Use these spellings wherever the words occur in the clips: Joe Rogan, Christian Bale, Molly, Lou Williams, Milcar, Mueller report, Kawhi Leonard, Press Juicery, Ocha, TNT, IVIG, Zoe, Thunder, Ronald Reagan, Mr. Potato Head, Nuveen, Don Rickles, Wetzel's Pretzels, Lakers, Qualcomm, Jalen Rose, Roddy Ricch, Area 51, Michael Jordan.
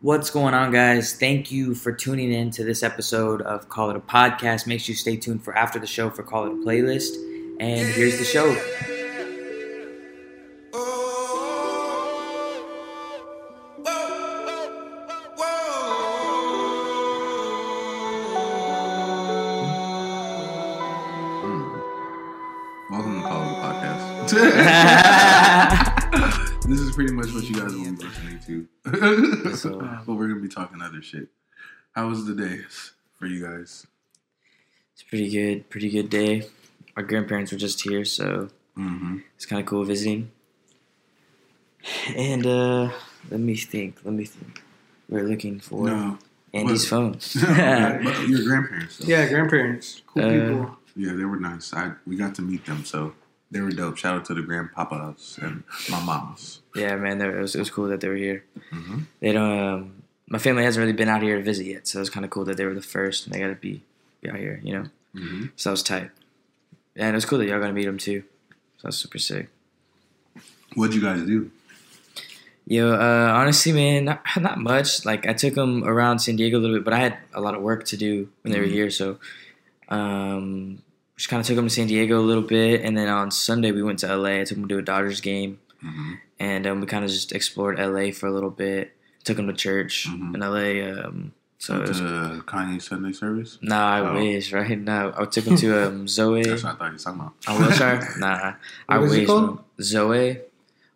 What's going on, guys? Thank you for tuning in to this episode of Call It A Podcast. Make sure you stay tuned for after the show for Call It A Playlist. And here's the show. This is pretty much what you guys will be listening to. So, but we're going to be talking other shit. How was the day for you guys? It's pretty good day. Our grandparents were just here, so It's kind of cool visiting. And let me think. We're looking for Andy's phone. Your grandparents. Though. Yeah, grandparents. Cool people. Yeah, they were nice. We got to meet them, so. They were dope. Shout out to the grandpapas and my mamas. Yeah, man, it was cool that they were here. Mm-hmm. They don't. My family hasn't really been out here to visit yet, so it was kind of cool that they were the first, and they got to be out here, you know. Mm-hmm. So that was tight, and it was cool that y'all got to meet them too. So that was super sick. What'd you guys do? Yo, honestly, man, not much. Like, I took them around San Diego a little bit, but I had a lot of work to do when they were here, so. Just kind of took them to San Diego a little bit, and then on Sunday we went to LA. I took them to a Dodgers game, and we kind of just explored LA for a little bit. Took them to church in LA. So it was the Kanye Sunday service. I wish, right? No, I took them to Zoe. That's what I thought you were talking about. On Wilshire, I wish. Called? Zoe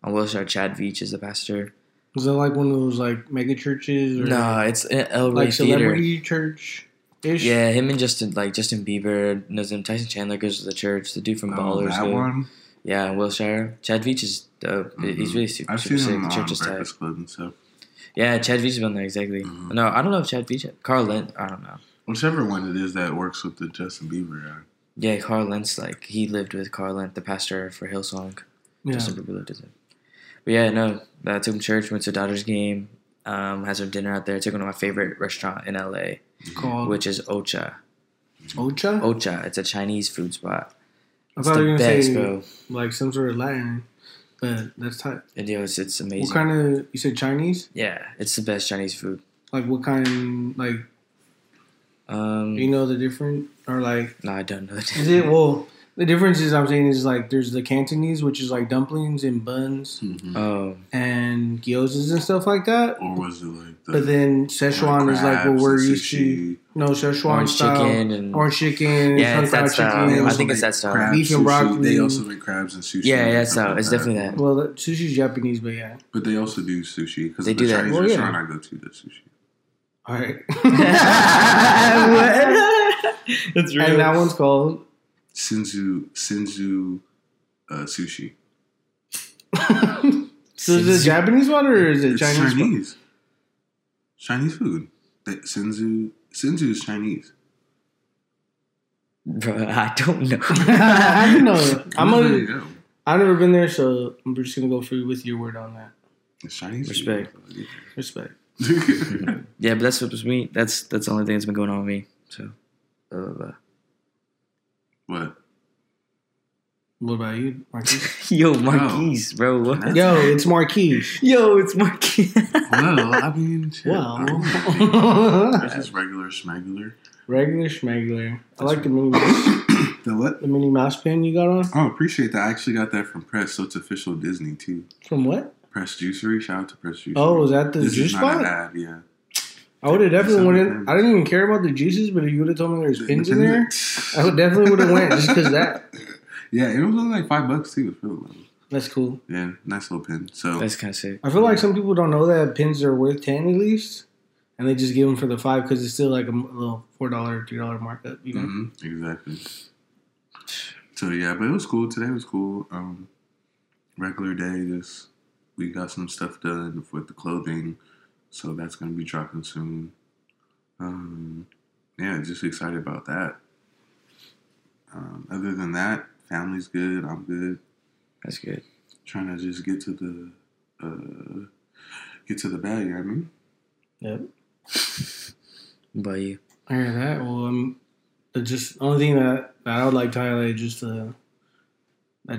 on Wilshire. Chad Veach is the pastor. Was that like one of those like mega churches? Or it's an El Rey Theater. Celebrity church. Ish. Yeah, him and Justin Bieber, knows him. Tyson Chandler goes to the church. The dude from Ballers. That one? Yeah, Wilshire. Chad Veach is dope. Mm-hmm. He's really super, super sick. The church is tight. And stuff. Yeah, Chad Veach has been there, exactly. Mm-hmm. No, I don't know if Chad Veach... Carl Lent, I don't know. Whichever one it is that works with the Justin Bieber guy. Yeah, Carl Lent's he lived with Carl Lent, the pastor for Hillsong. Yeah. Justin Bieber lived with him. But yeah, no, I took him to church, went to a Dodgers game, had some dinner out there, took him to my favorite restaurant in L.A., which is Ocha. Ocha? Ocha. It's a Chinese food spot. It's the best, bro. Like some sort of Latin, but that's tight. It is. It's amazing. What kind of... You said Chinese? Yeah. It's the best Chinese food. Like what kind... Like... do you know the difference? Or like... No, I don't know the difference. Is it... Well, the difference is I'm saying is like there's the Cantonese, which is like dumplings and buns and gyozas and stuff like that. Or was it like the... But then Szechuan is like what we're used to. No, Szechuan orange style. Orange chicken. Yeah, it's that style. I think it's that style. Beef and broccoli. They also make crabs and sushi. Yeah, that's how. It's definitely that. Well, sushi's Japanese, but yeah. But they also do sushi. Because the Chinese restaurant I go to does sushi. All right. What? That's real. And that one's called... Sinzu sushi. So is it Japanese one or is it Chinese? Chinese. Chinese food. Sinzu is Chinese. Bro, I don't know. I don't know. I've never been there, so I'm just gonna go through with your word on that. It's Chinese. Respect. Yeah, but that's what's me. That's the only thing that's been going on with me. So. What? What about you, Marquise? Yo, Marquise, bro. What? Yo, it's Marquise. Well, I mean, shit. Well. That's just regular schmegular. I like the mini mouse. The what? The mini mouse pen you got on. Oh, appreciate that. I actually got that from Press, so it's official Disney, too. From what? Press Juicery. Shout out to Press Juicery. Oh, is that the juice spot? Yeah. I would have definitely went in. I didn't even care about the juices, but if you would have told me there was pins in there, I would definitely would have went just because that. Yeah, it was only like $5 too. That's cool. Yeah, nice little pin. So that's kind of sick. I feel like some people don't know that pins are worth 10 at least, and they just give them for the 5 because it's still like a little $4-$3 markup. You know? Mm-hmm, exactly. So yeah, but it was cool. Today was cool. Regular day. Just we got some stuff done with the clothing. So that's going to be dropping soon. Yeah, just excited about that. Other than that, family's good. I'm good. That's good. Trying to just get to the bag, you know what I mean? Yep. What about you? I heard that. Well, the only thing that I would like to highlight is just that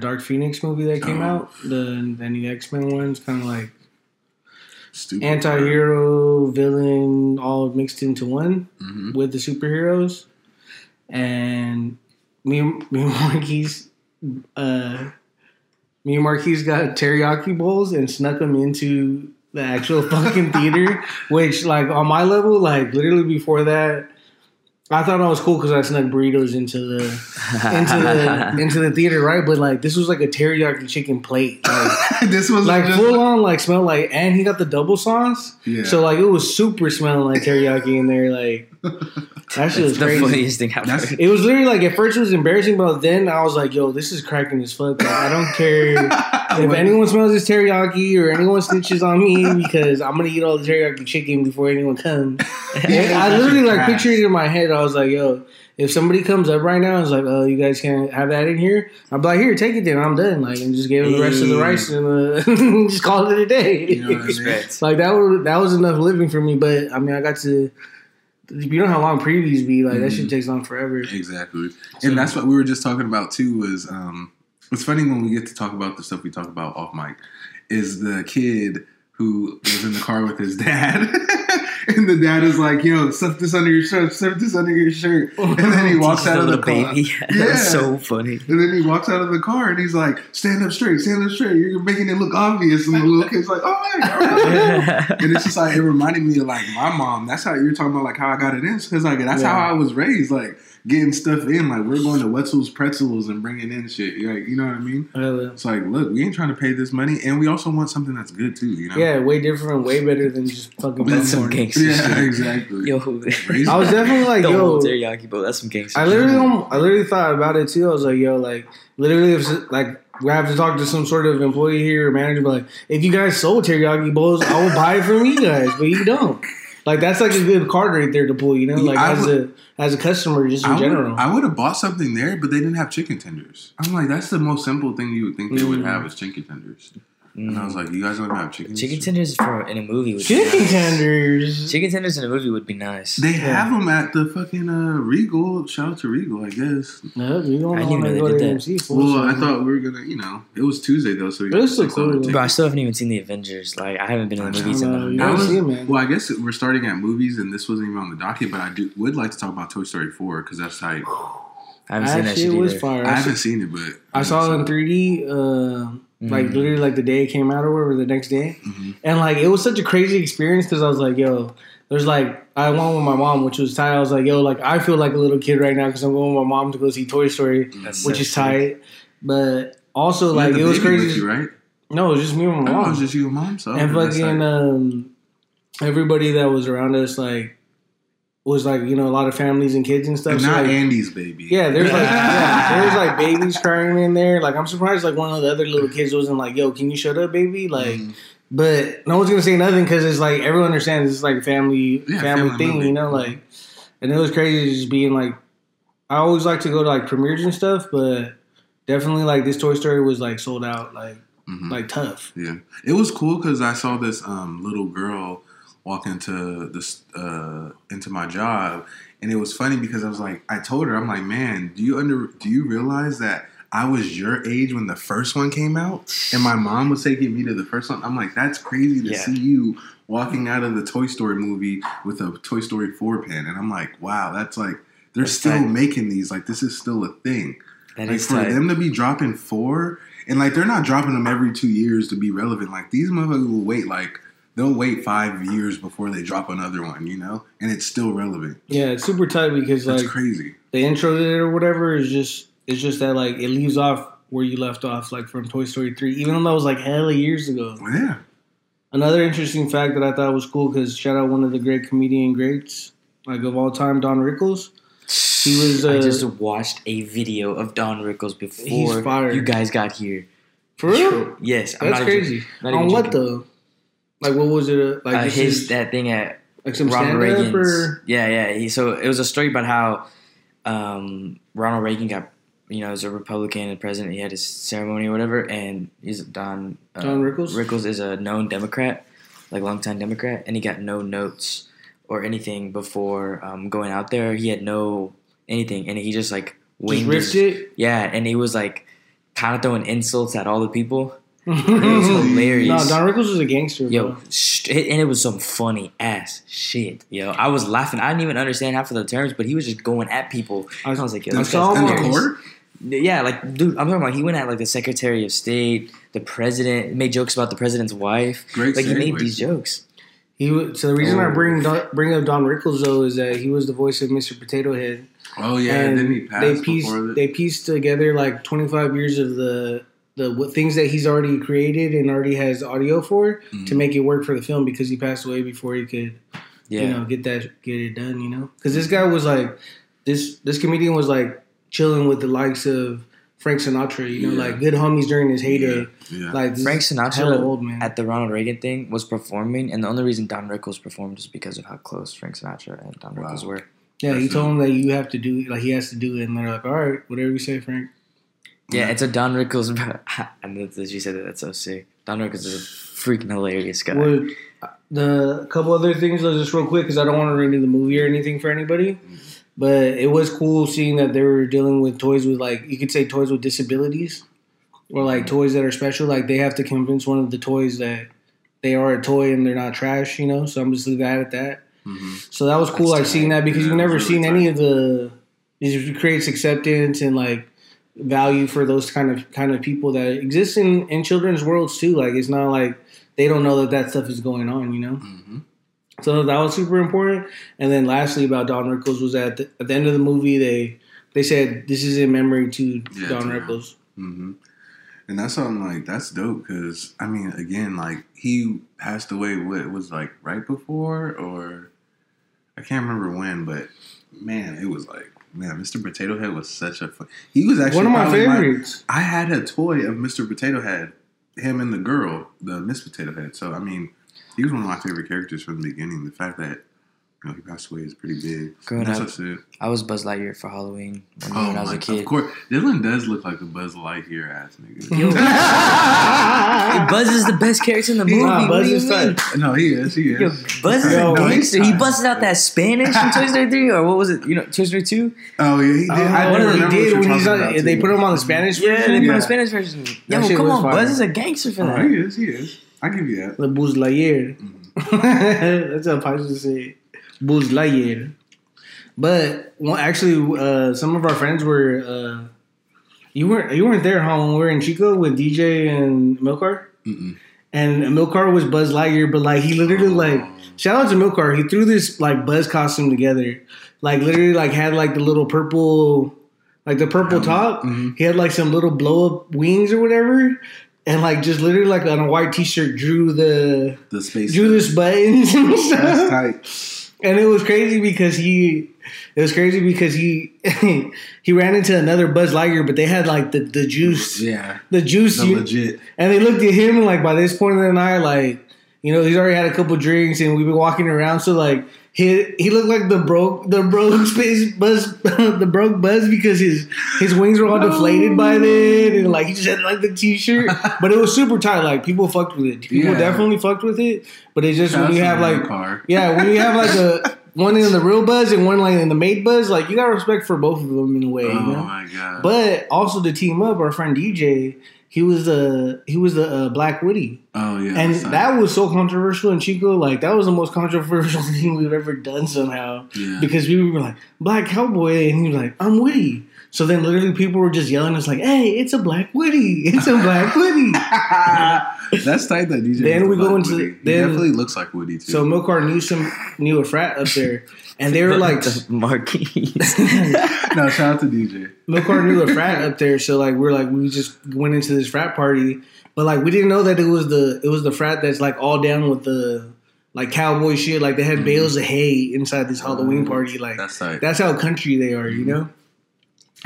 Dark Phoenix movie that came out. The new X-Men one's kind of like... Stupid. Anti-hero, villain, all mixed into one with the superheroes. And me and Marquise got teriyaki bowls and snuck them into the actual fucking theater, which, like, on my level, like, literally before that, I thought I was cool because I snuck burritos into the theater, right? But, like, this was like a teriyaki chicken plate. Like, this was like full on, like, smelled like, and he got the double sauce, so like it was super smelling like teriyaki in there, like. That shit was crazy. The funniest thing ever. It was literally like, at first it was embarrassing, but then I was like, yo, this is cracking as fuck. Like, I don't care if anyone smells this teriyaki or anyone snitches on me, because I'm going to eat all the teriyaki chicken before anyone comes. I literally like pictured it in my head. I was like, yo, if somebody comes up right now and is like, oh, you guys can't have that in here, I'd be like, here, take it then. I'm done. Like, and just gave him the rest of the rice and just called it a day. You know what I mean? Like, that was enough living for me. But, I mean, I got to... You know how long previews be, like, that shit takes on forever. Exactly. So, and that's what we were just talking about too, was it's funny when we get to talk about the stuff we talk about off mic, is the kid who was in the car with his dad and the dad is like, yo, stuff this under your shirt, and then he walks out of the car. That's so funny. And then he walks out of the car and he's like, stand up straight, you're making it look obvious. And the little kid's like, oh my God. And it's just like, it reminded me of like my mom. That's how you're talking about, like, how I got it in, because like that's how I was raised, like getting stuff in, like we're going to Wetzel's Pretzels and bringing in shit, like, you know what I mean? It's like, look, we ain't trying to pay this money, and we also want something that's good too, you know? Yeah, way different, way better than just fucking. That's some gangster shit. Exactly. Yo, I was definitely like, yo, teriyaki, bro, that's some gangster. I literally thought about it too. I was like, yo, like, literally, if like we have to talk to some sort of employee here or manager, but like, if you guys sold teriyaki bowls, I would buy it from you guys, but you don't. Like, that's like a good card right there to pull, you know? Like, as a customer, just in general. I would have bought something there, but they didn't have chicken tenders. I'm like, that's the most simple thing you would think they would have is chicken tenders. And I was like, you guys don't have chicken tenders? Chicken tenders in a movie would be nice. They have them at the fucking Regal. Shout out to Regal, I guess. No, you don't know they did that. Well, I thought we were going to, you know. It was Tuesday, though, so it's still cool. But I still haven't even seen The Avengers. Like, I haven't been in the movies in a while. Well, I guess we're starting at movies, and this wasn't even on the docket, but I would like to talk about Toy Story 4, because that's tight. I haven't seen that shit either. I haven't seen it, but... I saw it in 3D, like, literally, like, the day it came out or whatever, the next day. And, like, it was such a crazy experience because I was like, yo, there's, like, I went with my mom, which was tight. I was like, yo, like, I feel like a little kid right now because I'm going with my mom to go see Toy Story, which is tight. But also, like, it was crazy. With you, right? No, it was just me and my mom. It was just you and mom. So, and fucking everybody that was around us, like, was like, you know, a lot of families and kids and stuff. And so not like, Andy's baby. Yeah, there's like babies crying in there. Like, I'm surprised like one of the other little kids wasn't like, yo, can you shut up, baby? Like, but no one's gonna say nothing because it's like everyone understands it's like family thing, movie. You know? Like, and it was crazy just being like, I always like to go to like premieres and stuff, but definitely like this Toy Story was like sold out, like like tough. Yeah, it was cool because I saw this little girl walk into my job, and it was funny because I was like, I told her, I'm like, man, do you realize that I was your age when the first one came out, and my mom was taking me to the first one. I'm like, that's crazy to see you walking out of the Toy Story movie with a Toy Story 4 pin, and I'm like, wow, that's like they're still making these. Like, this is still a thing. That like, is for them to be dropping 4, and like they're not dropping them every 2 years to be relevant. Like, these motherfuckers will wait like. They'll wait 5 years before they drop another one, you know? And it's still relevant. Yeah, it's super tight because, like... That's crazy. The intro to it or whatever is just... It's just that, like, it leaves off where you left off, like, from Toy Story 3. Even though that was, like, hella years ago. Well, yeah. Another interesting fact that I thought was cool, because shout out one of the great comedian greats, like, of all time, Don Rickles. He was... I just watched a video of Don Rickles before you guys got here. For real? Yes. That's crazy. On what, though? Like, what was it? Like that thing at like some Ronald Reagan's. Or? Yeah. So it was a story about how Ronald Reagan got, you know, as a Republican and president, he had his ceremony or whatever, and he's Don Rickles. Rickles is a known Democrat, like longtime Democrat, and he got no notes or anything before going out there. He had no anything, and he just like winged it. Yeah, and he was like kind of throwing insults at all the people. It was hilarious. No, Don Rickles was a gangster. Yo, bro. And it was some funny ass shit. Yo, I was laughing. I didn't even understand half of the terms, but he was just going at people. I was like, yo, that's hilarious. Yeah, like, dude, I'm talking about he went at, like, the Secretary of State, the president, made jokes about the president's wife. Great, like, he made these jokes. So the reason I bring up Don Rickles, though, is that he was the voice of Mr. Potato Head. Oh, yeah, and then he passed They pieced together, like, 25 years of the things that he's already created and already has audio for to make it work for the film, because he passed away before he could, you know, get it done, you know? Because this guy was, like, this comedian was, like, chilling with the likes of Frank Sinatra, you know, like good homies during his heyday. Yeah. Like Frank Sinatra old, man. At the Ronald Reagan thing was performing, and the only reason Don Rickles performed is because of how close Frank Sinatra and Don Rickles were. Yeah, he told him that you have to do, like he has to do it, and they're like, all right, whatever you say, Frank. Yeah, it's a Don Rickles. And as you said, that's so sick. Don Rickles is a freaking hilarious guy. Well, a couple other things, just real quick, because I don't want to renew the movie or anything for anybody. But it was cool seeing that they were dealing with toys with, like, you could say toys with disabilities or, like, toys that are special. Like, they have to convince one of the toys that they are a toy and they're not trash, you know? So I'm just leaving that at that. Mm-hmm. So that was cool, like, seeing that because you've never seen any of the – it creates acceptance and, like, value for those kind of people that exist in children's worlds too. Like, it's not like they don't know that stuff is going on, you know? Mm-hmm. So that was super important. And then lastly about Don Rickles was that at the end of the movie, they said, this is in memory to Don Rickles. Mm-hmm. And that's something, like, that's dope because, I mean, again, like, he passed away, what was, like, right before or I can't remember when, but, man, it was like, man, Mr. Potato Head was such a fun. He was actually one of my favorites. I had a toy of Mr. Potato Head, him and the girl, the Miss Potato Head. So, I mean, he was one of my favorite characters from the beginning. The fact that, you know, he passed away is pretty big. Growing up, I was Buzz Lightyear for Halloween when I was a kid. Of course. Dylan does look like a Buzz Lightyear ass nigga. Buzz is the best character in the movie. Nah, Buzz is tight. No, he is. Yo, Buzz is a gangster. He busted out that Spanish in Toy Story 3 or what was it? You know, Toy Story 2? Oh, yeah, he did. They put him on the Spanish version. Yeah, they put him on the Spanish version. Yo, come on, Buzz is a gangster for that. He is. I give you that. The Buzz Lightyear. Mm-hmm. That's how I should say Buzz Lightyear. But some of our friends were. You weren't there, huh? When we were in Chico with DJ and Milcar. Mm-mm. And Milcar was Buzz Lightyear, but like he literally shout out to Milcar. He threw this like Buzz costume together, like literally like had like the little purple, like the purple top. Mm-hmm. He had like some little blow up wings or whatever. And like just literally like on a white T-shirt drew the space drew this buttons and stuff. That's tight. And it was crazy because he ran into another Buzz Lightyear, but they had like the juice. Yeah. The juice. The legit. And they looked at him and like by this point in the night, like, you know, he's already had a couple drinks and we've been walking around, so like He looked like the broke Buzz because his wings were all deflated by then and like he just had like the T-shirt, but it was super tight. Like people fucked with it. People definitely fucked with it. But it's just when you have like a one in the real Buzz and one like in the made Buzz, like you got respect for both of them in a way. Oh, you know? My god! But also to team up, our friend DJ. He was the Black Woody. Oh, yeah. And that was so controversial in Chico. Like, that was the most controversial thing we've ever done somehow. Yeah. Because we were like, Black Cowboy. And he was like, I'm Woody. So then literally people were just yelling at us like, hey, it's a Black Woody. It's a Black Woody. That's tight that DJ then we go into Woody. He definitely looks like Woody, too. So Milcar knew a frat up there. And they were like... the Marquis. No, shout out to DJ. Milcar knew a frat up there. So, like, we're like... We just went into this frat party. But, like, we didn't know that it was the frat that's, like, all down with the... Like cowboy shit. Like, they had bales of hay inside this Halloween party. Like, that's how country they are, you know?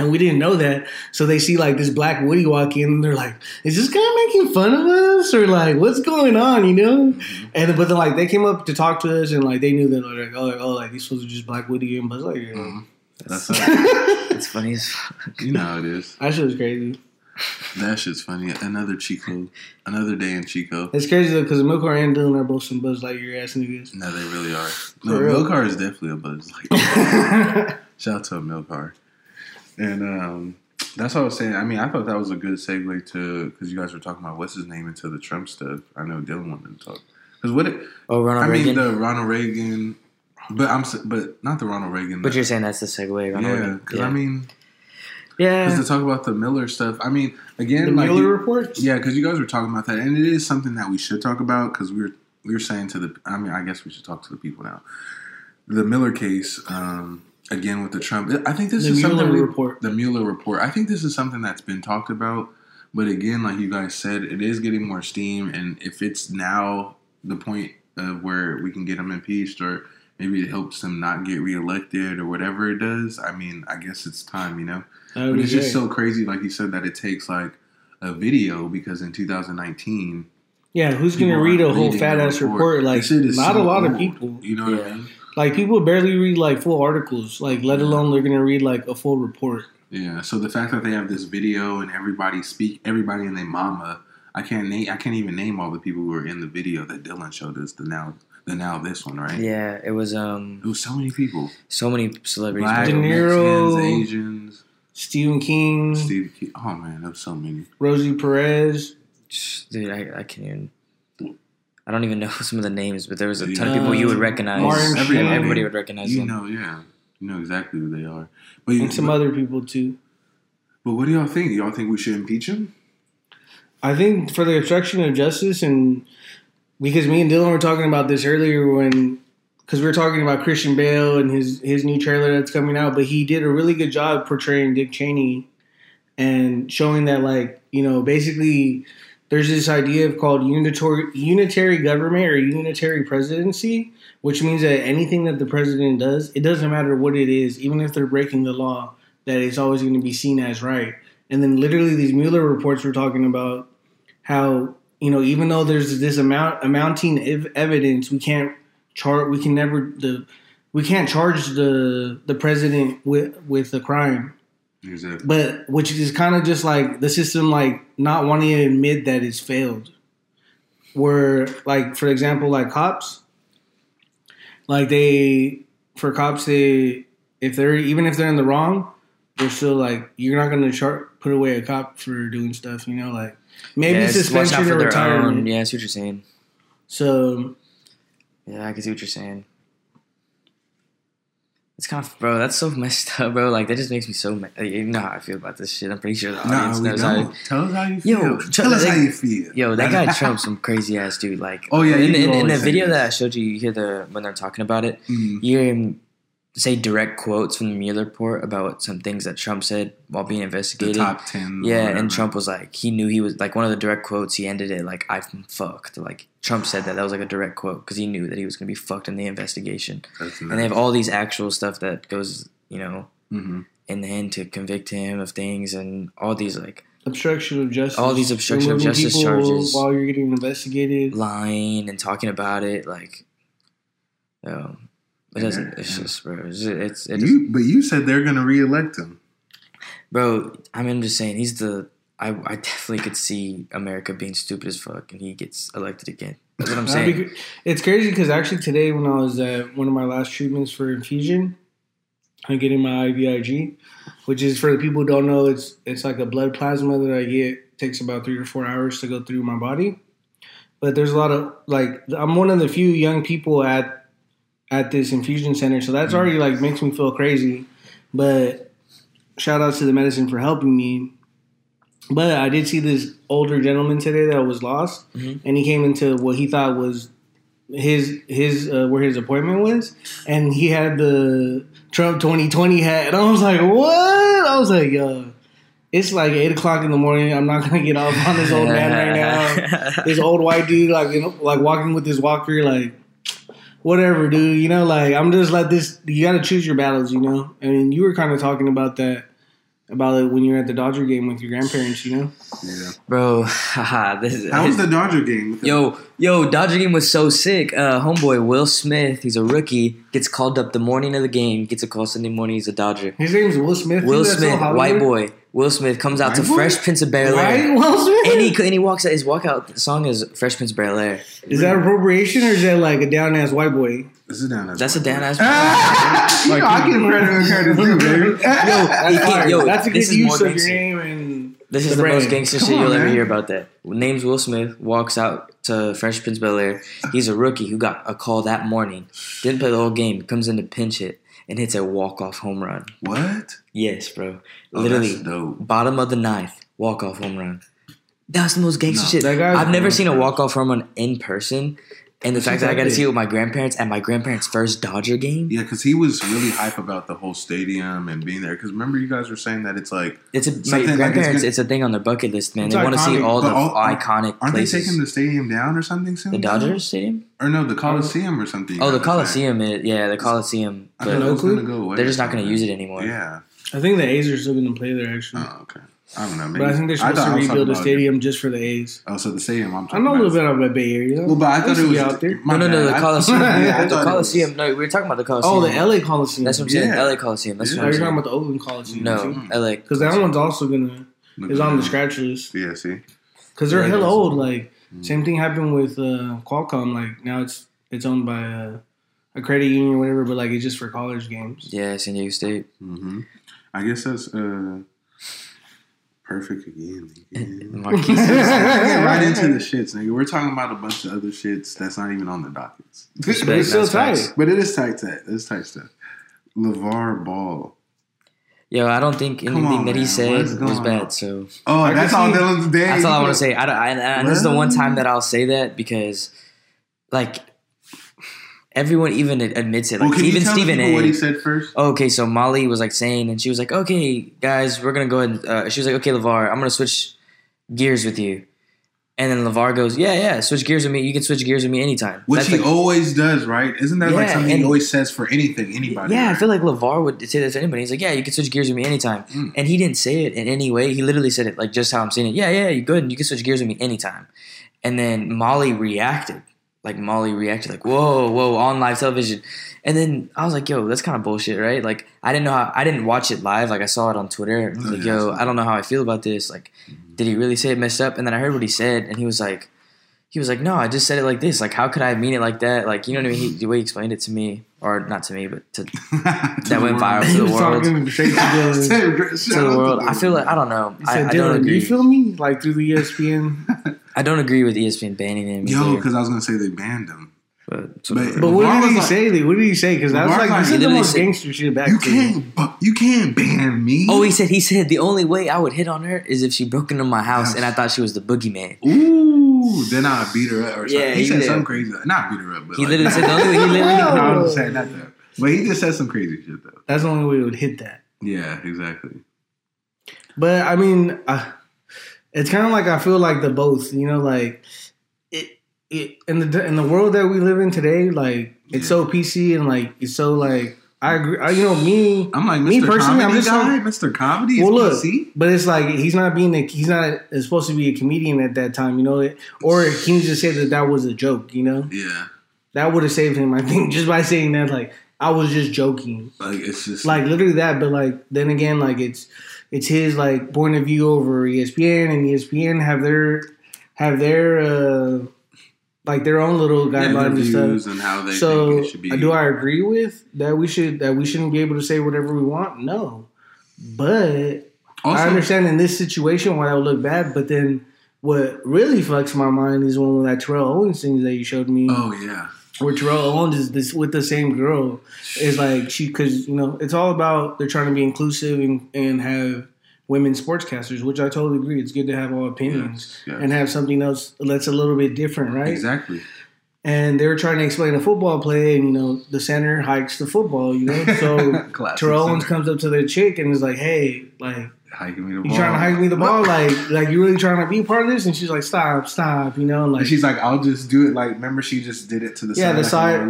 And we didn't know that. So they see, like, this Black Woody walk in, and they're like, is this guy making fun of us? Or, like, what's going on, you know? Mm-hmm. But then, like, they came up to talk to us, and, like, they knew that, like, oh, these fools are just Black Woody and Buzz Lightyear. Mm-hmm. That's funny as fuck. You know how it is. That shit was crazy. That shit's funny. Another day in Chico. It's crazy, though, because Milcar and Dylan are both some Buzz Lightyear ass niggas. No, they really are. No, Milcar is definitely a Buzz Lightyear. Shout out to Milcar. And That's what I was saying. I mean, I thought that was a good segue to, because you guys were talking about what's his name into the Trump stuff. I know Dylan wanted to talk. Because what it, Ronald Reagan. I mean, the Ronald Reagan, but not the Ronald Reagan. But you're saying that's the segue, Ronald Reagan. Because I mean, because to talk about the Miller stuff, I mean, again, the Miller reports. Yeah, because you guys were talking about that, and it is something that we should talk about because we were saying to the. I mean, I guess we should talk to the people now. The Miller case, again with the Trump. I think this is something. The Mueller report. I think this is something that's been talked about, but again, like you guys said, it is getting more steam, and if it's now the point of where we can get them impeached or. Maybe it helps them not get reelected or whatever it does. I mean, I guess it's time, you know? But it's just so crazy, like you said, that it takes, like, a video because in 2019... Yeah, who's going to read a whole fat-ass report? Like, not a lot of people. You know what I mean? Like, people barely read, like, full articles. Like, let alone they're going to read, like, a full report. Yeah, so the fact that they have this video and everybody and their mama... I can't even name all the people who are in the video that Dylan showed us, the now this one, right? Yeah, it was so many people. So many celebrities. Black, De Niro, Mexicans, Asians. Stephen King. Oh, man, there was so many. Rosie Perez. Dude, I can't even... I don't even know some of the names, but there was a ton of people you would recognize. Everybody would recognize them. You know exactly who they are. But and some other people, too. But what do y'all think? Do y'all think we should impeach him? I think for the obstruction of justice and... Because me and Dylan were talking about this earlier because we were talking about Christian Bale and his new trailer that's coming out, but he did a really good job portraying Dick Cheney and showing that, like, you know, basically there's this idea of called unitary government or unitary presidency, which means that anything that the president does, it doesn't matter what it is, even if they're breaking the law, that it's always going to be seen as right. And then literally these Mueller reports were talking about how... You know, even though there's this amounting evidence, we can't charge the president with a crime. Exactly. But which is kind of just like the system, like not wanting to admit that it's failed. Where, like, for example, like cops, like if they're in the wrong, they're still like, you're not going to put away a cop for doing stuff, you know, like. Maybe suspension or retirement. Yeah, I see what you're saying. So, yeah, I can see what you're saying. It's kind of, bro, that's so messed up, bro. Like, that just makes me so mad. Like, you know how I feel about this shit. I'm pretty sure the audience knows how. Tell us how you feel. Yo, that guy Trump's some crazy ass dude. Like, oh yeah, in the video that I showed you, you hear when they're talking about it, you hear him say direct quotes from the Mueller report about some things that Trump said while being investigated. The top 10. Yeah, and Trump was like, he knew he was, like, one of the direct quotes, he ended it like, I'm fucked. Like, Trump said that. That was like a direct quote because he knew that he was going to be fucked in the investigation. And they have all these actual stuff that goes, you know, in the end to convict him of things and all these, like, obstruction of justice. All these obstruction of justice charges. While you're getting investigated. Lying and talking about it, like, it doesn't. It's just, bro. But you said they're gonna reelect him, bro. I mean, I'm just saying he's the. I definitely could see America being stupid as fuck, and he gets elected again. That's what I'm saying. It's crazy because actually today, when I was at one of my last treatments for infusion, I'm getting my IVIG, which is for the people who don't know, it's like a blood plasma that I get. It takes about 3 to 4 hours to go through my body, but there's a lot of, like, I'm one of the few young people at this infusion center, so that's already, like, makes me feel crazy. But shout out to the medicine for helping me. But I did see this older gentleman today that was lost, and he came into what he thought was his where his appointment was, and he had the Trump 2020 hat, and I was like, what? I was like, yo, it's like 8 o'clock in the morning. I'm not gonna get off on this old man right now. This old white dude, like, you know, like walking with his walker, like. Whatever, dude, you know, like, I'm just like this. You got to choose your battles, you know? I mean, you were kind of talking about that, about it when you were at the Dodger game with your grandparents, you know? Yeah. Bro, haha. How was the Dodger game? Yo, Dodger game was so sick. Homeboy Will Smith, he's a rookie, gets called up the morning of the game, gets a call Sunday morning, he's a Dodger. His name's Will Smith? Will Smith, white boy. Will Smith comes out to Fresh Prince of Bel Air. And he walks out. His walkout song is Fresh Prince of Bel Air. Is that appropriation or is that like a down ass white boy? This is down ass. That's a down ass. Boy. You know, I give credit to you, baby. That's a good use of your name. And this is the most gangster shit you'll ever hear about that. Name's Will Smith, walks out to Fresh Prince of Bel Air. He's a rookie who got a call that morning. Didn't play the whole game. Comes in to pinch hit. And hits a walk-off home run. What? Yes, bro. Oh, literally, that's dope. Bottom of the ninth, walk-off home run. That's the most gangster shit. I've never seen a walk-off home run in person. And the fact that I got to see it with my grandparents at my grandparents' first Dodger game. Yeah, because he was really hype about the whole stadium and being there. Because remember, you guys were saying that it's like... It's a thing on their bucket list, man. They want to see all the iconic places. Aren't they taking the stadium down or something soon? The Dodgers stadium? Or no, the Coliseum or something. Oh, the Coliseum. The Coliseum. I don't know it's going to go away. They're just not going to use it anymore. Yeah. I think the A's are still going to play there, actually. Oh, okay. I don't know. Maybe. But I think they're supposed to rebuild the stadium just for the A's. Oh, so the stadium I'm talking about. I know a little bit about the Bay Area. Well, but I thought it was out there. No, the Coliseum. The Coliseum. No, we were talking about the Coliseum. Oh, the LA Coliseum. That's what I'm saying. LA Coliseum. That's what I'm saying. You're talking about the Oakland Coliseum. No, LA. Because that one's also is on the scratch list. Yeah, see. Because they're hella old. Like same thing happened with Qualcomm. Like now it's owned by a credit union or whatever, but like it's just for college games. Yeah, San Diego State. I guess that's. Perfect again. Right into the shits, nigga. We're talking about a bunch of other shits that's not even on the dockets. It's still tight. But it is tight. It's tight stuff. LaMelo Ball. Yo, I don't think anything that he said was bad. So, that's all Dylan's day. That's all I want to say. This is the one time that I'll say that because, like, everyone even admits it. Like, well, even Stephen A. What he said first? Okay, so Molly was like saying, and she was like, "Okay, guys, we're gonna go ahead." And, she was like, "Okay, LaVar, I'm gonna switch gears with you." And then LaVar goes, "Yeah, switch gears with me. You can switch gears with me anytime." Which he always does, right? Isn't that like something he always says for anything, anybody? Yeah, right? I feel like LaVar would say that to anybody. He's like, "Yeah, you can switch gears with me anytime," and he didn't say it in any way. He literally said it like just how I'm saying it. Yeah, you go ahead and you can switch gears with me anytime. And then Molly reacted. Like, Molly reacted like, whoa, on live television. And then I was like, yo, that's kind of bullshit, right? Like, I didn't watch it live. Like, I saw it on Twitter. Like, yo, I don't know how I feel about this. Like, did he really say it messed up? And then I heard what he said, and he was like, no, I just said it like this. Like, how could I mean it like that? Like, you know what I mean? The way he explained it to me, or not to me, but that went viral to the world. I feel like, I don't know. He said, I don't agree. You feel me? Like, through the ESPN... I don't agree with ESPN banning him. Yo, because I was going to say they banned him. But what did he say? What did he say? Because I was like, this is the most gangster shit back then. You can't ban me. Oh, he said, the only way I would hit on her is if she broke into my house and I thought she was the boogeyman. Ooh, then I'd beat her up or something. Yeah, he said something crazy. Not beat her up, but he literally said the only way he literally... No, I'm just saying not that. But he just said some crazy shit, though. That's the only way it would hit that. Yeah, exactly. But, I mean... it's kind of like I feel like the both, you know, like it in the world that we live in today, like it's so PC and like it's so like I agree. I'm like me personally. I'm just like Mr. Comedy. Well, look, PC? But it's like he's not supposed to be a comedian at that time, you know, or he just said that was a joke, you know. Yeah, that would have saved him, I think, just by saying that. Like I was just joking. Like it's just like literally that, but like then again, like it's. It's his like point of view over ESPN, and ESPN have their like their own little guidelines and stuff. And how they think it should be. Do I agree with that? We shouldn't be able to say whatever we want. No, but also, I understand in this situation why I would look bad. But then what really fucks my mind is one of that Terrell Owens things that you showed me. Oh yeah, where Terrell Owens is this with the same girl. It's like because you know it's all about they're trying to be inclusive and have women sportscasters, which I totally agree. It's good to have all opinions and have something else that's a little bit different, right? Exactly. And they were trying to explain a football play, and you know the center hikes the football, you know. So Terrell Owens comes up to the chick and is like, "Hey, like, you trying to hike me the ball? Like you really trying to be part of this?" And she's like, "Stop," you know. Like and she's like, "I'll just do it." Like, remember, she just did it to the side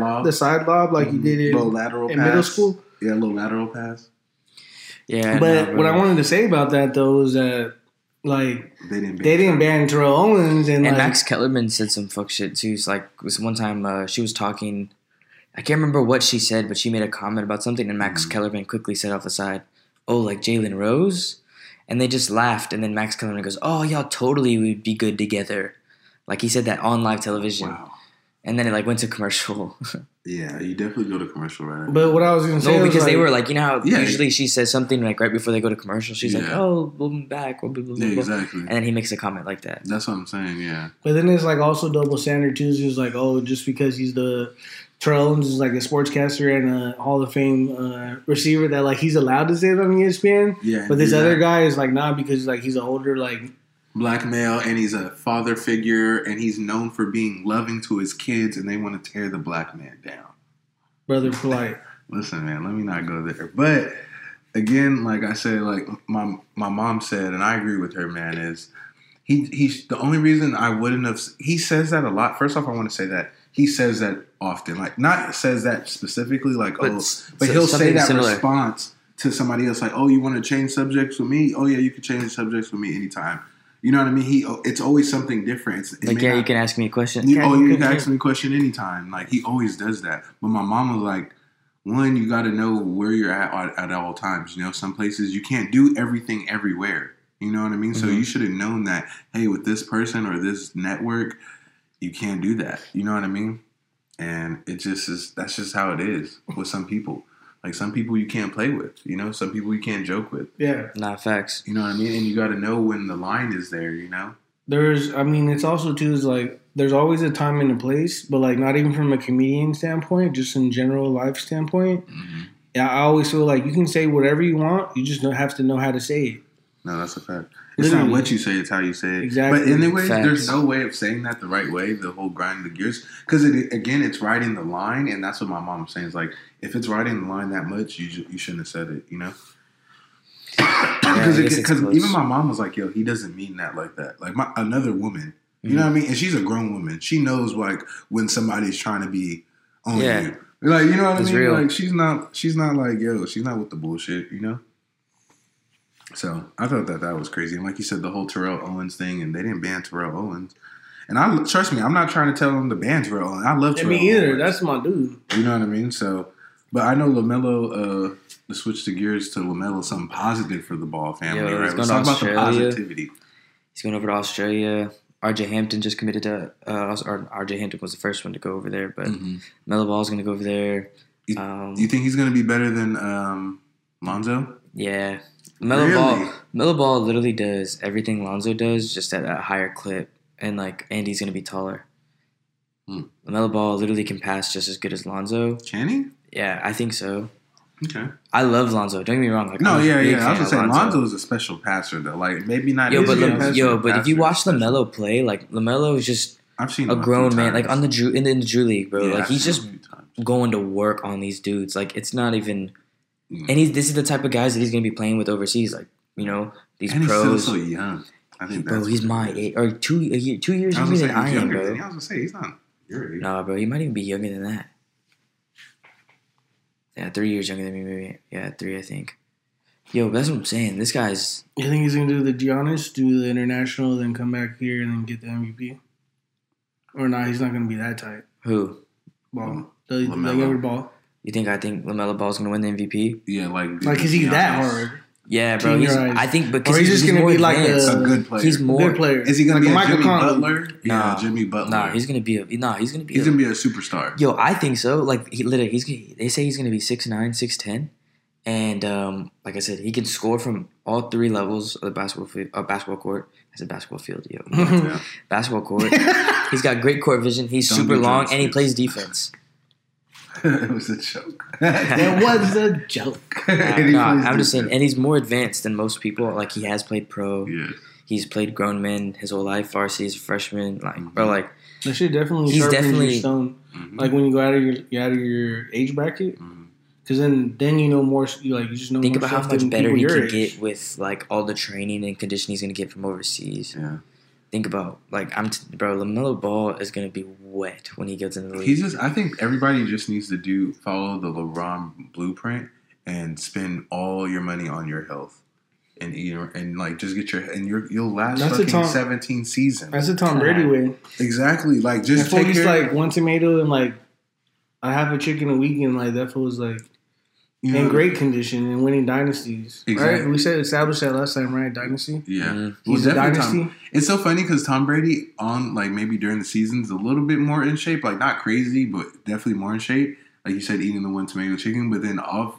lob, like you did it low lateral in middle school. Yeah, low lateral pass. Yeah, but what I wanted to say about that though is that like they didn't ban Terrell Owens and like, Max Kellerman said some fuck shit too. It's like it was one time she was talking, I can't remember what she said, but she made a comment about something, and Max Kellerman quickly said off the side, "Oh, like Jalen Rose." And they just laughed. And then Max Kellerman goes, oh, y'all totally would be good together. Like, he said that on live television. Wow. And then it, like, went to commercial. Yeah, you definitely go to commercial, right? But what I was going to say was, because they were like, you know how usually she says something, like, right before they go to commercial. She's like, oh, we'll be back. We'll be back. Yeah, exactly. And then he makes a comment like that. That's what I'm saying, yeah. But then it's, like, also double standard, too. It's like, oh, just because he's the – Terrell Owens is like a sportscaster and a Hall of Fame receiver that, like, he's allowed to say that on ESPN. Yeah, but this other guy is like, nah, because, like, he's an older, like, black male, and he's a father figure, and he's known for being loving to his kids, and they want to tear the black man down. Brother Polite. Listen, man, let me not go there. But again, like I said, like my mom said, and I agree with her, man, is he the only reason I wouldn't have, he says that a lot. First off, I want to say that. He says that often, like, not says that specifically, like, but he'll say that similar response to somebody else, like, oh, you want to change subjects with me? Oh, yeah, you can change subjects with me anytime. You know what I mean? It's always something different. You can ask me a question. You can ask me a question anytime. Like, he always does that. But my mom was like, one, you got to know where you're at all times. You know, some places you can't do everything everywhere. You know what I mean? Mm-hmm. So you should have known that, hey, with this person or this network, you can't do that. You know what I mean? And it just is, that's just how it is with some people. Like, some people you can't play with, you know? Some people you can't joke with. Yeah. Not facts. You know what I mean? And you got to know when the line is there, you know? It's also, too, is like, there's always a time and a place, but, like, not even from a comedian standpoint, just in general life standpoint. Mm-hmm. Yeah, I always feel like you can say whatever you want, you just don't have to know how to say it. No, that's a fact. It's not what you say, it's how you say it. Exactly. But anyways, there's no way of saying that the right way, the whole grind of the gears. Because, again, it's riding the line, and that's what my mom was saying. It's like, if it's riding the line that much, you shouldn't have said it, you know? Because even my mom was like, yo, he doesn't mean that like that. Like, another woman, you know what I mean? And she's a grown woman. She knows, like, when somebody's trying to be on you. Like, you know what I mean? Real. Like, she's not like, yo, she's not with the bullshit, you know? So I thought that was crazy. And like you said, the whole Terrell Owens thing, and they didn't ban Terrell Owens. And trust me, I'm not trying to tell them to ban Terrell Owens. I love Terrell Owens. Me either. That's my dude. You know what I mean? So, but I know LaMelo, the switch to gears to LaMelo, something positive for the Ball family, right? Let's talk about the positivity. He's going over to Australia. RJ Hampton just committed to, RJ Hampton was the first one to go over there, but LaMelo Ball's going to go over there. You think he's going to be better than Lonzo? Yeah. LaMelo Ball literally does everything Lonzo does, just at a higher clip, and like Andy's gonna be taller. LaMelo Ball literally can pass just as good as Lonzo. Can he? Yeah, I think so. Okay. I love Lonzo. Don't get me wrong. Like, I was just saying, Lonzo is a special passer though. Like, maybe not. But if you watch LaMelo play, like, LaMelo is just a grown man. Like, on in the Drew League, bro. Yeah, like, he's just going to work on these dudes. Like, it's not even. And this is the type of guys that he's going to be playing with overseas, like, you know, these and pros. And he's still so young. I think that's he's my age. Or 2 years younger than I am, bro. I was going to say, he's not your age. Nah, bro, he might even be younger than that. Yeah, 3 years younger than me, maybe. Yeah, 3, I think. Yo, that's what I'm saying. This guy's... You think he's going to do the Giannis, do the international, then come back here and then get the MVP? Or nah, he's not going to be that tight. Who? Ball. The Ball. You think LaMelo Ball's going to win the MVP? Yeah, like cuz he's that hard. Yeah, bro. I think because he's just going to be like a good player. He's more good player. Is he going to be Michael Butler? Yeah, Jimmy Butler. Nah, he's going to be He's going to be a superstar. Yo, I think so. Like, he literally they say he's going to be 6'9", 6'10", and like I said, he can score from all three levels of the basketball court. It's a basketball field, yo. Yeah. Basketball court. He's got great court vision. He's super long, and he plays defense. It was a joke. It was a joke. I'm just saying, and he's more advanced than most people. Like, he has played pro. Yeah. He's played grown men his whole life. Varsity, he's a freshman. Like, bro, like that shit definitely. He's definitely stone. Mm-hmm. Like, when you go out of your age bracket, because then you know more. You like you just know. Think more about how much better he can get with like all the training and conditioning he's gonna get from overseas. Yeah. Think about, like, LaMelo Ball is going to be wet when he gets in the league. I think everybody just needs to follow the LeBron blueprint and spend all your money on your health. And, like, just get you'll last fucking 17 seasons. That's a Tom Brady way. Exactly. Like, just take like, one tomato and, like, I have a chicken a week, and, like, that fool's, like... in great condition and winning dynasties. Exactly. Right? We said established that last time, right? Dynasty. Yeah. Mm-hmm. He's a dynasty. It's so funny because Tom Brady on like maybe during the season's a little bit more in shape, like not crazy, but definitely more in shape. Like you said, eating the one tomato chicken, but then off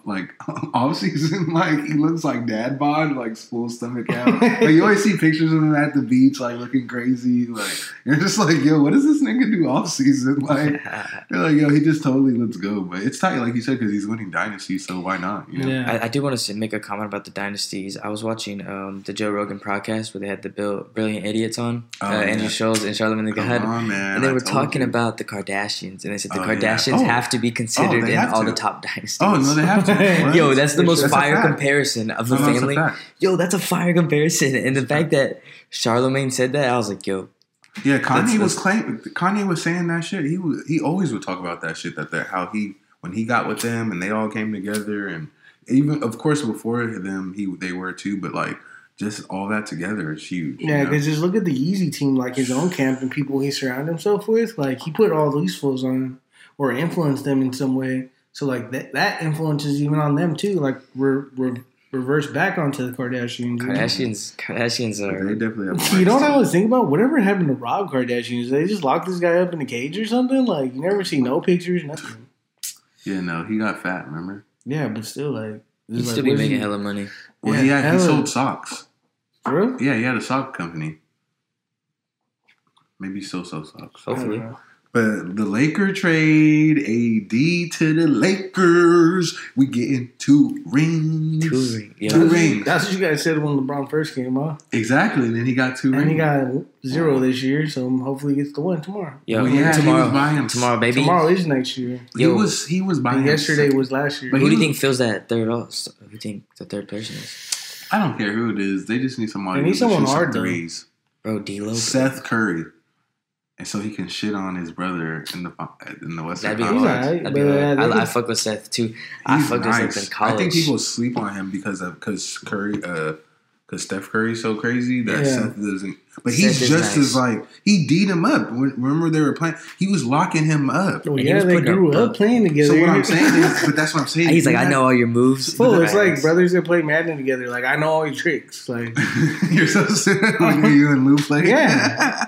season, like he looks like dad bod, like full stomach out. Like you always see pictures of him at the beach, like looking crazy. Like you're just like, yo, what does this nigga do off season? Like they're like, yo, he just totally lets go. But it's tight, like you said, because he's winning dynasties, so why not? You know? Yeah, I do want to make a comment about the dynasties. I was watching the Joe Rogan podcast where they had the Brilliant Idiots on, Andrew Schultz and Charlamagne Tha God, and they were talking about the Kardashians, and they said the Kardashians have to be considered in all the top dynasties. Oh, no, they have to. Yo, that's the most fire comparison of the family. Yo, that's a fire comparison. And the fact that Charlamagne said that, I was like, yo. Yeah, Kanye was saying that shit. He always would talk about that shit, when he got with them and they all came together. And even, of course, before them, they were too, but like, just all that together is huge. Yeah, because just look at the Yeezy team, like his own camp and people he surrounded himself with. Like, he put all these fools on or influence them in some way. So, like, that influences even on them, too. Like, we're reversed back onto the Kardashians. Kardashians are... They definitely have... You know what I always think about? Whatever happened to Rob Kardashian? They just locked this guy up in a cage or something? Like, you never see no pictures, nothing. Yeah, no, he got fat, remember? Yeah, but still, like... He'd still be making hella money. Well, yeah, he sold socks. For real? Yeah, he had a sock company. Maybe he still sells socks. Hopefully. But the Laker trade, AD to the Lakers. We getting 2 rings. 2 rings. Yeah. 2 rings. That's what you guys said when LeBron first came out. Exactly. And then he got 2 rings. And he got 0 this year, so hopefully he gets the one tomorrow. Yo, tomorrow. He was buying him. Tomorrow, baby. Tomorrow is next year. Yo, he was buying him. Yesterday was last year. But who do you think fills that third off? Who do you think the third person is? I don't care who it is. They just need somebody. They need someone hard, though. Bro, D-Lo. Seth Curry. And so he can shit on his brother in the Western Conference. That'd be right. I fuck with Seth too. I fuck with Seth in college. I think people sleep on him because Steph Curry's so crazy that Seth doesn't. But he's just as like he D'd him up. Remember they were playing. He was locking him up. Oh, yeah, they grew up playing together. So what I'm saying is, but that's what I'm saying. He's like, I know all your moves. Full. It's like brothers that play Madden together. Like I know all your tricks. Like you're so silly when you and Lou play. Yeah.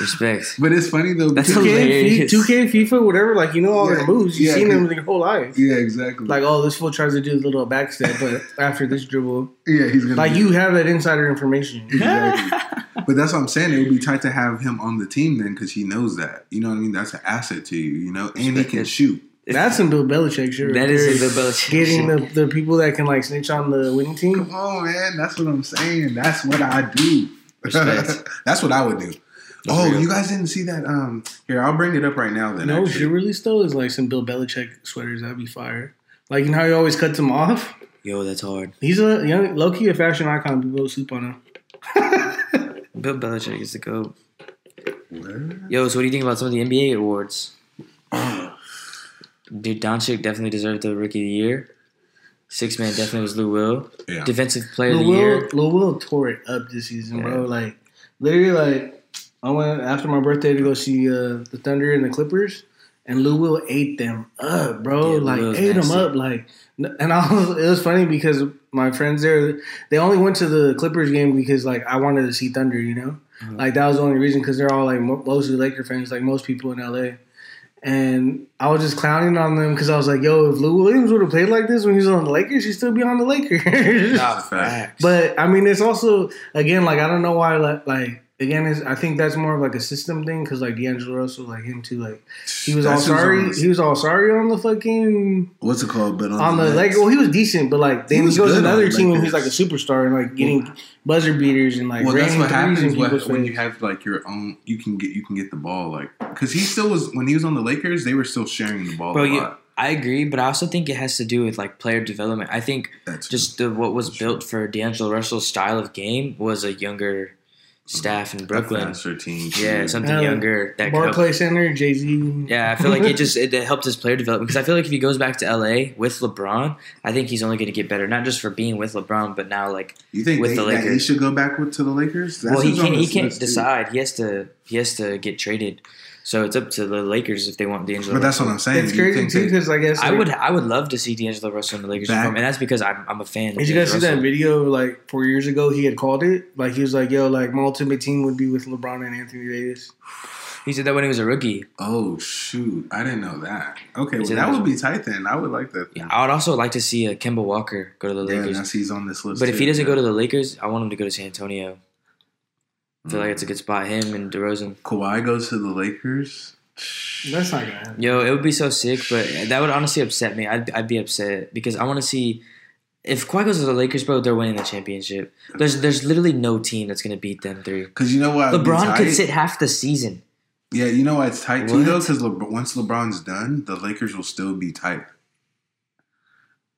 Respect. But it's funny though. That's 2K, FIFA, whatever. Like you know all their moves. You've seen them your whole life. Yeah, exactly. Like oh, this fool tries to do a little backstep, but after this dribble, he's gonna. Like you have that insider information. Exactly. But that's what I'm saying. It would be tight to have him on the team then because he knows that. You know what I mean? That's an asset to you, you know? And he can shoot. That's some Bill Belichick, sure. That is some Bill Belichick. Getting the people that can, like, snitch on the winning team. Come on, man. That's what I'm saying. That's what I do. That's what I would do. Oh, you guys didn't see that? Here, I'll bring it up right now then. No, actually. Your release, though, is, like, some Bill Belichick sweaters. That'd be fire. Like, you know how he always cuts them off? Yo, that's hard. He's a young, low-key a fashion icon. People go sleep on him. Bill Belichick is the GOAT. What? Yo, so what do you think about some of the NBA awards? Dude, Doncic definitely deserved the Rookie of the Year. Sixth man definitely was Lou Will. Yeah. Defensive Player of the Year. Lou Will tore it up this season, bro. Like, literally, like, I went after my birthday to go see the Thunder and the Clippers, and Lou Will ate them up, bro. Yeah, like, ate them up. Like, and it was funny because my friends there, they only went to the Clippers game because, like, I wanted to see Thunder, you know? Mm-hmm. Like, that was the only reason because they're all, like, mostly Laker fans, like most people in L.A. And I was just clowning on them because I was like, yo, if Lou Williams would have played like this when he was on the Lakers, he'd still be on the Lakers. Not facts. But, I mean, it's also, again, like, I don't know why, like again, I think that's more of like a system thing because like D'Angelo Russell, like him too, like he was all sorry. He was all sorry on the fucking what's it called? But on the Lakers, well, he was decent, but like then he goes to another team and he's like a superstar and like getting buzzer beaters and like. Well, that's what happens when you have like your own. You can get the ball like because he still was when he was on the Lakers. They were still sharing the ball. Bro, a lot. I agree, but I also think it has to do with, like, player development. I think what was built for D'Angelo Russell's style of game was a younger staff in Brooklyn. Yeah, something younger. Barclay Center, Jay-Z. Yeah, I feel like it helped his player development. Because I feel like if he goes back to L.A. with LeBron, I think he's only going to get better. Not just for being with LeBron, but now, like, you think with the Lakers. He should go back to the Lakers? That's well, he can't decide. He has to get traded. So it's up to the Lakers if they want D'Angelo Russell. But that's what I'm saying. It's crazy, too, because I guess... I would love to see D'Angelo Russell in the Lakers uniform, and that's because I'm a fan of D'Angelo Russell. Did you guys see that video, 4 years ago? He had called it. He was like, yo, my ultimate team would be with LeBron and Anthony Davis. He said that when he was a rookie. Oh, shoot. I didn't know that. Okay, well, that would be tight then. I would like that. Yeah, I would also like to see Kemba Walker go to the Lakers. Yeah, he's on this list. But if he doesn't go to the Lakers, I want him to go to San Antonio. I feel like it's a good spot, him and DeRozan. Kawhi goes to the Lakers? That's not going to happen. Yo, it would be so sick, but that would honestly upset me. I'd be upset because I want to see – if Kawhi goes to the Lakers, bro, they're winning the championship. There's literally no team that's going to beat them three. Because you know why? LeBron could sit half the season. Yeah, you know why it's tight too, though? Because once LeBron's done, the Lakers will still be tight.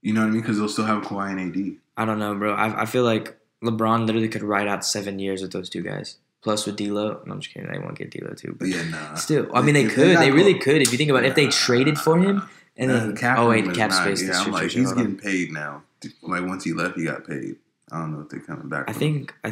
You know what I mean? Because they'll still have Kawhi and AD. I don't know, bro. I feel like – LeBron literally could ride out 7 years with those two guys. Plus with D'Lo. No, I'm just kidding. They won't get D'Lo too. But yeah, nah. Still. I mean, they could. They really could. If you think about it, if they traded for him. And then cap space. Yeah, I'm like, he's getting paid now. Like, once he left, he got paid. I don't know if they're coming back. I think I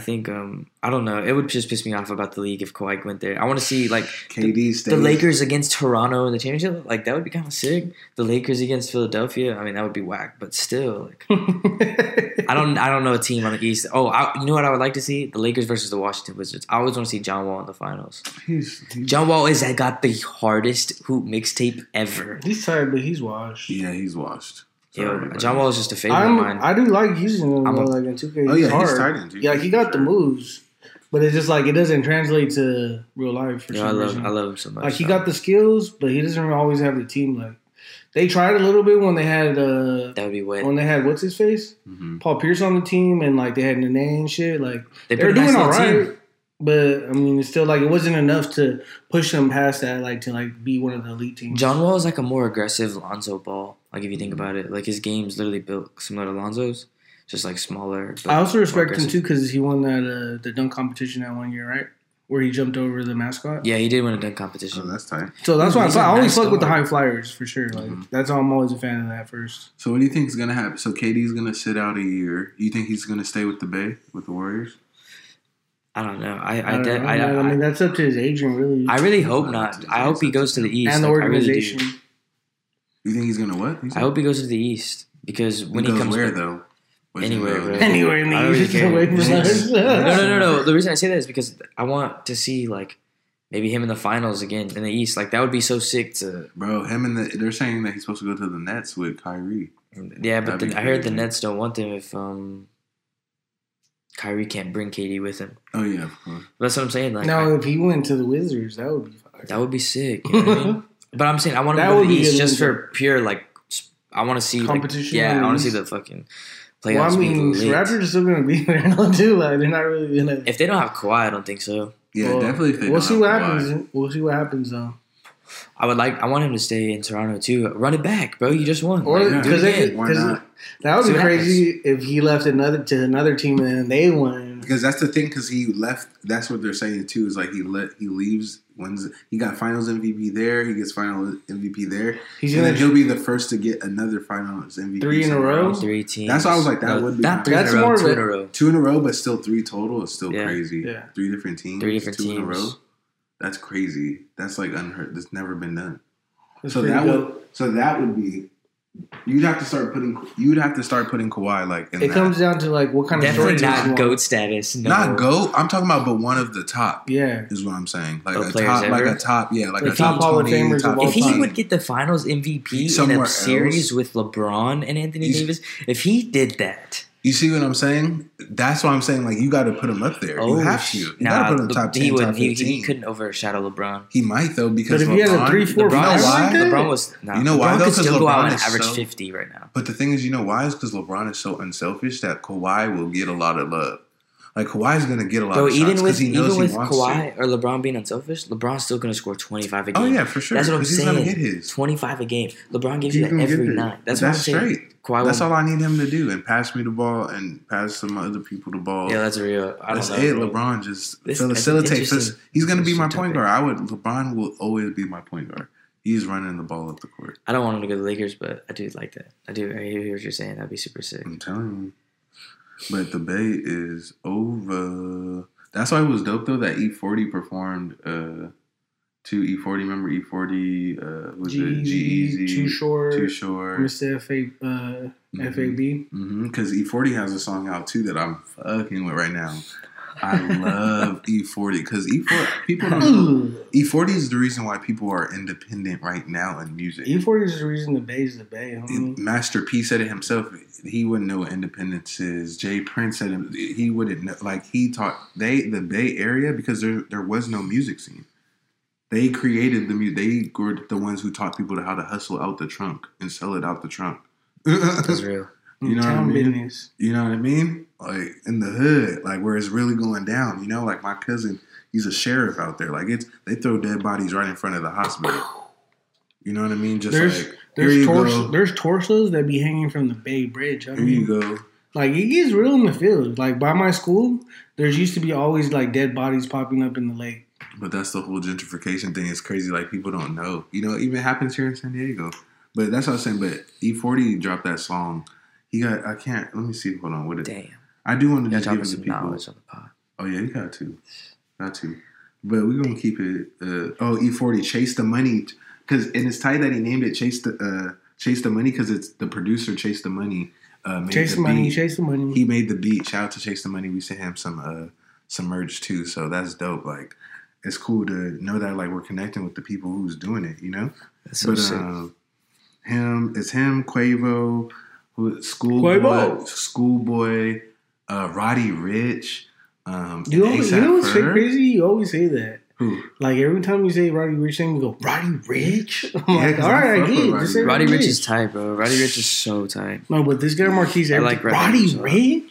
don't know. It would just piss me off about the league if Kawhi went there. I want to see, KD the Lakers against Toronto in the championship. That would be kind of sick. The Lakers against Philadelphia. I mean, that would be whack. But still, I don't know a team on the East. Oh, you know what I would like to see? The Lakers versus the Washington Wizards. I always want to see John Wall in the finals. John Wall got the hardest hoop mixtape ever. He's tired, but he's washed. Yeah, he's washed. Yo, John Wall is just a favorite of mine. I do like using him in 2K. Oh, yeah, he's tight in 2K. Yeah, he got the moves, but it's just it doesn't translate to real life for some reason. I love him so much. He got the skills, but he doesn't always have the team. They tried a little bit when they had that would be wet. When they had what's his face, Paul Pierce on the team, and they had Nene and shit. They were doing all right, but I mean, it's still it wasn't enough to push them past that. To be one of the elite teams. John Wall is a more aggressive Lonzo Ball. If you think about it, his game's literally built similar to Lonzo's, just smaller. I also respect him too because he won that the dunk competition that one year, right? Where he jumped over the mascot. Yeah, he did win a dunk competition. Oh, that's tight. So that's why I always fuck with the high flyers for sure. That's how I'm always a fan of that first. So what do you think is gonna happen? So KD's gonna sit out a year. You think he's gonna stay with the Bay with the Warriors? I don't know. I mean, that's up to his agent, really. I really hope not. I hope he goes to the East and the organization. You think he's gonna what? I hope he goes to the East because when he comes where though, anywhere, bro. Anywhere in the East. No. The reason I say that is because I want to see maybe him in the finals again in the East. That would be so sick to bro. Him and they're saying that he's supposed to go to the Nets with Kyrie. Yeah, but I heard the Nets don't want him if Kyrie can't bring KD with him. Oh yeah, of course. That's what I'm saying. Now, if he went to the Wizards, that would be fire. That would be sick. You know what I mean? But I'm saying I want to go to the East just for pure, I want to see competition. I want to see the fucking playoffs. Well, I mean, the Raptors are still going to be there, too. They're not really going to. If they don't have Kawhi, I don't think so. Yeah, definitely. If they we'll see what happens. We'll see what happens, though. I want him to stay in Toronto, too. Run it back, bro. You just won. Why not? That would be crazy if he left to another team and then they won. Because that's the thing, because he left. That's what they're saying, too, is he leaves. He got finals MVP there. He gets finals MVP there. He'll be the first to get another finals MVP. 3 in a row? 3 teams. That's why I was like, that would be. Not 3 in a row, 2 in a row. 2 in a row, but still 3 total is still crazy. Yeah. 3 different teams. 2 in a row. That's crazy. That's unheard. That's never been done. So that would be. You'd have to start putting Kawhi in. It comes down to what kind of story. Definitely not GOAT status. No. Not GOAT. I'm talking about, but one of the top. Yeah, is what I'm saying. Like a top Hall of Famers. If he would get the Finals MVP in a series with LeBron and Anthony Davis, if he did that. You see what I'm saying? That's why I'm saying you got to put him up there. You have to. You got to put him top 10, top 15. He couldn't overshadow LeBron. He might though because but if LeBron, he has a 3-4 LeBron was. You know why? Because LeBron go out and average 50 right now. But the thing is, you know why? Is because LeBron is so unselfish that Kawhi will get a lot of love. Kawhi's going to get a lot of shots because he knows he wants to. Even with Kawhi or LeBron being unselfish, LeBron's still going to score 25 a game. Oh, yeah, for sure. That's what I'm saying. He's going to get his. 25 a game. LeBron gives you that every night. That's what I'm saying. That's all I need him to do, and pass me the ball and pass some other people the ball. Yeah, that's real. I don't know. LeBron just facilitates. He's going to be my point guard. LeBron will always be my point guard. He's running the ball up the court. I don't want him to go to the Lakers, but I do like that. I hear what you're saying. That'd be super sick. I'm telling you. But the Bay is over. That's why it was dope, though, that E40 performed Two E40, remember E40? Was it G-Eazy? Too Short. Mr. F.A.B. Because E40 has a song out, too, that I'm fucking with right now. I love E40. Because E40, people don't know. E40 is the reason why people are independent right now in music. E40 is the reason the Bay is the Bay, homie. Master P said it himself. He wouldn't know what independence is. Jay Prince said it, he wouldn't know. Like, he taught the Bay Area, because there was no music scene. They created the music. They were the ones who taught people how to hustle out the trunk and sell it out the trunk. That's real. You know what I mean? Business. You know what I mean? Like, in the hood, like, where it's really going down. You know, like, my cousin, he's a sheriff out there. Like, they throw dead bodies right in front of the hospital. You know what I mean? Just there's torsos that be hanging from the Bay Bridge. There you go. Like, it gets real in the field. Like, by my school, there used to be always, like, dead bodies popping up in the lake. But that's the whole gentrification thing. It's crazy. Like, people don't know. You know, it even happens here in San Diego. But that's what I was saying. But E40 dropped that song. He got, I can't, let me see. Hold on. What it? Damn. I do want to just give it to people. Oh, yeah, you got to. Got to. But we're going to keep it. E40, Chase the Money. And it's tight that he named it Chase the Money because it's the producer, Chase the Money. Chase the Money. He made the beat. Shout out to Chase the Money. We sent him some merch, too. So that's dope. Like, it's cool to know that, like, we're connecting with the people who's doing it, you know? That's so sick. It's him, Quavo, Schoolboy, Roddy Ricch, You know what's crazy? You always say that. Who? Like, every time you say Roddy Ricch, you go, Roddy Ricch? I'm like, all right, I get it. Roddy Ricch is tight, bro. Roddy Ricch is so tight. No, but this guy Marquise, I like Roddy Ricch?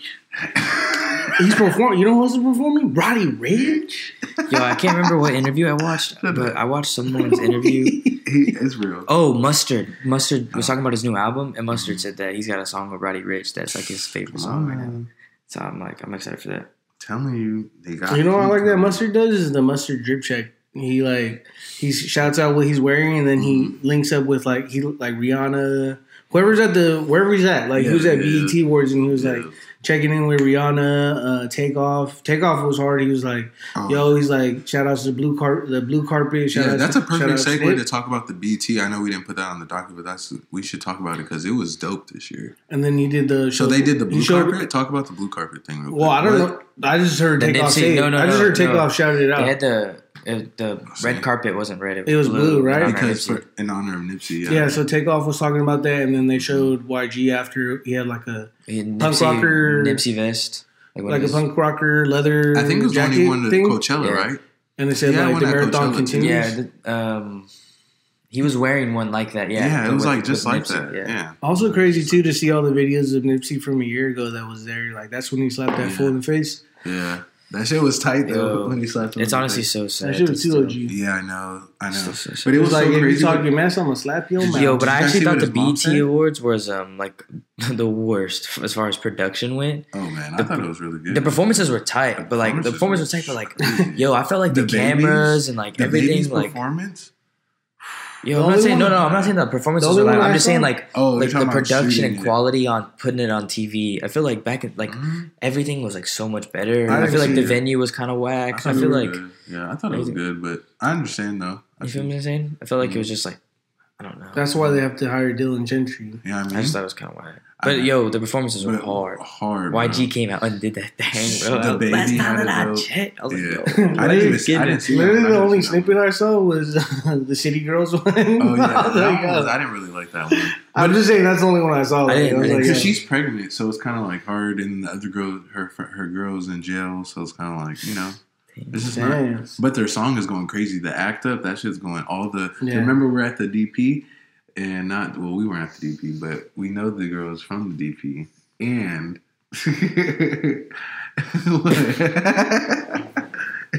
He's performing. You know who else is performing? Roddy Ricch. Yo, I can't remember what interview I watched, but I watched someone's interview. It's real. Oh, Mustard. Mustard was talking about his new album, and Mustard said that he's got a song with Roddy Ricch that's like his favorite song right now. So I'm excited for that. Telling you, they got. You know what I like that Mustard does is the Mustard drip check. He shouts out what he's wearing, and then he links up with like Rihanna. Wherever he's at, like, he was at BET Awards, and he was like checking in with Rihanna. Takeoff. Takeoff was hard. He was like, "Yo," he's like, "Shout outs to the blue carpet." That's a perfect segue to talk about the BET. I know we didn't put that on the document, but we should talk about it because it was dope this year. And then he did the show. So they did the blue carpet. Talk about the blue carpet thing. I don't know. I just heard Takeoff say. I just heard Takeoff shouted it out. They had the red carpet wasn't red. It was blue, right? Because in honor of Nipsey. Yeah, so Takeoff was talking about that, and then they showed YG after he had a punk rocker Nipsey vest. Like a punk rocker leather. I think it was when he won to Coachella, right? And they said, like, the marathon continues. Yeah, he was wearing one like that, yeah. Yeah, it was just like Nipsey. That, yeah. Also crazy, too, to see all the videos of Nipsey from a year ago that was there. Like, that's when he slapped that fool in the face. Yeah. That shit was tight, though. Yo, when he slapped him, it's honestly so sad. That shit was too OG. Yeah, I know. So but it was like, so crazy. If you talk your mess, I'm gonna slap your mouth. Yo, but I actually thought the BET Awards was the worst as far as production went. Oh man, I thought it was really good. The performances were tight, but like the performances were tight, but like yo, I felt like the cameras and like everything, like performance. Yo, I'm not saying the performances were live. I'm just saying like the production and quality on putting it on TV. I feel like back in, like everything was like so much better. I feel like the venue was kind of whack. I feel like I thought it was good, but I understand though. You feel what I'm saying? I feel like it was just like I don't know. That's why they have to hire Dylan Gentry. Yeah, I mean, I just thought it was kind of whack. But yo, the performances were hard. YG came out and did that thing, bro. The baby last time that I checked, I was like, yo. I didn't see that. Literally, the only snippet I saw was the City Girls one. Oh, yeah. I didn't really like that one. I'm just saying that's the only one I saw. Because she's pregnant, so it's kind of like hard. And the other girl, her girl's in jail, so it's kind of like, you know. It's just not, but their song is going crazy. The act up, that shit's going all the... Yeah. Remember we're at the DP... And not, well, we weren't at the DP, but we know the girls from the DP. And,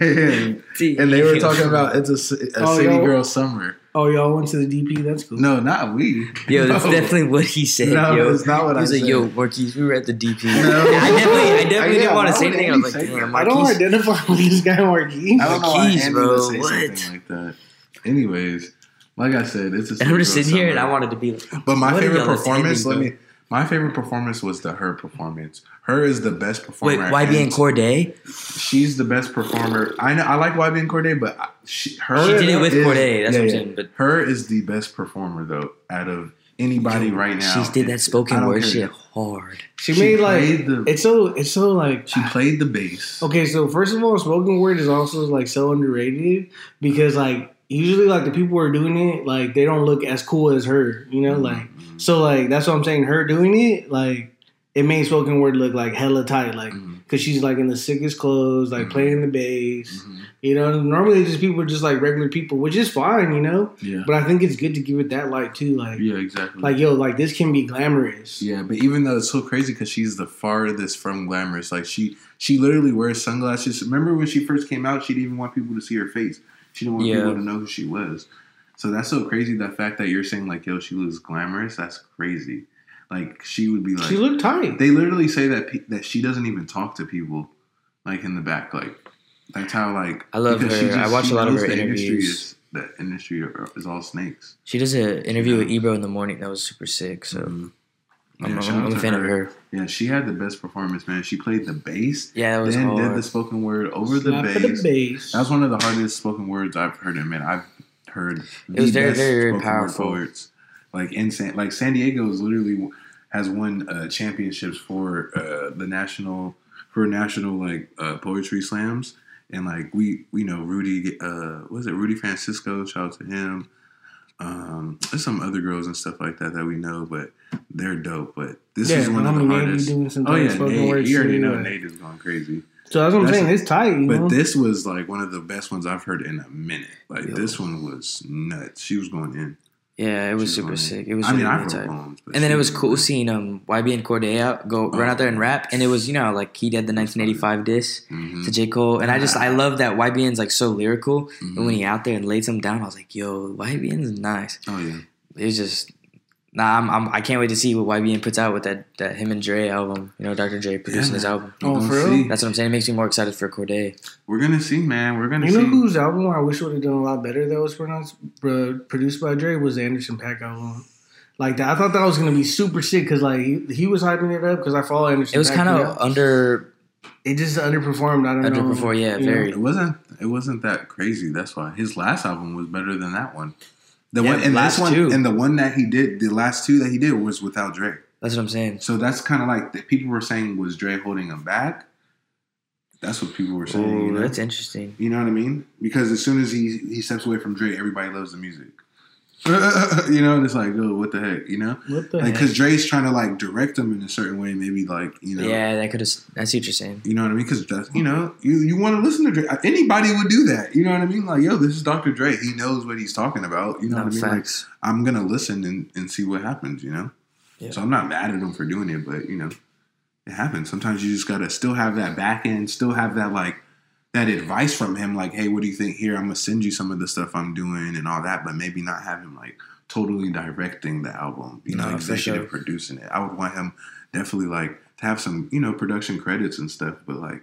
and they were talking about it's a city girl summer. Oh, y'all went to the DP? That's cool. No, not we. Yo, that's definitely what he said. No, that's not what I said. He was like, yo, Marquise, we were at the DP. No. I definitely didn't want to say anything. I was like, damn, Marquise. I don't identify with this guy, Marquise. Marquise, bro, what? Like that. Anyways. Like I said, it's a. And I'm just sitting here, and I wanted to be. But my favorite performance, My favorite performance was her performance. Her is the best performer. Wait, YB and Cordae? She's the best performer. I know. I like YB and Cordae, but she did it with Cordae. That's what I'm saying. But her is the best performer though out of anybody right now. She did that spoken word shit hard. She made like it's so like she played the bass. Okay, so first of all, spoken word is also like so underrated because like. Usually, like, the people who are doing it, like, they don't look as cool as her, you know? Like, so, like, that's what I'm saying. Her doing it, like, it made spoken word look, like, hella tight. Like, because she's, like, in the sickest clothes, like, playing the bass. You know? Normally, just people are just, like, regular people, which is fine, you know? Yeah. But I think it's good to give it that light, too. Like, yeah, exactly. Like, yo, like, this can be glamorous. Yeah, but even though it's so crazy because she's the farthest from glamorous. Like, she literally wears sunglasses. Remember when she first came out, she didn't even want people to see her face. She didn't want people to know who she was. So that's so crazy. The fact that you're saying, like, yo, she looks glamorous, that's crazy. Like, she would be like... She looked tight. They literally say that she doesn't even talk to people, like, in the back. Like, that's how, like... I love her. I watch a lot of her interviews. The industry is all snakes. She does an interview with Ebro in the morning. That was super sick, so... I'm a fan of her. Yeah, she had the best performance, man. She played the bass. Yeah, that was hard. Then did the spoken word over the bass. That was one of the hardest spoken words I've heard. Man, I've heard it was very, very powerful. Words. Like insane. Like San Diego is literally has won championships for national like poetry slams, and like we know Rudy. Was it Rudy Francisco? Shout out to him. There's some other girls and stuff like that we know, but they're dope. But this is one of the hardest. Nate, you already know Nate is going crazy. So that's what I'm saying. It's tight. But this was like one of the best ones I've heard in a minute. Like this one was nuts. She was going in. Yeah, it was super sick. It was. I mean, I've heard poems, and then it was cool seeing YB and Cordae run out there and rap. And it was, you know, like he did the 1985 diss to J. Cole, and I love that YBN's like so lyrical. And when he out there and laid some down, I was like, yo, YBN's nice. Oh yeah, it's just I can't wait to see what YBN puts out with that him and Dre album. You know, Dr. Dre producing his album. Oh, for real? That's what I'm saying. It makes me more excited for Cordae. We're gonna see, man. You know whose album I wish would have done a lot better that was produced by Dre was the Anderson .Paak album. Like that, I thought that was gonna be super sick because like he was hyping it up because I follow Anderson. It was kind of under. It just underperformed. I don't know. Underperformed, yeah, very. It wasn't that crazy. That's why his last album was better than that one. The one that he did, the last two that he did was without Dre. That's what I'm saying. So that's kind of like people were saying was Dre holding him back. That's what people were saying. Oh, you know? That's interesting. You know what I mean? Because as soon as he steps away from Dre, everybody loves the music. You know, and it's like, oh, what the heck? You know, what the heck? Because Dre's trying to like direct him in a certain way, maybe like you know. Yeah, I see what you're saying. You know what I mean? Because you know, you want to listen to Dre. Anybody would do that. You know what I mean? Like, yo, this is Dr. Dre. He knows what he's talking about. You know what I mean? Facts. Like, I'm gonna listen and see what happens. You know, So I'm not mad at him for doing it, but you know, it happens. Sometimes you just gotta still have that back end, still have that like. That advice from him, like, hey, what do you think here? I'm going to send you some of the stuff I'm doing and all that, but maybe not have him, like, totally directing the album, you know, executive producing it. I would want him definitely, like, to have some, you know, production credits and stuff, but, like,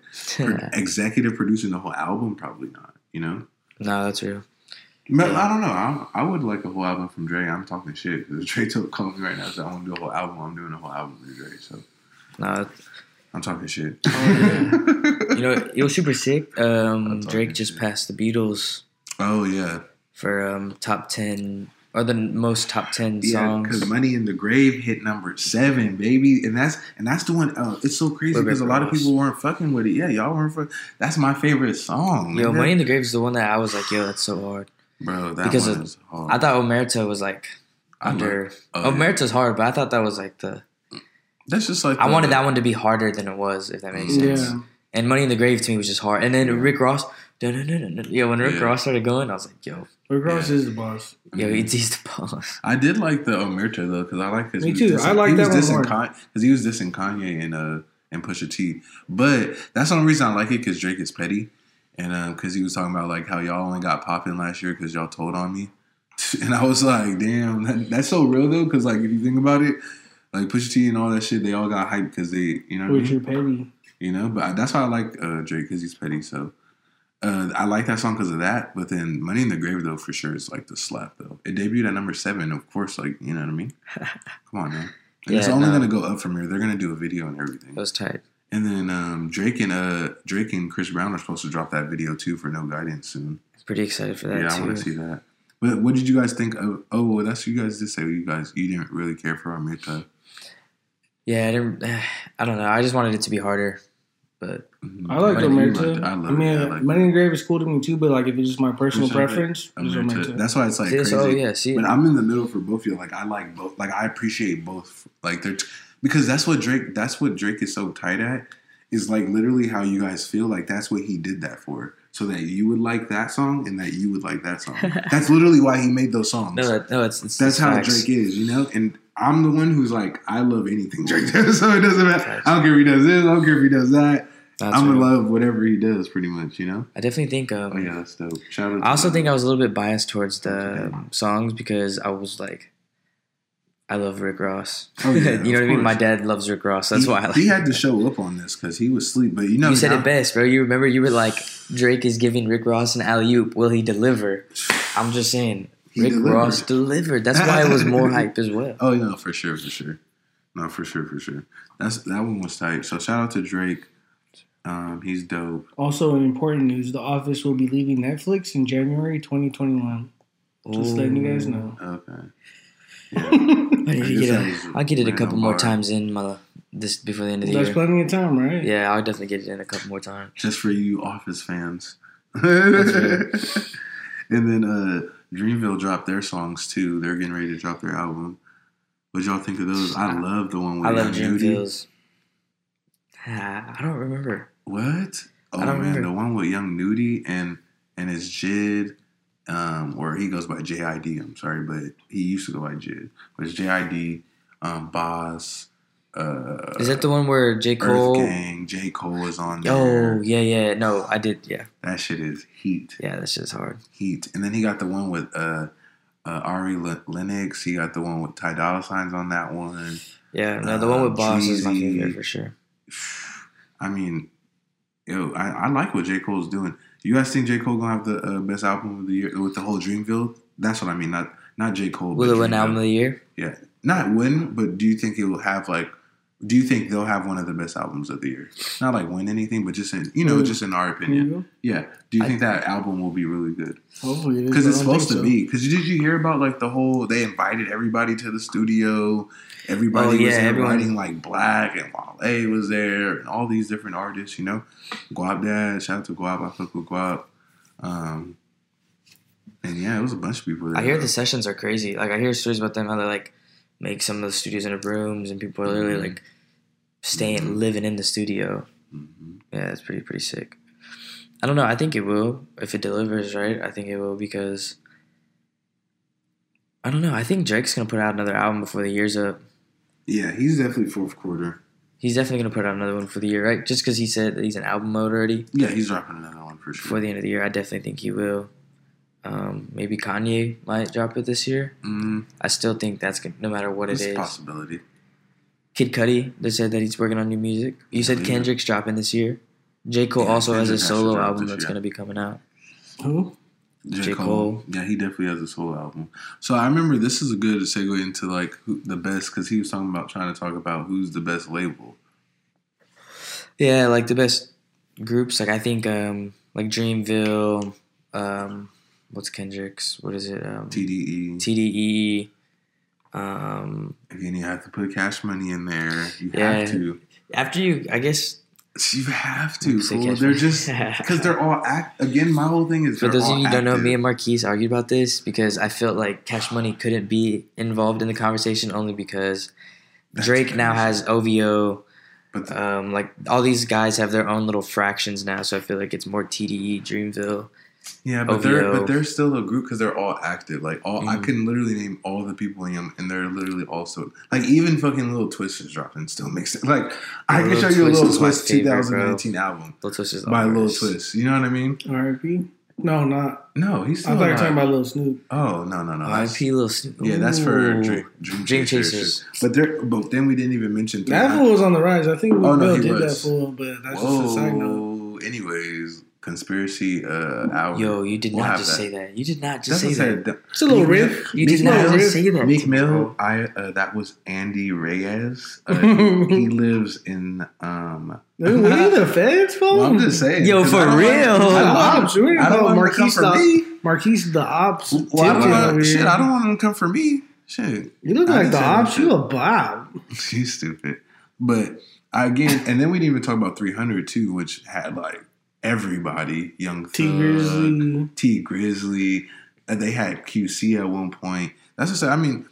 executive producing the whole album, probably not, you know? No, that's real. But I don't know. I would like a whole album from Dre. I'm talking shit because Dre called me right now, so I want to do a whole album. I'm doing a whole album with Dre, so. No, I'm talking shit. Oh, yeah. You know, it was super sick. Drake just passed the Beatles. Oh, yeah. For top 10 or the most top 10 songs. Yeah, because Money in the Grave hit number 7, baby. And that's the one. It's so crazy because a lot of people weren't fucking with it. Yeah, y'all weren't fucking. That's my favorite song. Yo, Money in the Grave is the one that I was like, yo, that's so hard. Bro, that one is hard. I thought Omerta was like under. Omerta's hard, but I thought that was like the. That's just like I wanted that one to be harder than it was, if that makes sense. Yeah. And Money in the Grave to me was just hard. And then Rick Ross, when Rick Ross started going, I was like, yo. Rick Ross is the boss. Yo, he's the boss. I did like the Omerta, though, because I like his. Me too. I like that one more. Because he was dissing Kanye and Pusha T. But that's the only reason I like it, because Drake is petty. And because he was talking about like how y'all only got popping last year because y'all told on me. And I was like, damn, that's so real, though, because like if you think about it, like Pusha T and all that shit, they all got hyped because they, you know, which are petty, you know. But that's why I like Drake because he's petty. So I like that song because of that. But then Money in the Grave, though, for sure is like the slap. Though it debuted at number 7, of course. Like you know what I mean? Come on, man. And it's only going to go up from here. They're going to do a video and everything. That was tight. And then Drake and Chris Brown are supposed to drop that video too for No Guidance soon. I'm pretty excited for that. Yeah, too. I want to see that. But what did you guys think of? Oh, well, that's you guys did say you didn't really care for Amrita. Yeah, I don't know. I just wanted it to be harder. But I like Omerta. I mean, Money in the Grave is cool to me too. But like, if it's just my personal preference, Omerta. That's why it's like crazy. Oh yeah, see. But I'm in the middle for both of you. Like, I like both. Like, I appreciate both. Like, they're because that's what Drake. That's what Drake is so tight at. Is like literally how you guys feel. Like that's what he did that for. So that you would like that song and that you would like that song. That's literally why he made those songs. That's how facts. Drake is, you know. And I'm the one who's like, I love anything Drake does, so it doesn't matter. I don't care if he does this. I don't care if he does that. That's I'm going to love whatever he does, pretty much, you know? I definitely think... oh, yeah, that's dope. Shout out to I was a little bit biased towards the songs because I was like, I love Rick Ross. Oh, yeah, you know what I mean? My dad loves Rick Ross. That's why I like it. He had to show up on this because he was asleep, but you know... You said it best, bro. You remember you were like, Drake is giving Rick Ross an alley-oop. Will he deliver? I'm just saying, Rick Ross delivered. That's why it was more hype as well. Oh, yeah, for sure. No, for sure. That one was tight. So shout out to Drake. He's dope. Also, in important news, The Office will be leaving Netflix in January 2021. Just letting you guys know. Okay. Yeah. I'll get it a couple more times in this before the end of the year. There's plenty of time, right? Yeah, I'll definitely get it in a couple more times. Just for you Office fans. And then Dreamville dropped their songs too. They're getting ready to drop their album. What y'all think of those? I love the one with Dreamville's. I don't remember. What? Oh, man, the one with Young Nudie and his Jid, or he goes by JID, I'm sorry, but he used to go by Jid. But it's JID, Boss. Is that the one where J. Cole? Earth Gang, J. Cole is on there. Oh, yeah. No, I did, yeah. That shit is heat. Yeah, that shit's hard. Heat. And then he got the one with Ari Lennox. He got the one with Ty Dolla $ign's on that one. Yeah, no, the one with Boss is my favorite for sure. I mean, I like what J. Cole's doing. You guys think J. Cole gonna have the best album of the year with the whole Dreamville? That's what I mean. Not J. Cole. Will it win album of the year? Yeah, not win, but do you think it will have like? Do you think they'll have one of the best albums of the year? Not like win anything, but just in just in our opinion. Yeah. Do you think that album will be really good? Hopefully, because it's supposed to be. Because did you hear about like the whole? They invited everybody to the studio. Everybody was inviting like Black and Wale was there and all these different artists. You know, Guap Dad. Shout out to Guap. I fuck with Guap. And yeah, it was a bunch of people there. I hear the sessions are crazy. Like I hear stories about them how they like. Make some of those studios into rooms, and people are literally like staying, living in the studio. Mm-hmm. Yeah, it's pretty sick. I don't know. I think it will if it delivers, right? I think it will because I don't know. I think Drake's gonna put out another album before the year's up. Yeah, he's definitely fourth quarter. He's definitely gonna put out another one for the year, right? Just because he said that he's in album mode already. Yeah, he's dropping another one for sure before the end of the year. I definitely think he will. Maybe Kanye might drop it this year. Mm. I still think that's good, no matter what it's a possibility. Kid Cudi, they said that he's working on new music. You said Kendrick's dropping this year. J. Cole also has a solo album that's going to be coming out. Who? J. Cole. Yeah, he definitely has a solo album. So I remember this is a good segue into like who, the best because he was trying to talk about who's the best label. Yeah, like the best groups. Like I think like Dreamville. What's Kendrick's? What is it? TDE. Again, you have to put Cash Money in there. You have to. After you, I guess. You have to. Cool. They're just because they're all active. Again, my whole thing is for those of you who don't know, me and Marquise argued about this because I felt like Cash Money couldn't be involved in the conversation only because Drake now has OVO. But like all these guys have their own little fractions now, so I feel like it's more TDE, Dreamville. Yeah, but they're still a group because they're all active. Like I can literally name all the people in them, and they're literally also like even fucking Lil Twist is dropping still makes it. Like I can show you a Lil Twist 2019 album. Lil Twist is by Lil Twist. You know what I mean? R.I.P. No, he's still. I thought you were talking about Lil Snoop. Oh no. R.I.P. Lil Snoop. Yeah, that's for Dream Chasers. But then we didn't even mention that fool was on the rise. I think Bill did that fool, but that's just a side note. Anyways. Conspiracy hour. Yo, you did not just say that. You did not just say that. It's a little riff. You did not just say that. Meek Mill, that was Andy Reyes. He lives in... Dude, what are you the feds for? Well, I'm just saying. Yo, for real. I don't want Marquise to come for me. Marquise the ops. Shit, I don't want him to come for me. Shit. You look like the ops. You a Bob. You stupid. But again, and then we didn't even talk about 300 too, which had like everybody, Young Thug, T Grizzly. They had QC at one point. That's what I said. I mean,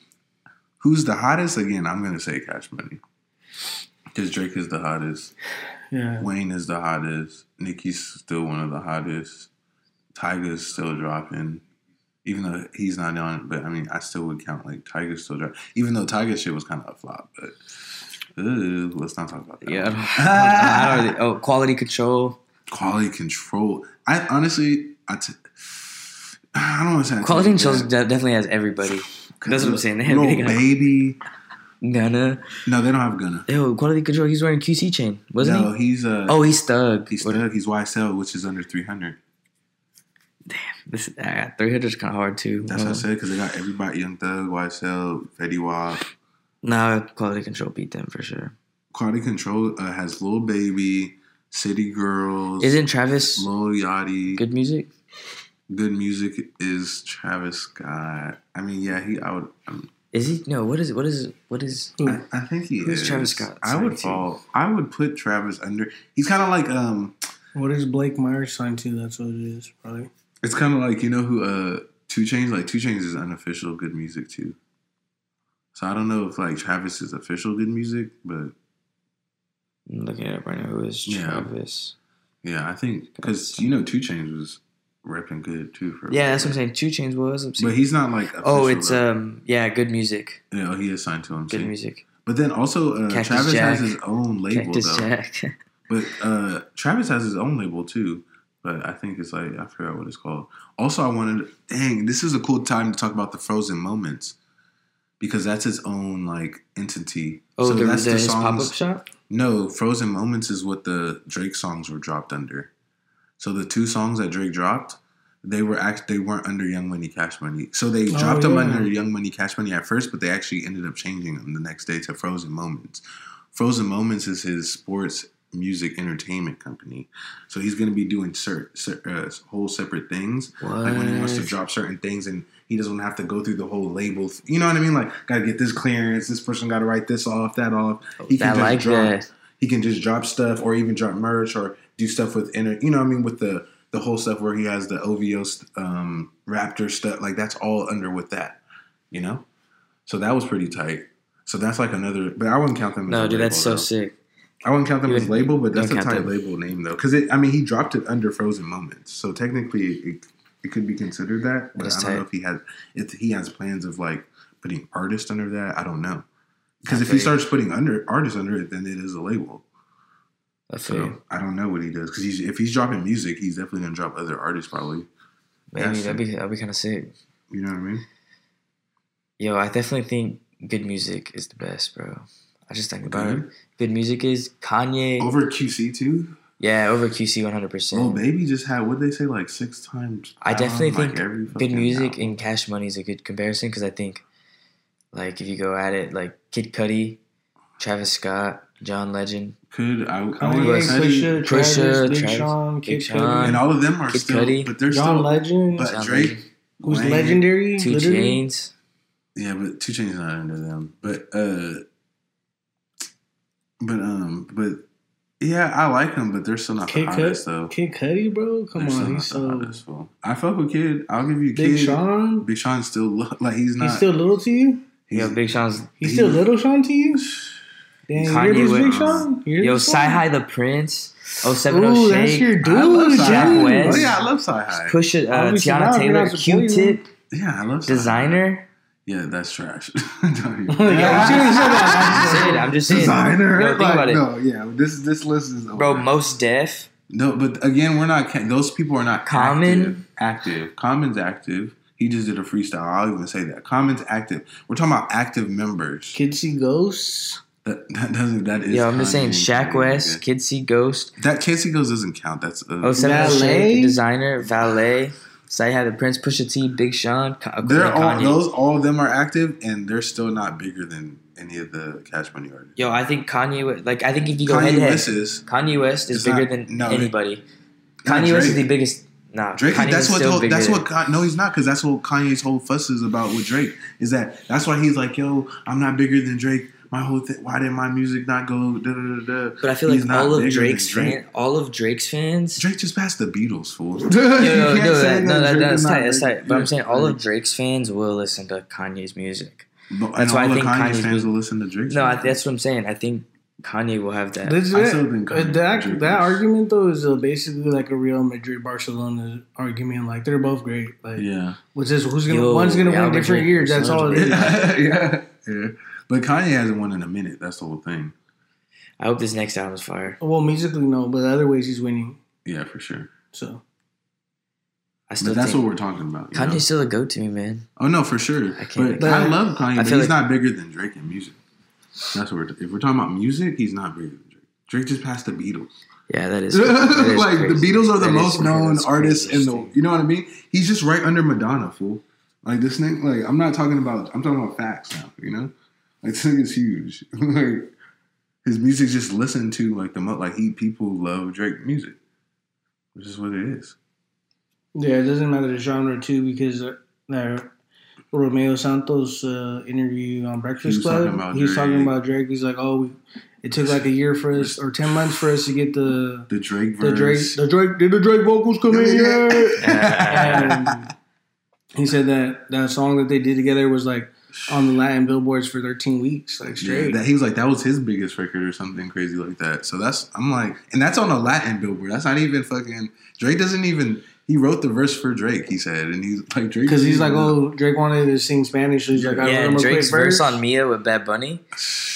who's the hottest? Again, I'm gonna say Cash Money because Drake is the hottest. Yeah, Wayne is the hottest. Nicki's still one of the hottest. Tiger's still dropping, even though he's not on. But I mean, I still would count like Tiger's still dropping, even though Tiger's shit was kind of a flop, but. Ooh, let's not talk about that. Yeah. I don't know, Quality Control. Quality Control. I honestly, I don't want to say Quality Control definitely has everybody. That's what I'm saying. They have Lil Baby. Gunna. No, they don't have Gunna. Yo, Quality Control. He's wearing QC chain, wasn't he? No, he's he's Thug. He's Thug. He's YSL, which is under 300. Damn, 300 is kind of hard too. That's what I said because they got everybody. Young Thug, YSL, Fetty Wap. Nah, Quality Control beat them for sure. Quality Control has Lil Baby, City Girls. Isn't Travis Lil Yachty Good Music? Good Music is Travis Scott. I mean, yeah, he. I would. Is he? No. What is it? What is? I think he is. Who's Travis Scott? I would put Travis under. He's kind of like What is Blake Myers signed to? That's what it is, probably. It's kind of like, you know who 2 Chainz. Like 2 Chainz is unofficial Good Music too. So I don't know if like Travis is official Good Music, but I'm looking it up right now. Who is Travis? Yeah, I think because 2 Chainz was repping good too for. Yeah, that's what I'm saying. 2 Chainz was, but he's not like official. Oh, it's rapper. Good Music. Yeah, he is signed to him. Good Music. But then also Travis has his own label though. Jack. But Travis has his own label too. But I think it's like I forgot what it's called. Also, I wanted. Dang, this is a cool time to talk about the Frozen moments. Because that's its own like entity. Oh, so that's the songs. Pop-up shop? No, Frozen Moments is what the Drake songs were dropped under. So the 2 songs that Drake dropped, they weren't under Young Money Cash Money. So they dropped them under Young Money Cash Money at first, but they actually ended up changing them the next day to Frozen Moments. Frozen Moments is his sports music entertainment company. So he's going to be doing whole separate things. What? Like when he wants to drop certain things and he doesn't have to go through the whole label. You know what I mean? Like, got to get this clearance. This person got to write this off, that off. He can just drop stuff or even drop merch or do stuff with inner, you know what I mean? With the whole stuff where he has the OVO Raptor stuff. Like, that's all under with that, you know? So that was pretty tight. So that's like another, but I wouldn't count them as label. No, dude, that's so sick. I wouldn't count them as label, but that's a tight label name, though. Because, he dropped it under Frozen Moments. So technically, it could be considered that, but I don't know if he has plans of like putting artist under that. I don't know, because if he starts putting artist under it, then it is a label. So I don't know what he does, because if he's dropping music, he's definitely gonna drop other artists probably. Maybe that'd be kind of sick. You know what I mean? Yo, I definitely think Good Music is the best, bro. I just think about it. Good Music is Kanye over QC too. Yeah, over QC 100%. Well, Baby just had, what did they say, like 6 times? I definitely think Good Music and Cash Money is a good comparison, because I think, like, if you go at it, like, Kid Cudi, Travis Scott, John Legend. Pusha, Travis, Big Sean. And all of them are Kid still. Cudi, but they're John still, Legend. But John Drake. Legend. Who's Wayne, legendary? 2 Chainz. Yeah, but 2 Chainz is not under them. But... Yeah, I like them, but they're still not the hottest, though. Kid Cudi, bro? Come on, he's so... I fuck with Kid. I'll give you Kid. Big Sean? Big Sean's still... Like, he's not... He's still little to you? Yeah, Big Sean's... He's still little Sean to you? Dang, you're this Big Sean? Yo, Sci-Hi the Prince. 070 Shake. Ooh, that's your dude. I love Sci-Hi. Oh, yeah, I love Sci-Hi. Pusha, Tiana Taylor, Q-Tip. Yeah, I love Sci-Hi. Designer. Yeah, that's trash. I'm just saying. Designer. You gotta think about it. No, yeah. This list is over. Bro, Most Def. No, but again, we're not. Those people are not Common. Active. Common's active. He just did a freestyle. I'll even say that. Common's active. We're talking about active members. Kids See Ghosts. That is. Yeah, I'm just saying Shaq West, Kid See Ghost. That Kid See Ghost doesn't count. That's Valet, Designer, Valet. Had the Prince, Pusha T, Big Sean. All of them are active, and they're still not bigger than any of the Cash Money artists. Yo, I think Kanye. Like, I think if you go head to head, Kanye West is bigger than anybody. Kanye West is the biggest. Nah, Drake. No, he's not, because that's what Kanye's whole fuss is about with Drake. Is that's why he's like, yo, I'm not bigger than Drake. My whole thing. Why did my music not go? Da, da, da, da. But I feel he's like all of Drake's fans. Drake just passed the Beatles, fool. That's tight. But I'm saying all of Drake's fans will listen to Kanye's music. That's why I think Kanye's fans will listen to Drake's. No, that's what I'm saying. I think Kanye will have that. That argument though is basically like a Real Madrid Barcelona argument. Like they're both great. Like, yeah, which is one's gonna win different years. That's all it is. Yeah. But Kanye hasn't won in a minute. That's the whole thing. I hope this next album is fire. Well, musically, no. But other ways, he's winning. Yeah, for sure. So. That's what we're talking about. Kanye's still a goat to me, man. Oh, no, for sure. I love Kanye, but he's not bigger than Drake in music. That's what if we're talking about music, he's not bigger than Drake. Drake just passed the Beatles. Yeah, that is. Like, crazy. The Beatles are the most known artists in the world. You know what I mean? He's just right under Madonna, fool. Like, this thing, like, I'm talking about facts now, you know? Like, this thing is huge. Like, his music's just listened to people love Drake music, which is what it is. Yeah, it doesn't matter the genre too, because Romeo Santos' interview on Breakfast Club, he was talking about Drake. He's like, it took like a year for us or 10 months for us to get the Drake verse. The Drake vocals come in here. And he said that song that they did together was like on the Latin billboards for 13 weeks, like straight. Yeah, he was like, that was his biggest record or something crazy like that. So that's on a Latin billboard. That's not even fucking Drake. He wrote the verse for Drake. He said, and he's like Drake because he's like, Drake wanted to sing Spanish. So he's like, Drake's verse on Mia with Bad Bunny.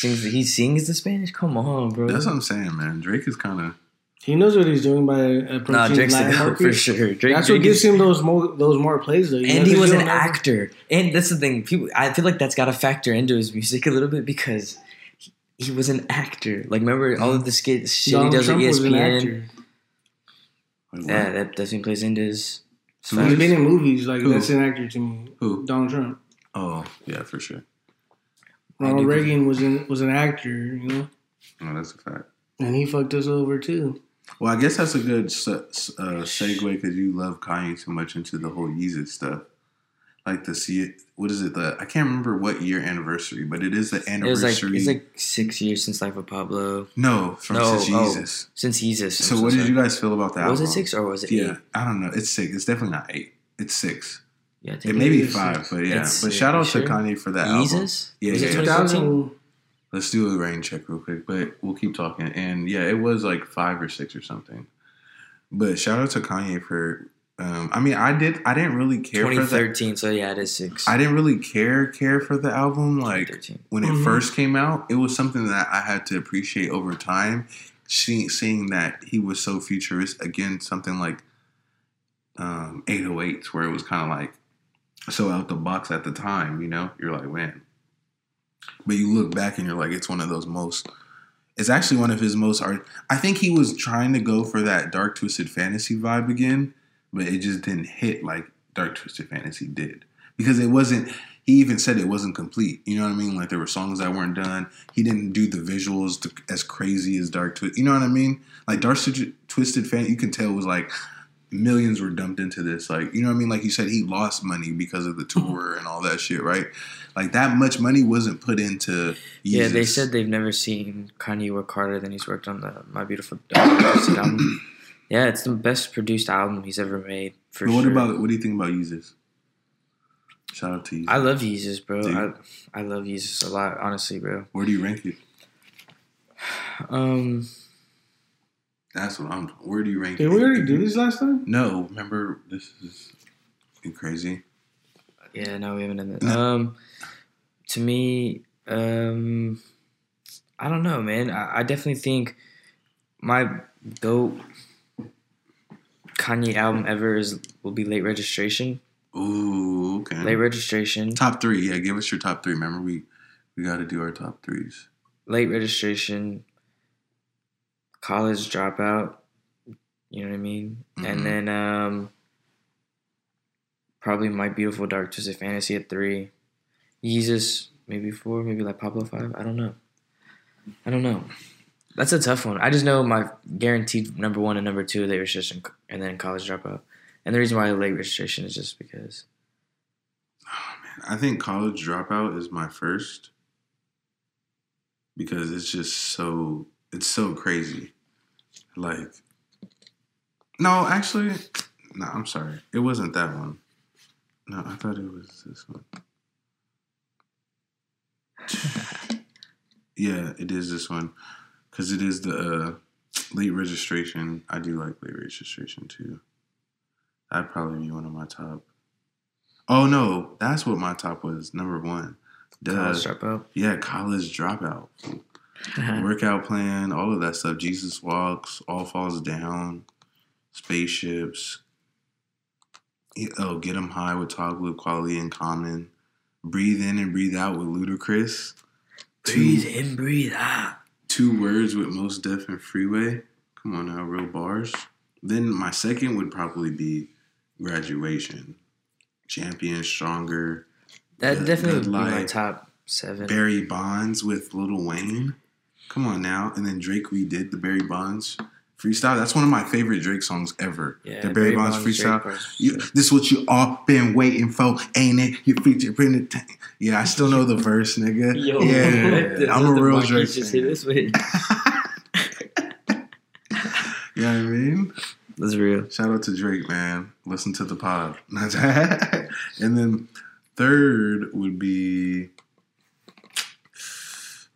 He sings the Spanish. Come on, bro. That's what I'm saying, man. Drake is kind of. He knows what he's doing by approaching Drake's Latin market. For sure. Drake gives him those more plays, though. And he was an actor. And that's the thing. I feel like that's got to factor into his music a little bit because he was an actor. Like, remember all of the shit Donald he does Trump at ESPN? Yeah, that definitely plays into his... He's been in movies. Like, that's an actor to me. Who? Donald Trump. Oh, yeah, for sure. Ronald Reagan was an actor, you know? Oh, that's a fact. And he fucked us over, too. Well, I guess that's a good segue because you love Kanye so much into the whole Yeezus stuff. Like I can't remember what year anniversary, but it is the anniversary. It's like 6 years since Life of Pablo. Since Yeezus. Since Yeezus. So what did you guys feel about that album? Was it 6 or was it 8? Yeah, I don't know. It's 6. It's definitely not 8. It's 6. Yeah, I think it may be 5, 6. But yeah. But shout out to Kanye for that album. Yeezus? Yeah, was it 2014? Let's do a rain check real quick, but we'll keep talking. And yeah, it was like 5 or 6 or something. But shout out to Kanye for. I didn't really care. 2013. So yeah, it is 6. I didn't really care for the album. Like when it first came out, it was something that I had to appreciate over time. Seeing that he was so futuristic. Again, something like 808s, where it was kind of like so out the box at the time. You know, you're like, man. But you look back and you're like, it's one of those most... It's actually one of his most... I think he was trying to go for that Dark Twisted Fantasy vibe again, but it just didn't hit like Dark Twisted Fantasy did. Because it wasn't... He even said it wasn't complete. You know what I mean? Like, there were songs that weren't done. He didn't do the visuals as crazy as Dark Twisted... You know what I mean? Like, Dark Twisted Fantasy, you can tell, was like... Millions were dumped into this, like, you know what I mean? Like you said, he lost money because of the tour and all that shit, right? Like, that much money wasn't put into Yeezus. Yeah, they said they've never seen Kanye work harder than he's worked on the My Beautiful Dark album. Yeah, it's the best produced album he's ever made, for sure. What do you think about Yeezus? Shout out to Yeezus. I love Yeezus, bro. I love Yeezus a lot, honestly, bro. Where do you rank it? That's what I'm... Where do you rank... Did we already do this last time? No. Remember, this is crazy. Yeah, no, we haven't done that. To me, I don't know, man. I definitely think my GOAT Kanye album ever will be Late Registration. Ooh, okay. Late Registration. Top 3. Yeah, give us your top 3. Remember, we got to do our top 3s. late registration, college dropout, you know what I mean? Mm-hmm. And then probably My Beautiful Dark Twisted Fantasy at 3. Yeezus, maybe 4, maybe like Pablo 5. I don't know. That's a tough one. I just know my guaranteed number 1 and number 2, late registration, and then college dropout. And the reason why I late registration is just because. Oh, man. I think college dropout is my first. Because it's just so, it's so crazy. Like, no, actually, no, I'm sorry. It wasn't that one. No, I thought it was this one. Yeah, it is this one. Because it is the late registration. I do like late registration, too. That'd probably be one of my top. Oh, no. That's what my top was. Number 1. Duh. College dropout? Yeah, college dropout. Workout plan, all of that stuff. Jesus Walks, All Falls Down, Spaceships. Oh, Get 'Em High with Toglib, Quality and Common. Breathe In and Breathe Out with Ludacris. Breathe In, Breathe Out. 2 Words with Most Def and Freeway. Come on now, real bars. Then my second would probably be Graduation. Champion, Stronger. That definitely would be my top 7. Barry Bonds with Lil Wayne. Come on now. And then Drake redid the Barry Bonds freestyle. That's one of my favorite Drake songs ever. Yeah, the Barry Bonds freestyle. This what you all been waiting for, ain't it? You featuring it. Yeah, I still know the verse, nigga. Yo, yeah, I'm a real Drake fan. You know what I mean? That's real. Shout out to Drake, man. Listen to the pod. And then 3rd would be...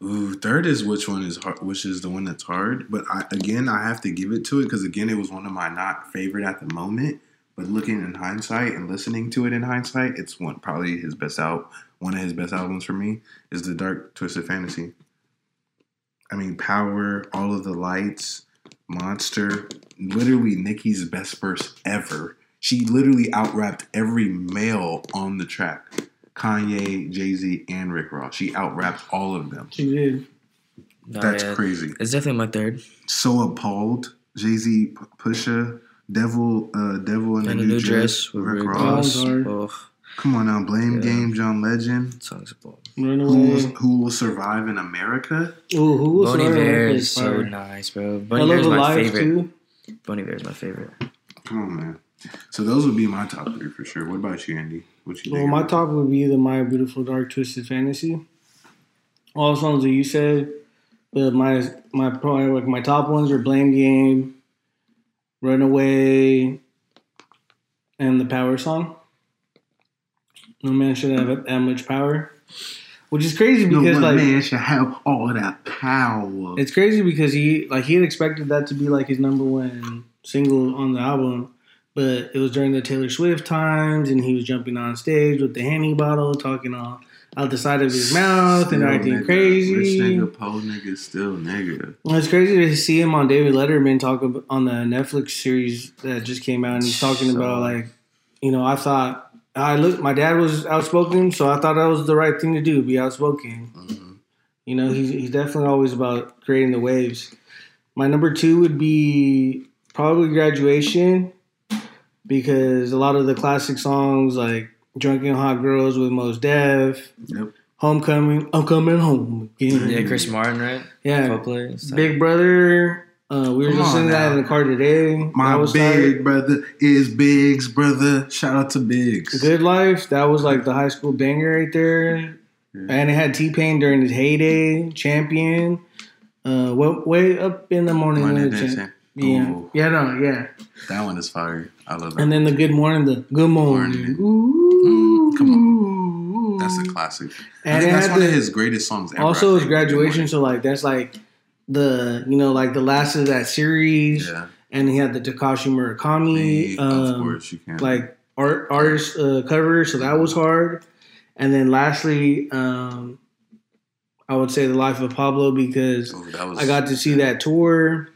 Ooh, 3rd is which one is hard, which is the one that's hard. But I have to give it to it because, again, it was one of my not favorite at the moment. But looking in hindsight and listening to it in hindsight, it's probably his best album. One of his best albums for me is The Dark Twisted Fantasy. I mean, Power, All of the Lights... Monster, literally Nicki's best verse ever. She literally out-rapped every male on the track. Kanye, Jay-Z, and Rick Ross. She out-rapped all of them. She did. That's crazy. It's definitely my 3rd. So Appalled, Jay-Z, Pusha, Devil in a New Dress with Rick Ross. Oh. Come on now, Blame Game, John Legend. Songs Appalled. Who will survive in America? Ooh, Who Will Survive in America? Bon Iver is so nice, bro. Bon Iver is my favorite. Bon Iver is my favorite. Come on, man. So those would be my top 3 for sure. What about you, Andy? What you think? Well, my top would be the My Beautiful Dark Twisted Fantasy. All the songs that you said, but my top ones are Blame Game, Runaway, and the Power song. No man should have that much power. Which is crazy because no man should have all that power. It's crazy because he had expected that to be like his number 1 single on the album, but it was during the Taylor Swift times, and he was jumping on stage with the Henny bottle, talking all out the side of his mouth still and everything nigga. Crazy. Rich nigga, po nigga, still nigga. Well, it's crazy to see him on David Letterman talk on the Netflix series that just came out, and he's talking about like, you know, my dad was outspoken, so I thought that was the right thing to do, be outspoken. Mm-hmm. You know, he's definitely always about creating the waves. My number 2 would be probably Graduation, because a lot of the classic songs like Drunken Hot Girls with Mos Def, yep. Homecoming, I'm coming home again. Yeah, Chris Martin, right? Yeah. Big Brother. We were just singing that in the car today. My big brother is Biggs, brother. Shout out to Biggs. Good Life. That was like the high school banger right there. Yeah. And it had T-Pain during his heyday. Champion. Way up in the morning. Yeah. That one is fire. I love that. And then the Good Morning. The Good Morning. Ooh. Come on. That's a classic. And I think that's one of his greatest songs ever. Also, his Graduation. So, like, that's like... the last of that series, yeah. And he had the Takashi Murakami, of course you can. Like artist cover, so that was hard. And then lastly, I would say The Life of Pablo because I got to see that tour,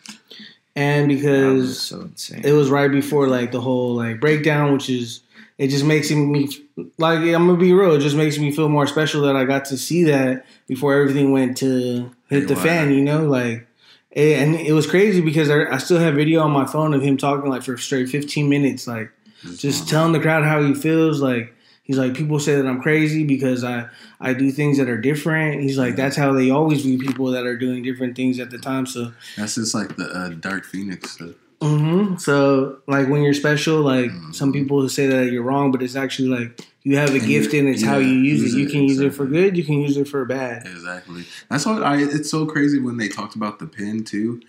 and because was so insane. It was right before like the whole like breakdown, which is it just makes me like I'm gonna be real, it just makes me feel more special that I got to see that before everything went to. hit the fan, you know, like, and it was crazy because I still have video on my phone of him talking like for straight 15 minutes, like just telling the crowd how he feels. Like, he's like, people say that I'm crazy because I do things that are different. He's like, that's how they always view people that are doing different things at the time. So that's just like the Dark Phoenix stuff. Mm-hmm. So, like, when you're special, like, some people say that you're wrong, but it's actually, like, you have a gift and it's how you use it. You can use it for good, you can use it for bad. Exactly. That's what it's so crazy when they talked about the pen, too.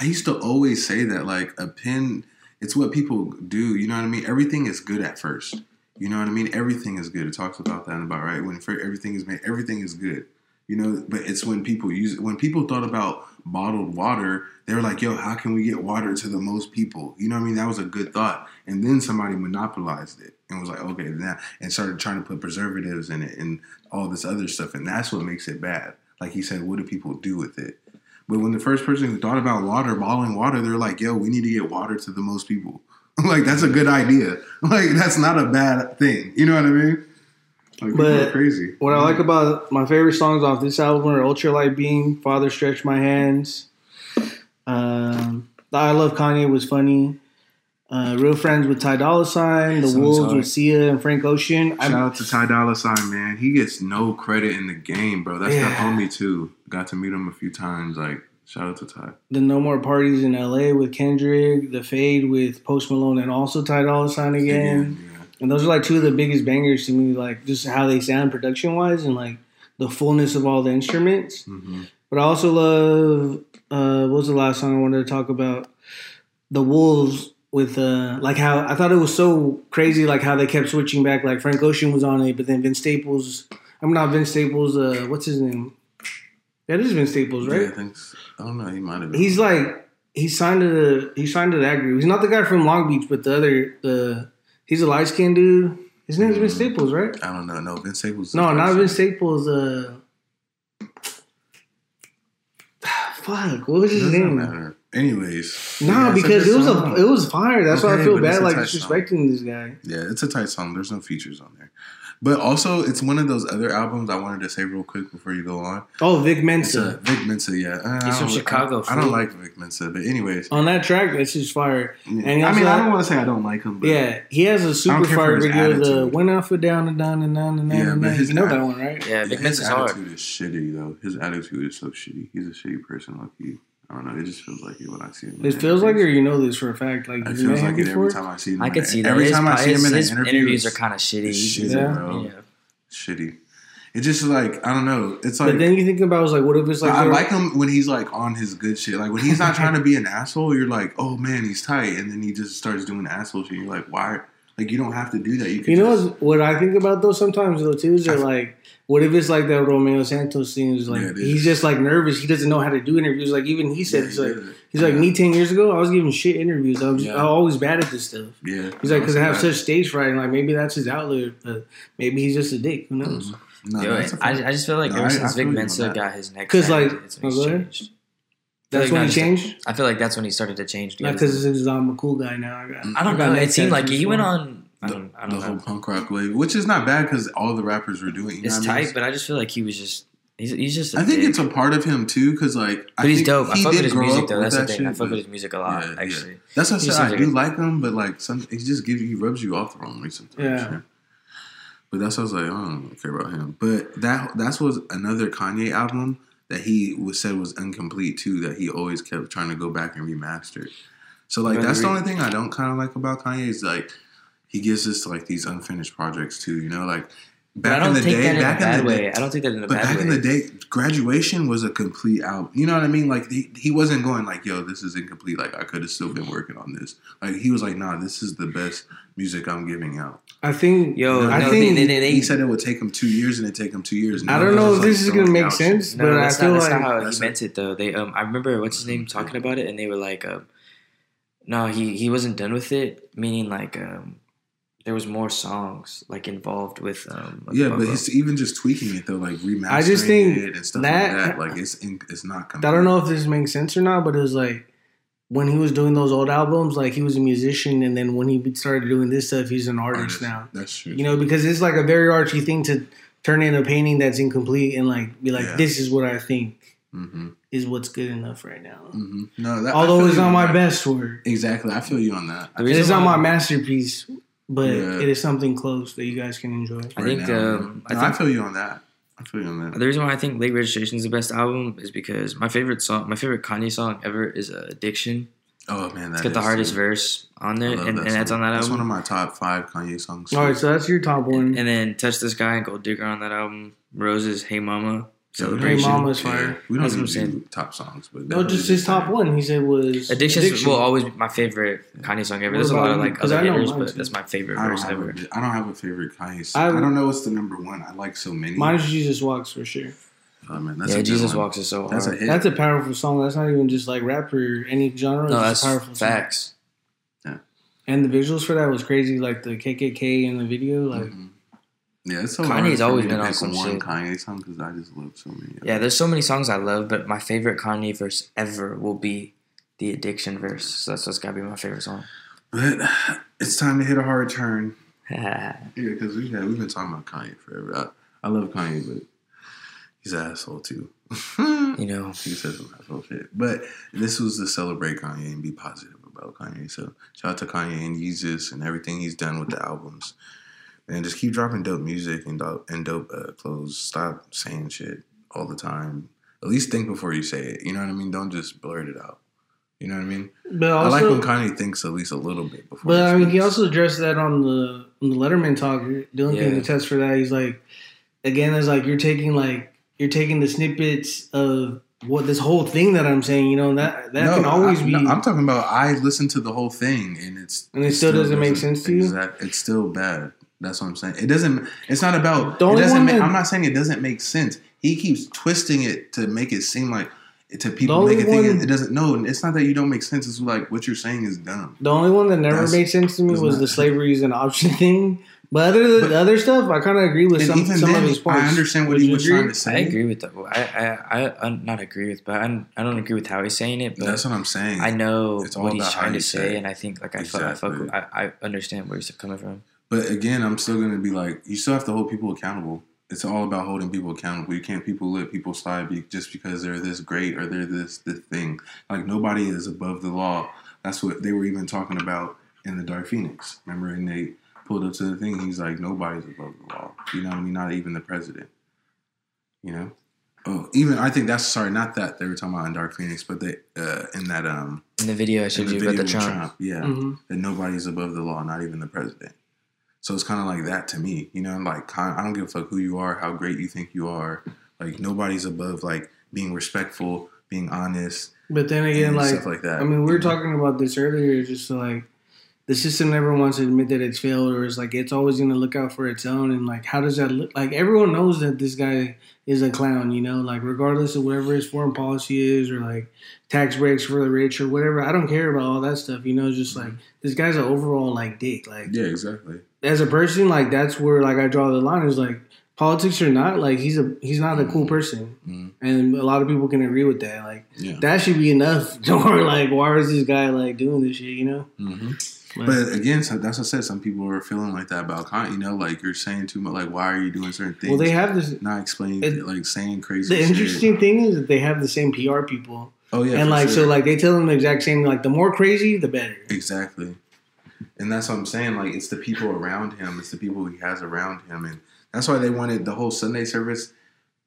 I used to always say that, like, a pen, it's what people do, you know what I mean? Everything is good at first. You know what I mean? Everything is good. It talks about that and about, right? When everything is made, everything is good. You know, but it's when people use it. When people thought about bottled water, they were like, yo, how can we get water to the most people? You know what I mean? That was a good thought. And then somebody monopolized it and was like, okay, now, and started trying to put preservatives in it and all this other stuff. And that's what makes it bad. Like he said, what do people do with it? But when the first person who thought about water, bottling water, they're like, yo, we need to get water to the most people. Like, that's a good idea. Like, that's not a bad thing. You know what I mean? Like, but crazy. What I like about my favorite songs off this album are Ultra Light Beam, Father Stretch My Hands, I Love Kanye was funny, Real Friends with Ty Dolla $ign, The Wolves with Sia and Frank Ocean. Shout out to Ty Dolla $ign, man. He gets no credit in the game, bro. That's the homie too. Got to meet him a few times. Like, shout out to Ty. The No More Parties in LA with Kendrick, The Fade with Post Malone and also Ty Dolla $ign again. Yeah. And those are, like, two of the biggest bangers to me, like, just how they sound production-wise and, like, the fullness of all the instruments. Mm-hmm. But I also love, what was the last song I wanted to talk about? The Wolves with, like, how I thought it was so crazy, like, how they kept switching back. Like, Frank Ocean was on it, but then Vince Staples, what's his name? That is Vince Staples, right? Yeah, I think so. I don't know. He might have been. He's, like, he signed to that group. He's not the guy from Long Beach, but the other, he's a light-skinned dude. His name's Vince Staples, right? I don't know. No, Vince Staples. No, not Vince Staples. Fuck. What was his name? Doesn't matter. Anyways. No, because it was fire. That's why I feel bad, like, disrespecting this guy. Yeah, it's a tight song. There's no features on there. But also, it's one of those other albums I wanted to say real quick before you go on. Oh, Vic Mensa, yeah. He's from Chicago. I don't like Vic Mensa, but anyways. On that track, it's just fire. Yeah. And I mean, I don't want to say I don't like him, but... Yeah, he has a super fire video. The went off and down and down and down and down and down. You know that one, right? Yeah, Vic Mensa's hard. His attitude is shitty, though. His attitude is so shitty. He's a shitty person, like you. I don't know. It just feels like it when I see him. It feels like it, or you know this for a fact. Like, it feels like it every time I see him. I can see that. Every time I see him in an interview. Interviews are kind of shitty. Shitty, bro. Shitty. It's just like, I don't know. It's like. But then you think about it, was like, what if it's like. I like him when he's like on his good shit. Like when he's not trying to be an asshole, you're like, oh man, he's tight. And then he just starts doing asshole shit. You're like, why? Like, you don't have to do that. You know what I think about, though, sometimes, though, too, is that, like, what if it's like that Romeo Santos scene? Is like, yeah, he's just, like, nervous. He doesn't know how to do interviews. Like, even he said, he's like, me 10 years ago, I was giving shit interviews. I'm always bad at this stuff. Yeah. He's like, because I have such stage fright. And, like, maybe that's his outlet. But maybe he's just a dick. Who knows? Mm-hmm. No, yo, I just feel like ever since Vic Mensa got his neck, because, like, it's changed. That's when he changed? I feel like that's when he started to change. Not because I'm a cool guy now. I don't know. It seemed like he went on the whole punk rock wave, which is not bad because all the rappers were doing it. It's tight, but I just feel like he was just... He's just. I think it's a part of him too, because like. But he's dope. I fuck with his music though. That's the thing. I fuck with his music a lot. Actually, that's what I said. I do like him, but like he just gives you, he rubs you off the wrong way sometimes. Yeah. But that's what I was like, I don't care about him. But that was another Kanye album that he said was incomplete too, that he always kept trying to go back and remaster. So like that's the only thing I don't kind of like about Kanye is like he gives us like these unfinished projects too, you know, like back in the day. I don't think that in a bad way. But back in the day, Graduation was a complete album. You know what I mean? Like he wasn't going like, yo, this is incomplete. Like I could have still been working on this. Like he was like, nah, this is the best music I'm giving out. I think he said it would take him 2 years, and it take him 2 years. Now, I don't know if this is gonna make sense, but I feel like that's not how he meant it though. They I remember what's his name talking about it, and they were like, no, he wasn't done with it. Meaning like there was more songs like involved with yeah, but he's even just tweaking it though, like remastering I just think it and stuff like that. Like it's not coming. I don't know if this makes sense or not, but it was like, when he was doing those old albums, like he was a musician, and then when he started doing this stuff, he's an artist now. That's true. You know, because it's like a very artsy thing to turn in a painting that's incomplete and like be like, this is what I think. mm-hmm. is what's good enough right now. Mm-hmm. No, that, although it's not my best work. Exactly. I feel you on that. It's not my masterpiece, but it is something close that you guys can enjoy. I feel you on that. The reason why I think Late Registration is the best album is because my favorite Kanye song ever is Addiction. Oh man, that's got the hardest verse on there, and that's on that album. That's one of my top 5 Kanye songs. All right, so that's your top one. And then Touch This Guy and Gold Digger on that album. Roses, Hey Mama, Celebration. Hey Mama's fire. Yeah, we don't do top songs, but no, just his top one. He said was Addiction will always be my favorite Kanye song ever. There's a lot of like other hitters, but that's my favorite verse ever. I don't have a favorite Kanye song. I don't know what's the number one. I like so many. Mine's Jesus Walks for sure. Oh, man, that's Jesus Walks is so hard. That's a hit. That's a powerful song. That's not even just like rap or any genre. No, that's powerful facts. Song. Yeah. And the visuals for that was crazy, like the KKK in the video. Like, mm-hmm. Yeah, it's so Kanye's always been on some one shit. Kanye song because I just love so many. Yeah, there's so many songs I love, but my favorite Kanye verse ever will be the Addiction verse. So that's what's gotta be my favorite song. But it's time to hit a hard turn. Yeah, because we've been talking about Kanye forever. I love Kanye, but. He's an asshole, too. You know. He says some asshole shit. But this was to celebrate Kanye and be positive about Kanye. So shout out to Kanye and Yeezus and everything he's done with the albums. And just keep dropping dope music and dope clothes. Stop saying shit all the time. At least think before you say it. You know what I mean? Don't just blurt it out. You know what I mean? But also, I like when Kanye thinks at least a little bit before. But, I mean, he also addressed that on the Letterman talk. Dylan gave the test for that. He's like, again, it's like you're taking the snippets of what this whole thing that I'm saying, you know, and that can always be. No, I'm talking about I listened to the whole thing and it still doesn't make sense to you. Exactly, it's still bad. That's what I'm saying. It doesn't. It's not about. I'm not saying it doesn't make sense. He keeps twisting it to make it seem like to people make it think it doesn't. No, it's not that you don't make sense. It's like what you're saying is dumb. The only one that never made sense to me was the slavery is an option thing. But other than the other stuff, I kind of agree with some of his points. I understand what he was trying to say. I agree with that. I don't agree with how he's saying it. But that's what I'm saying. I know what he's trying to say, and I think like I understand where he's coming from. But again, I'm still going to be like, you still have to hold people accountable. It's all about holding people accountable. You can't let people slide just because they're this great or they're this thing. Like nobody is above the law. That's what they were even talking about in the Dark Phoenix. Remember, and they pulled up to the thing, he's like, nobody's above the law. You know what I mean? Not even the president. You know? Oh, even, I think that's, sorry, not that they were talking about in Dark Phoenix, but they, in that, in the video I showed you about the Trump. Yeah. Mm-hmm. That nobody's above the law, not even the president. So it's kind of like that to me. You know, I'm like, I don't give a fuck who you are, how great you think you are. Like, nobody's above, like, being respectful, being honest. But then again, like, stuff like that. I mean, we were talking about this earlier, just to, like, the system never wants to admit that it's failed, or it's like it's always going to look out for its own. And like, how does that look? Like, everyone knows that this guy is a clown, you know, like regardless of whatever his foreign policy is or like tax breaks for the rich or whatever. I don't care about all that stuff, you know, just like this guy's an overall like dick. Like, yeah, exactly. As a person, like that's where like I draw the line is like politics or not. Like he's not a cool person. Mm-hmm. And a lot of people can agree with that. Like that should be enough. Or like, why is this guy like doing this shit, you know? Mm-hmm. But again, so that's what I said. Some people are feeling like that about Kanye. You know, like you're saying too much. Like, why are you doing certain things? Well, they have this not explaining, like saying crazy. The interesting thing is that they have the same PR people. Oh yeah, and like so, like they tell them the exact same. Like, the more crazy, the better. Exactly, and that's what I'm saying. Like, it's the people around him. It's the people he has around him, and that's why they wanted the whole Sunday service.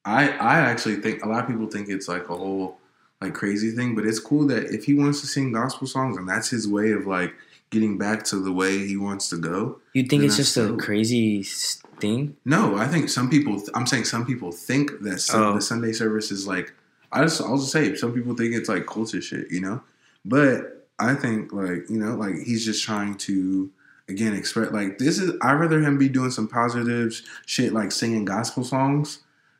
I actually think a lot of people think it's like a whole like crazy thing, but it's cool that if he wants to sing gospel songs, and that's his way of like. Getting back to the way he wants to go. You think it's just a crazy thing? No, I think some people. I'm saying some people think that the Sunday service is like. I'll just say some people think it's like culture shit, you know. But I think like you know, like he's just trying to again express like this is. I'd rather him be doing some positive shit like singing gospel songs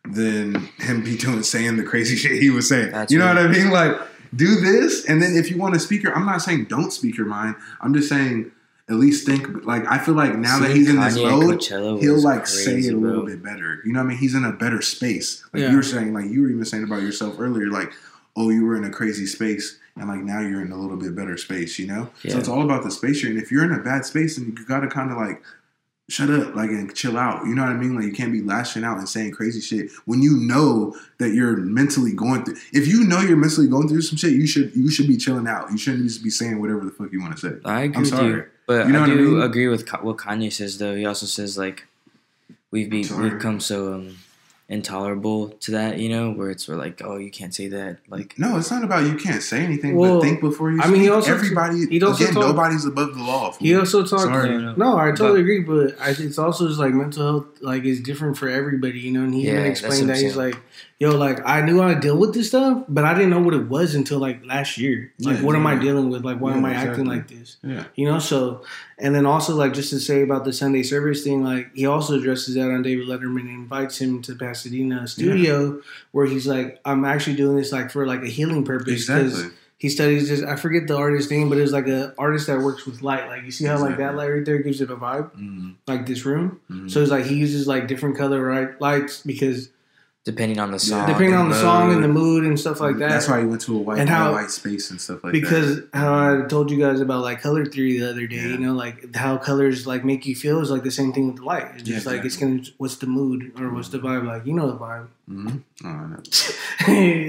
than him be saying the crazy shit he was saying. That's you know what I mean? Like. Do this, and then if you want to speak your, I'm not saying don't speak your mind. I'm just saying at least think. Like I feel like now that he's in this mode, he'll like say it a little bit better. You know what I mean? He's in a better space. Like you were saying, like you were even saying about yourself earlier, like oh, you were in a crazy space, and like now you're in a little bit better space. You know, so it's all about the space you're in. If you're in a bad space, then you got to kind of like shut up, like, and chill out. You know what I mean? Like, you can't be lashing out and saying crazy shit when you know that you're mentally going through. If you know you're mentally going through some shit, you should be chilling out. You shouldn't just be saying whatever the fuck you want to say. I agree with you, but you know I agree with what Kanye says, though. He also says, like, we've become so intolerable to that, you know, where it's like, oh, you can't say that. Like, no, it's not about you can't say anything, but think before you speak. I mean, nobody's above the law. He also talks. No, I totally agree, but it's also just like mental health, like, is different for everybody, you know. And he even explained that he's like, yo, like, I knew how to deal with this stuff, but I didn't know what it was until like last year. Like, what am I dealing with? Like, why am I acting like this? Yeah, you know. So, and then also, like, just to say about the Sunday service thing, like, he also addresses that on David Letterman and invites him to Pasadena studio where he's like, I'm actually doing this like for like a healing purpose, because he studies this, I forget the artist's name, but it's like an artist that works with light. Like, you see how like that light right there gives it a vibe, like this room. So it's like he uses like different color lights because depending on the song, depending on the song and the mood and stuff like that. That's why he went to a white space and stuff like that. Because how I told you guys about like color theory the other day, you know, like how colors like make you feel is like the same thing with the light. It's just like it's what's the mood or what's the vibe? Like, you know the vibe. Oh, I know.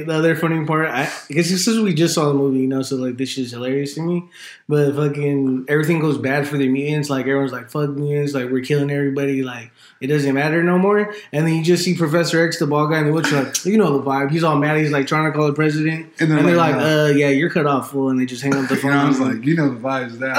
The other funny part, I guess this is we just saw the movie, you know, so like this shit's hilarious to me. But fucking everything goes bad for the mutants. Like, everyone's like, fuck mutants, like, we're killing everybody, like, it doesn't matter no more. And then you just see Professor X, the ball guy, and the witch, like, you know the vibe. He's all mad. He's like trying to call the president. And they're like, yeah, you're cut off, fool. And they just hang up the phone. And I was like, you know the vibe's now.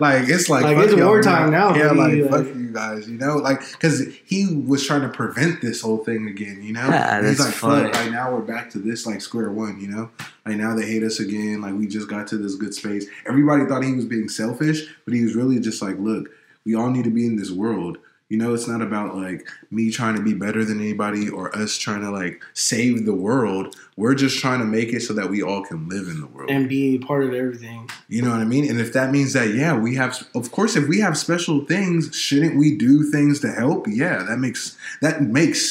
Like, it's like fuck it's wartime now. Yeah, like, fuck you guys, you know? Like, because he was trying to prevent this whole thing again, you know? He's like, fuck, right now we're back to this, like, square one, you know? Like, now they hate us again. Like, we just got to this good space. Everybody thought he was being selfish, but he was really just like, look, we all need to be in this world. You know, it's not about, like, me trying to be better than anybody or us trying to, like, save the world. We're just trying to make it so that we all can live in the world. And be part of everything. You know what I mean? And if that means that, yeah, we have... Of course, if we have special things, shouldn't we do things to help? Yeah, that makes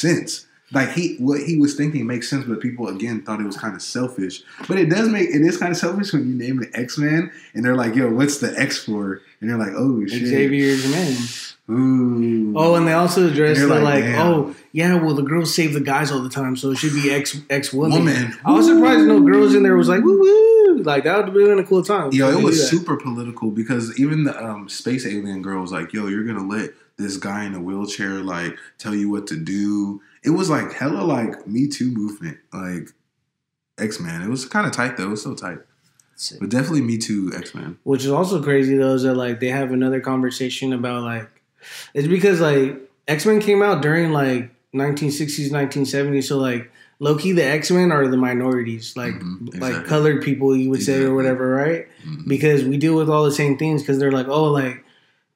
sense. Like, what he was thinking makes sense, but people, again, thought it was kind of selfish. But it is kind of selfish when you name an X-Man, and they're like, yo, what's the X for? And they're like, oh, shit. Xavier's man. Ooh. Oh, and they also address the like, oh, yeah, well, the girls save the guys all the time, so it should be X woman. I was surprised no girls in there was like, woo-woo. Like, that would have been a cool time. Yo, it was super political because even the space alien girl was like, yo, you're going to let this guy in a wheelchair, like, tell you what to do. It was like hella like Me Too movement, like X-Men. It was kind of tight though. It was so tight. Sick. But definitely Me Too X-Men. Which is also crazy though, is that like they have another conversation about like, it's because like X-Men came out during like 1960s, 1970s. So like low-key the X-Men are the minorities, like like colored people you would say or whatever, right? Because we deal with all the same things because they're like, oh, like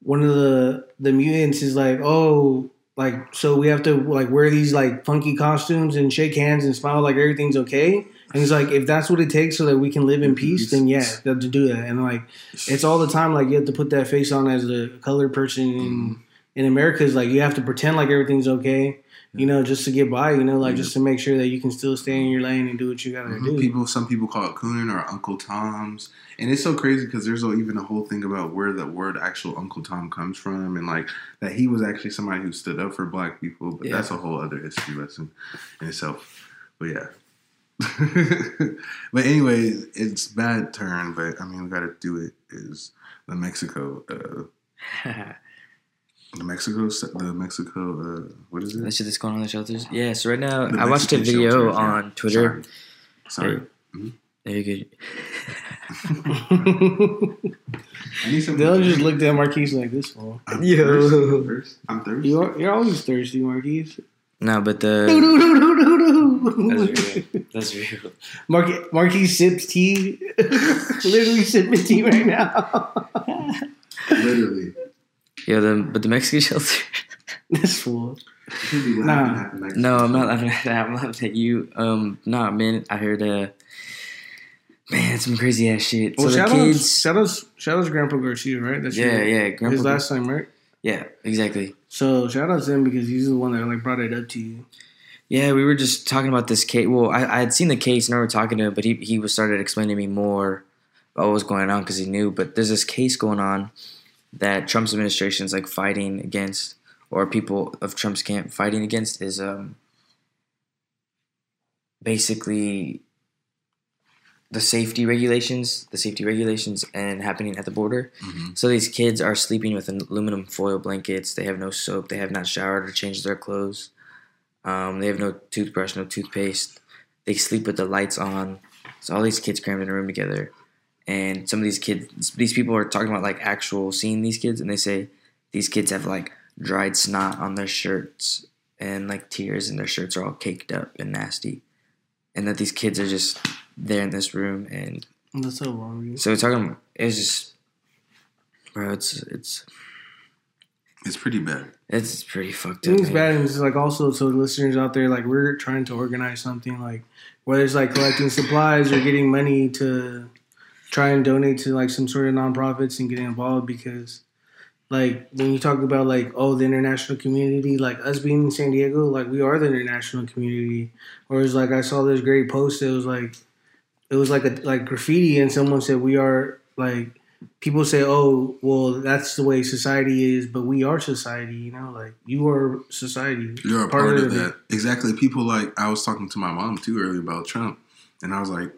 one of the mutants is like, oh, like, so we have to, like, wear these, like, funky costumes and shake hands and smile like everything's okay. And it's like, if that's what it takes so that we can live in peace, then, yeah, they have to do that. And, like, it's all the time, like, you have to put that face on as a colored person in America. It's like, you have to pretend like everything's okay, you know, just to get by, you know, like, just to make sure that you can still stay in your lane and do what you gotta do. Some people call it Coonin or Uncle Tom's. And it's so crazy because there's even a whole thing about where the word actual Uncle Tom comes from, and like that he was actually somebody who stood up for black people, but that's a whole other history lesson in itself. But yeah. But anyway, it's bad turn, but I mean, we gotta do it. Is the Mexico. The Mexico, what is it? That shit that's going on in the shelters? Yeah, so right now, I watched a video on Twitter. Sorry. You're good. They'll just look at Marquise like this one. I'm thirsty. You're always thirsty, Marquise. No, but the... That's real. Marquise sips tea. Literally sipping tea right now. Literally. Yeah, but the Mexican shelter. That's fool. No, I'm not laughing at that. I'm laughing at you. Nah, man, I heard, man, some crazy ass shit. Well, so shout outs Grandpa Garcia, right? That's Grandpa. His last time, right? Yeah, exactly. So shout outs to him because he's the one that like brought it up to you. Yeah, we were just talking about this case. Well, I had seen the case and I were talking to him, but he was started explaining to me more about what was going on because he knew. But there's this case going on that Trump's administration is like fighting against, or people of Trump's camp fighting against, is basically the safety regulations and happening at the border. Mm-hmm. So these kids are sleeping with aluminum foil blankets. They have no soap. They have not showered or changed their clothes. They have no toothbrush, no toothpaste. They sleep with the lights on. So all these kids crammed in a room together. And some of these kids, these people are talking about like actual seeing these kids, and they say these kids have like dried snot on their shirts and like tears, and their shirts are all caked up and nasty. And that these kids are just there in this room, and that's so wrong. So we're talking. It's just, bro. It's pretty bad. It's pretty fucked up. It's bad. It's like also to the listeners out there, like we're trying to organize something, like whether it's like collecting supplies or getting money to try and donate to like some sort of nonprofits and get involved, because like when you talk about like, oh, the international community, like us being in San Diego, like we are the international community. Or it's like I saw this great post that was like, it was like a like graffiti, and someone said we are like, people say, oh, well, that's the way society is, but we are society, you know, like you are society. You're a part of that. Exactly. People like, I was talking to my mom too earlier about Trump, and I was like,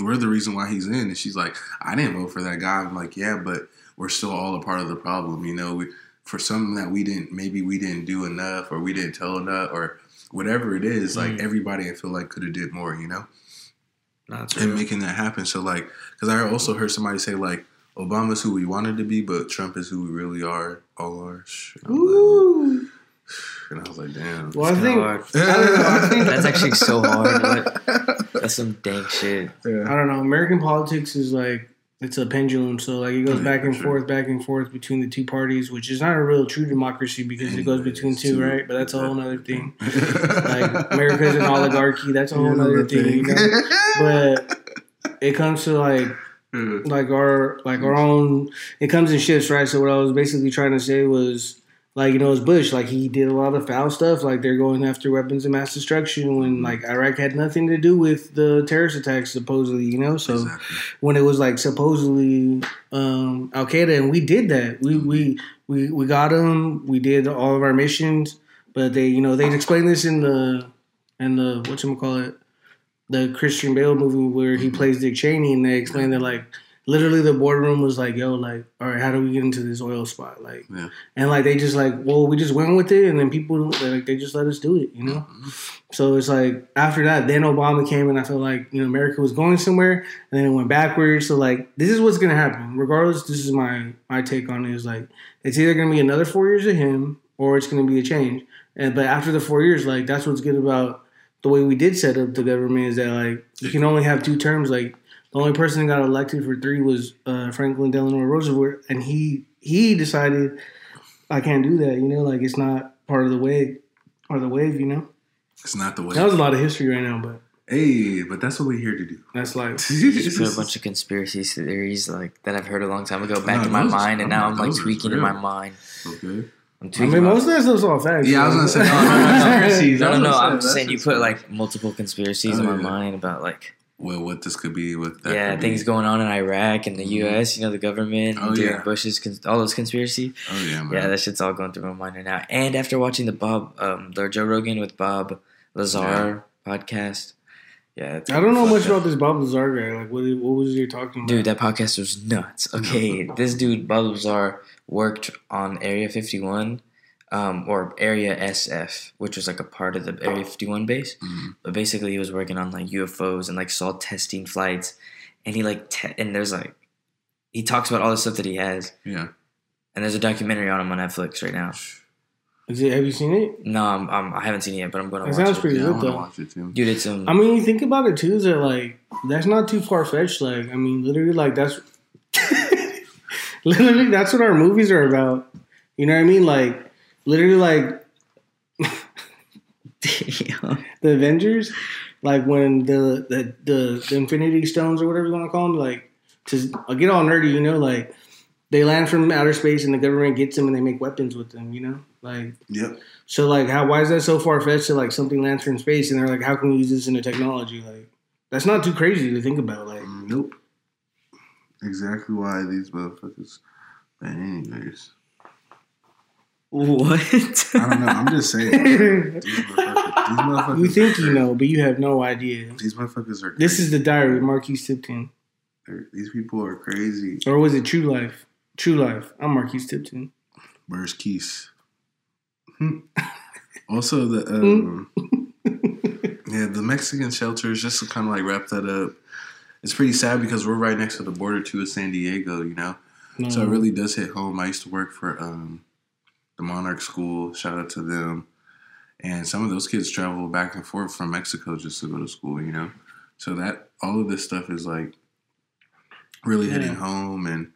we're the reason why he's in. And she's like, I didn't vote for that guy. I'm like, yeah, but we're still all a part of the problem. You know, we, for something that we didn't, maybe we didn't do enough, or we didn't tell enough, or whatever it is, like everybody I feel like could have did more, you know, and making that happen. So like, cause I also heard somebody say like, Obama's who we wanted to be, but Trump is who we really are. All are. Ooh. And I was like, damn. Well, I think, I think that's actually so hard. Like, that's some dank shit. Yeah. I don't know. American politics is like, it's a pendulum. So like it goes back and forth between the two parties, which is not a real true democracy because it goes between two, right? But that's a whole other thing. Like America's an oligarchy. That's a whole other thing, you know? But it comes to like, our own, it comes in shifts, right? So what I was basically trying to say was, like, you know, it's Bush. Like, he did a lot of foul stuff. Like, they're going after weapons of mass destruction when, like, Iraq had nothing to do with the terrorist attacks, supposedly, you know? So, when it was, like, supposedly Al-Qaeda, and we did that. We got them. We did all of our missions. But they, you know, they explained this in the whatchamacallit, the Christian Bale movie where he plays Dick Cheney, and they explained that, like, literally, the boardroom was like, yo, like, all right, how do we get into this oil spot? Like, yeah. And, like, they just, like, well, we just went with it, and then people, like, they just let us do it, you know? Mm-hmm. So it's like, after that, then Obama came, and I feel like, you know, America was going somewhere, and then it went backwards. So, like, this is what's going to happen. Regardless, this is my take on it. Is like, it's either going to be another 4 years of him, or it's going to be a change. But after the 4 years, like, that's what's good about the way we did set up the government, is that, like, you can only have two terms, like, the only person who got elected for three was Franklin Delano Roosevelt, and he decided, I can't do that, you know? Like, it's not part of the wave, you know? It's not the wave. That was a lot of history right now, but... Hey, but that's what we're here to do. That's like... Just put a bunch of conspiracy theories, like, that I've heard a long time ago back in my mind, and now I'm, like, tweaking in my mind. Okay. I mean, most of that stuff's all facts. Yeah, I was going to say... No, I'm just saying you put, like, multiple conspiracies in my mind about, like... Well, what this could be, what that could be. Things going on in Iraq and the U.S., you know, the government, Derek Bush's, all those conspiracy. Oh, yeah, man. Yeah, that shit's all going through my mind right now. And after watching the Joe Rogan with Bob Lazar podcast. Yeah. I don't know much about this Bob Lazar guy. Like, what was he talking about? Dude, that podcast was nuts. Okay, this dude, Bob Lazar, worked on Area 51. Or Area SF, which was like a part of the Area 51 base. Mm-hmm. But basically he was working on like UFOs and like saw testing flights, and he like and there's like, he talks about all the stuff that he has. Yeah. And there's a documentary on him on Netflix right now. Is it? Have you seen it? No, I haven't seen it yet, but I'm going to watch it. It sounds pretty good though. I want to watch it too. Dude, it's I mean, you think about it too, is that like, that's not too far-fetched. Like, I mean, literally like that's literally that's what our movies are about. You know what I mean? Like, literally, like, the Avengers, like, when the Infinity Stones or whatever you want to call them, like, to get all nerdy, you know, like, they land from outer space and the government gets them and they make weapons with them, you know? Like, yep. So, like, why is that so far-fetched that, like, something lands from space and they're like, how can we use this in a technology? Like, that's not too crazy to think about, like. Nope. Exactly why these motherfuckers But anyways. What? I don't know. I'm just saying. These motherfuckers. You think you know, but you have no idea. These motherfuckers are crazy. This is the diary of Marquis Tipton. These people are crazy. Or was it True Life? True Life. I'm Marquis Tipton. Where's Keys? Also, the the Mexican shelters, just to kind of like wrap that up. It's pretty sad because we're right next to the border too of San Diego, you know? No. So it really does hit home. I used to work for the Monarch School. Shout out to them. And some of those kids travel back and forth from Mexico just to go to school, you know? So that all of this stuff is like really hitting home, and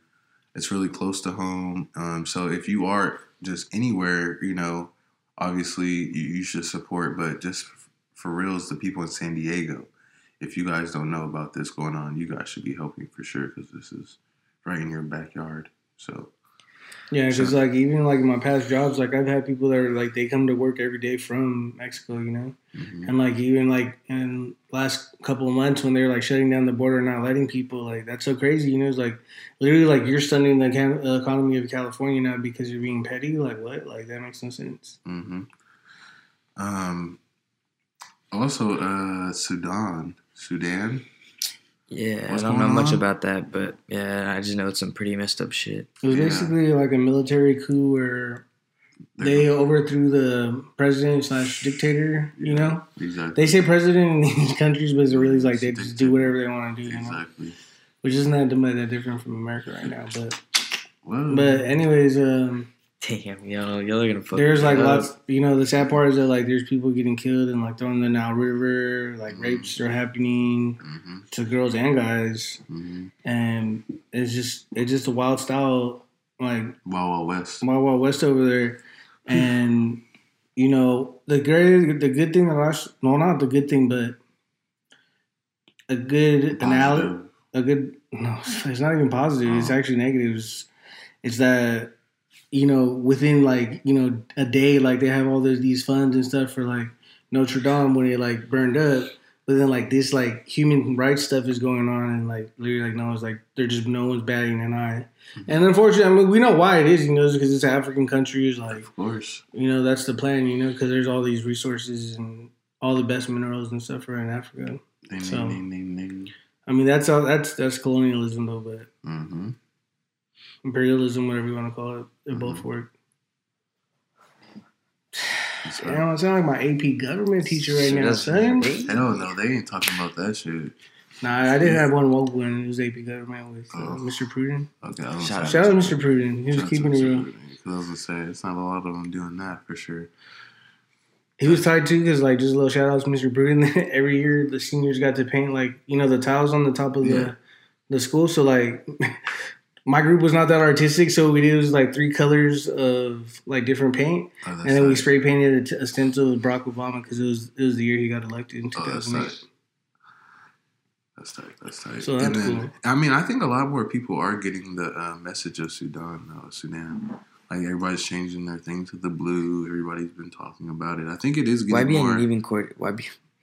it's really close to home. So if you are just anywhere, you know, obviously you should support, but just for reals, the people in San Diego, if you guys don't know about this going on, you guys should be helping for sure, because this is right in your backyard. So yeah, because like even like in my past jobs, like I've had people that are like they come to work every day from Mexico, you know, and like even like in last couple of months when they're like shutting down the border and not letting people, like that's so crazy, you know. It's like literally like you're stunning the economy of California now because you're being petty. Like what? Like that makes no sense. Also, Sudan. Yeah, I don't know much about that, but yeah, I just know it's some pretty messed up shit. It was basically like a military coup where they overthrew the president / dictator, you know? Exactly. They say president in these countries, but it's really like they just do whatever they want to do, you know? Exactly. Which is not that different from America right now, but... Whoa. But anyways, damn, y'all are gonna fuck. There's like lots, you know. The sad part is that like there's people getting killed and like thrown in the Nile River. Like rapes are happening to girls and guys, and it's just a wild style, like Wild West over there. And you know it's not even positive. It's actually negative. It's that. You know, within like, you know, a day, like they have all these funds and stuff for like Notre Dame when it like burned up. But then like this like human rights stuff is going on, and like literally like no one's like they're just no one's batting an eye. And unfortunately, I mean, we know why it is, you know, because it's African countries, like of course, you know, that's the plan, you know, because there's all these resources and all the best minerals and stuff are in Africa. I mean, that's colonialism though, but. Imperialism, whatever you want to call it, they both work. Damn, I sound like my AP government teacher right now, son. Hell no, they ain't talking about that shit. Nah, I did have one woke one. It was AP government with Mr. Pruden. Okay, shout out to Mr. Pruden. He was keeping it real. Because I was gonna say it's not a lot of them doing that for sure. He was tight too, because like just a little shout out to Mr. Pruden. Every year the seniors got to paint like, you know, the tiles on the top of the school. So like. My group was not that artistic, so what we did was like 3 colors of like different paint, and then we spray painted a stencil of Barack Obama because it was the year he got elected in 2008. That's tight. So that's cool. I mean, I think a lot more people are getting the message of Sudan. Like everybody's changing their thing to the blue. Everybody's been talking about it. I think it is getting more.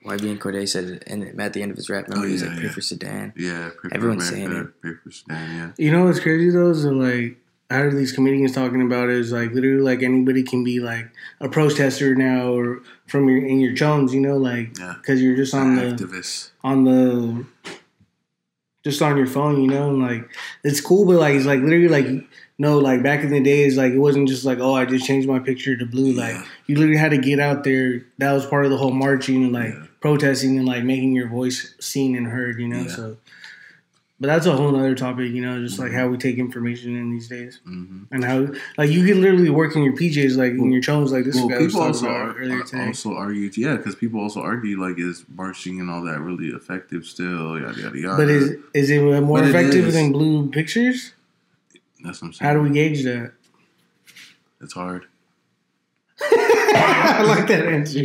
YBN Corday said at the end of his rap, remember, he was like, pray for Sudan. Yeah, pray for everyone's America, saying it. Pray for Sudan, yeah. You know what's crazy, though, is that, like, I heard these comedians talking about is, like, literally, like, anybody can be, like, a protester now or from your Jones, you know, like, because you're just on just on your phone, you know, and, like, it's cool, but, like, it's, like, literally, like, no, like, back in the days, like, it wasn't just, like, oh, I just changed my picture to blue, like, you literally had to get out there. That was part of the whole marching and, like, protesting and, like, making your voice seen and heard, you know, so, but that's a whole other topic, you know, just, like, how we take information in these days, and how, like, you can literally work in your PJs, like, in your chones, like, this guy was talking about earlier today. People also argue, like, is marching and all that really effective still, yada, yada, yada. But is it more effective than blue pictures? That's what I'm saying. How do we gauge that? It's hard. I like that answer.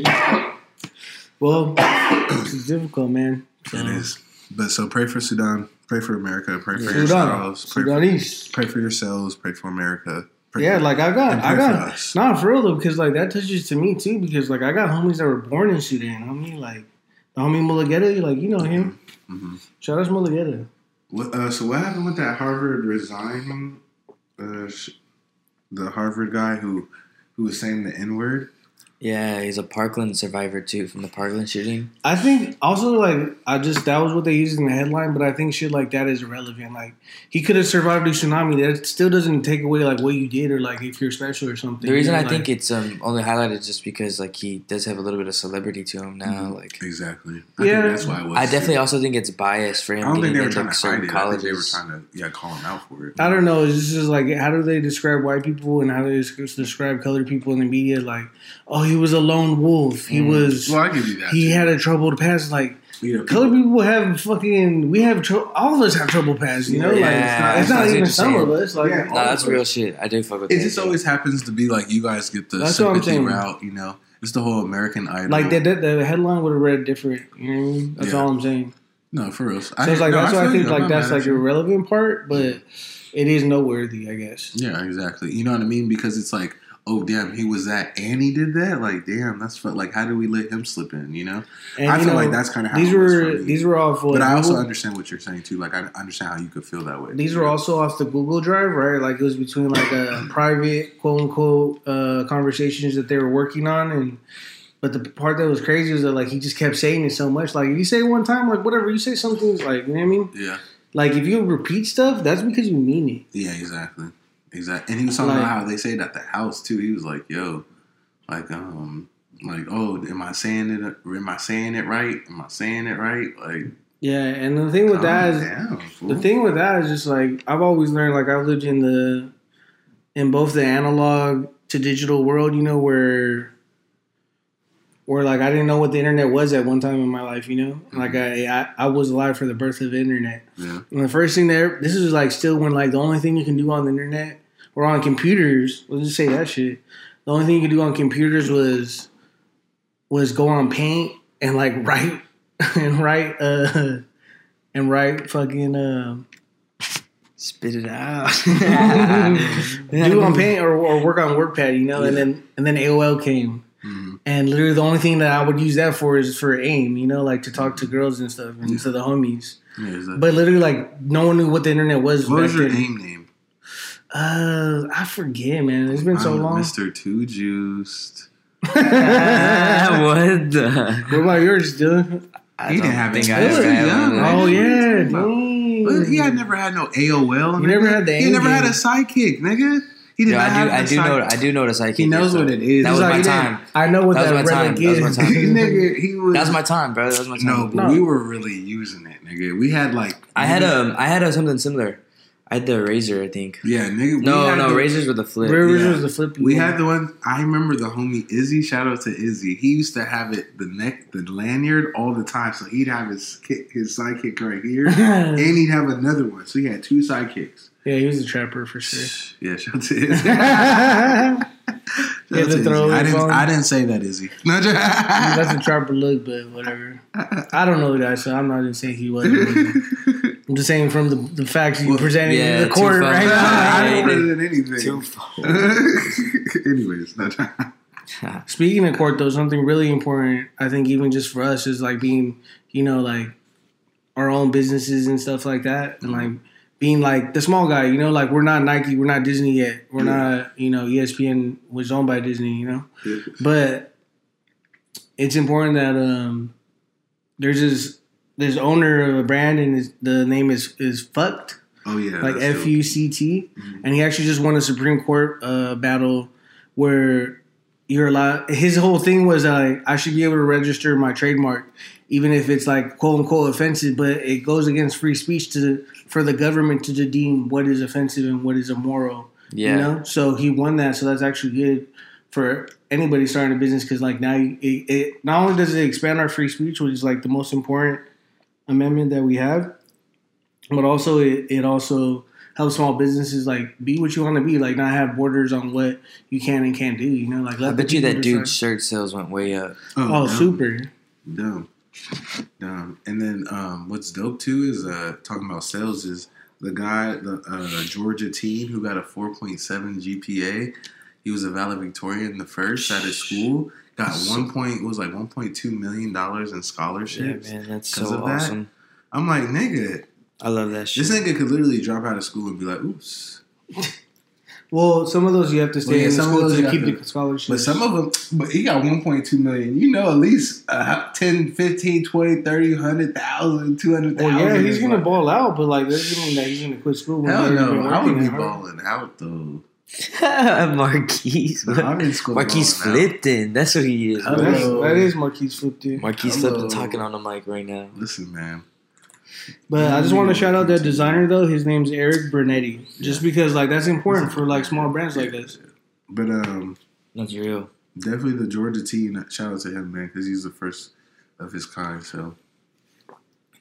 Well, it's difficult, man. So. It is. But so pray for Sudan. Pray for America. Pray for yourselves. Pray for yourselves. Pray for America. I got. Nah, for real though, because like that touches to me too. Because like I got homies that were born in Sudan. Homie, like the homie Mulageta, like you know him. Shout out to Mulageta. So what happened with that Harvard resign the Harvard guy who was saying the N-word. Yeah, he's a Parkland survivor too from the Parkland shooting. I think also that was what they used in the headline, but I think shit like that is irrelevant. Like he could have survived a tsunami. That still doesn't take away like what you did or like if you're special or something. The reason I think it's only highlighted just because like he does have a little bit of celebrity to him now. Mm-hmm. Like exactly. I think that's why it was. I definitely also think it's biased for him. I don't think they were trying to fight it. I think they were trying to call him out for it. I don't know. It's just like how do they describe white people and how do they describe colored people in the media? Like he was a lone wolf. He was. Well, I give you that. He had a troubled past. Like colored people have fucking. We have all of us have trouble past. You know, it's not even some of us. Like, no, that's real shit. I do fuck with. It just always happens to be like you guys get the sympathy route. You know, it's the whole American Idol. Like the headline would have read different. You know what I mean? That's all I'm saying. No, for real. So it's like that's why I think like that's like irrelevant part, but it is noteworthy, I guess. Yeah, exactly. You know what I mean? Because it's like. Oh damn, he was that, and he did that. Like damn, that's like how do we let him slip in? You know, and, I feel like that's kind of how these were all. But I also understand what you're saying too. Like I understand how you could feel that way. These were also off the Google Drive, right? Like it was between like a private quote unquote conversations that they were working on, but the part that was crazy was that like he just kept saying it so much. Like if you say it one time, like whatever you say, something's like you know what I mean? Yeah. Like if you repeat stuff, that's because you mean it. Yeah, exactly. Exactly, and he was talking about how they say it at the house too. He was like, "Yo, am I saying it right? Like, yeah." And the thing with that is, just like I've always learned. Like I've lived in both the analog to digital world, you know, where like I didn't know what the internet was at one time in my life, you know? Mm-hmm. Like I was alive for the birth of the internet. Yeah. And the first thing this is like still when like the only thing you can do on the internet or on computers, let's just say that shit. The only thing you could do on computers was go on Paint and like write spit it out. Do on Paint or work on WordPad, you know? Yeah. And then AOL came. Mm-hmm. And literally the only thing that I would use that for is for AIM, you know, like to talk to girls and stuff and to the homies. Yeah, exactly. But literally, like, no one knew what the internet was. What was your AIM name? I forget, man. It's been so long. Mr. Too Juiced. What the? What about yours, dude? You didn't have any guys. Oh, yeah, dude. But he had never had no AOL. You never had the AIM. He never had a sidekick, nigga. He did I do notice. He knows what it is. That was my time. I know what that really is. That was my time. That was my time, bro. That was my time. No, but we were really using it, nigga. We had like I had something similar. I had the Razor, I think. Yeah, nigga. No, Razors were the flip. Razors was the flip. We had the one. I remember the homie Izzy. Shout out to Izzy. He used to have it the lanyard all the time. So he'd have his sidekick right here, and he'd have another one. So he had two sidekicks. Yeah, he was a trapper for sure. Yeah, shout out to Izzy. I didn't say that, Izzy. No, that's a trapper look, but whatever. I don't know that, so I'm not even saying he wasn't. I'm just saying from the facts you presented in the court right now. I don't know than anything. Anyways, speaking of court, though, something really important, I think even just for us, is like being, you know, like our own businesses and stuff like that. Mm-hmm. And like being like the small guy, you know, like we're not Nike, we're not Disney yet. We're not, you know, ESPN was owned by Disney, you know. Yeah. But it's important that there's this owner of a brand and the name is Fucked. Oh, yeah. Like F-U-C-T. Mm-hmm. And he actually just won a Supreme Court battle where you're allowed. His whole thing was I should be able to register my trademark, even if it's like quote unquote offensive, but it goes against free speech for the government to deem what is offensive and what is immoral. Yeah. You know? So he won that. So that's actually good for anybody starting a business because like now it not only does it expand our free speech, which is like the most important amendment that we have, but also it also helps small businesses like be what you want to be, like not have borders on what you can and can't do. You know, like I bet you that dude's shirt sales went way up. Oh, super dumb. And then what's dope too is talking about sales is the guy, the Georgia teen who got a 4.7 GPA. He was a valedictorian the first at his school. Got $1.2 million in scholarships. Yeah, man, that's so awesome. That. I'm like, nigga, I love that shit. This nigga could literally drop out of school and be like, oops, Well, some of those you have to stay in school to keep the scholarship. But some of them, but he got 1.2 million. You know, at least 10, 15, 20, 30, 100,000, 200,000. Well, yeah, he's going to ball out, but like, that doesn't mean that he's going to quit school. Hell no, I would be balling out, though. Marquise. No, I'm in school. Marquise Flipton. Now. That's what he is. That is Marquise Flipton. Marquise Flipton talking on the mic right now. Listen, man. But I just want to shout out that designer though. His name's Eric Bernetti. Just because like that's important for like small brands like this. But that's real. Definitely the Georgia team. Shout out to him, man, because he's the first of his kind. So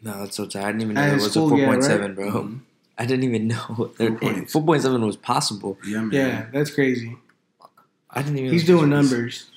no, that's so tight. I didn't even know it was a 4.7, bro. Mm-hmm. I didn't even know 4.7 was possible. Yeah, man. Yeah, that's crazy. I didn't even. He's doing numbers.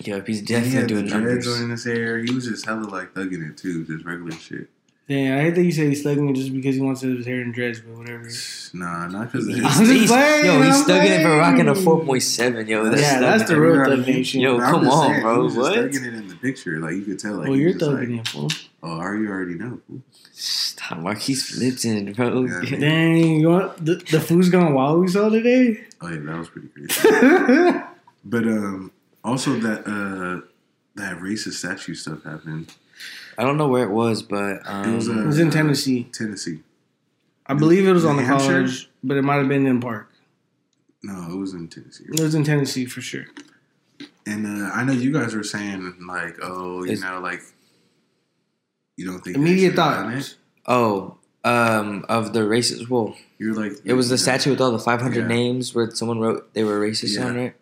Yeah, he's definitely doing numbers. He had dreads on his hair. He was just hella like thugging it too, just regular shit. Damn, I hate that you say he's thugging it just because he wants to have his hair in dreads, but whatever. Nah, not because of his hair. Yo, he's thugging it for rocking a 4.7, yo. That's the real thugging. Yo, come on, bro. He was just thugging it in the picture. Like, you could tell. Like, well, you're thugging it, fool. Oh, you already know, fool. Stop, Marquise Flipton, bro. Yeah, dang, you want the fool's gone wild we saw today? Oh, yeah, that was pretty crazy. But also that racist statue stuff happened. I don't know where it was, but it was in Tennessee. I believe it was on the college, but it might have been in Park. No, it was in Tennessee. It was in Tennessee for sure. And I know you guys were saying like, oh, you know, you don't think immediate thought. Oh, of the racist. Well, you're like it was the statue with all the 500 names where someone wrote they were racist on it.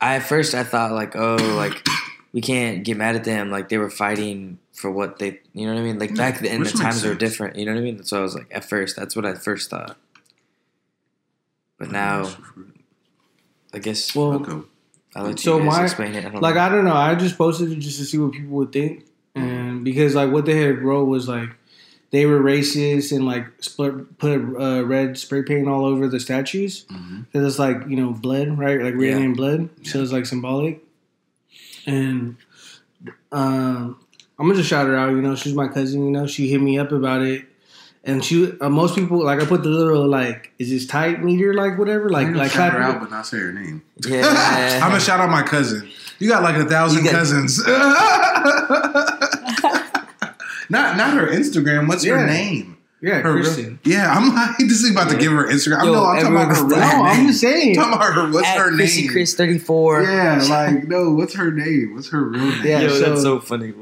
At first I thought like, oh, like. We can't get mad at them. Like, they were fighting for what they... You know what I mean? Like, back then, the times were different. You know what I mean? So I was like, at first, that's what I first thought. But now, I guess... Well, I'll let you guys explain it. I don't know. I just posted it just to see what people would think. And because, like, what they had wrote was, like, they were racist and, like, put red spray paint all over the statues. Because it's, like, you know, blood, right? Like, red and blood. Yeah. So it's, like, symbolic. And I'm going to just shout her out, you know. She's my cousin, you know. She hit me up about it. And she most people, like, I put the little, like, is this tight meter, like, whatever. Like, I'm going to shout her out, but not say her name. Yeah. I'm going to shout out my cousin. You got, like, 1,000 cousins. not her Instagram. What's your name? Yeah, her Christian. I'm like, this is about to give her Instagram. Yo, I'm talking about her real name. I'm just saying. I'm talking about her, what's her name? Chris34. Yeah, like, no, what's her name? What's her real name? Yeah, that's so funny.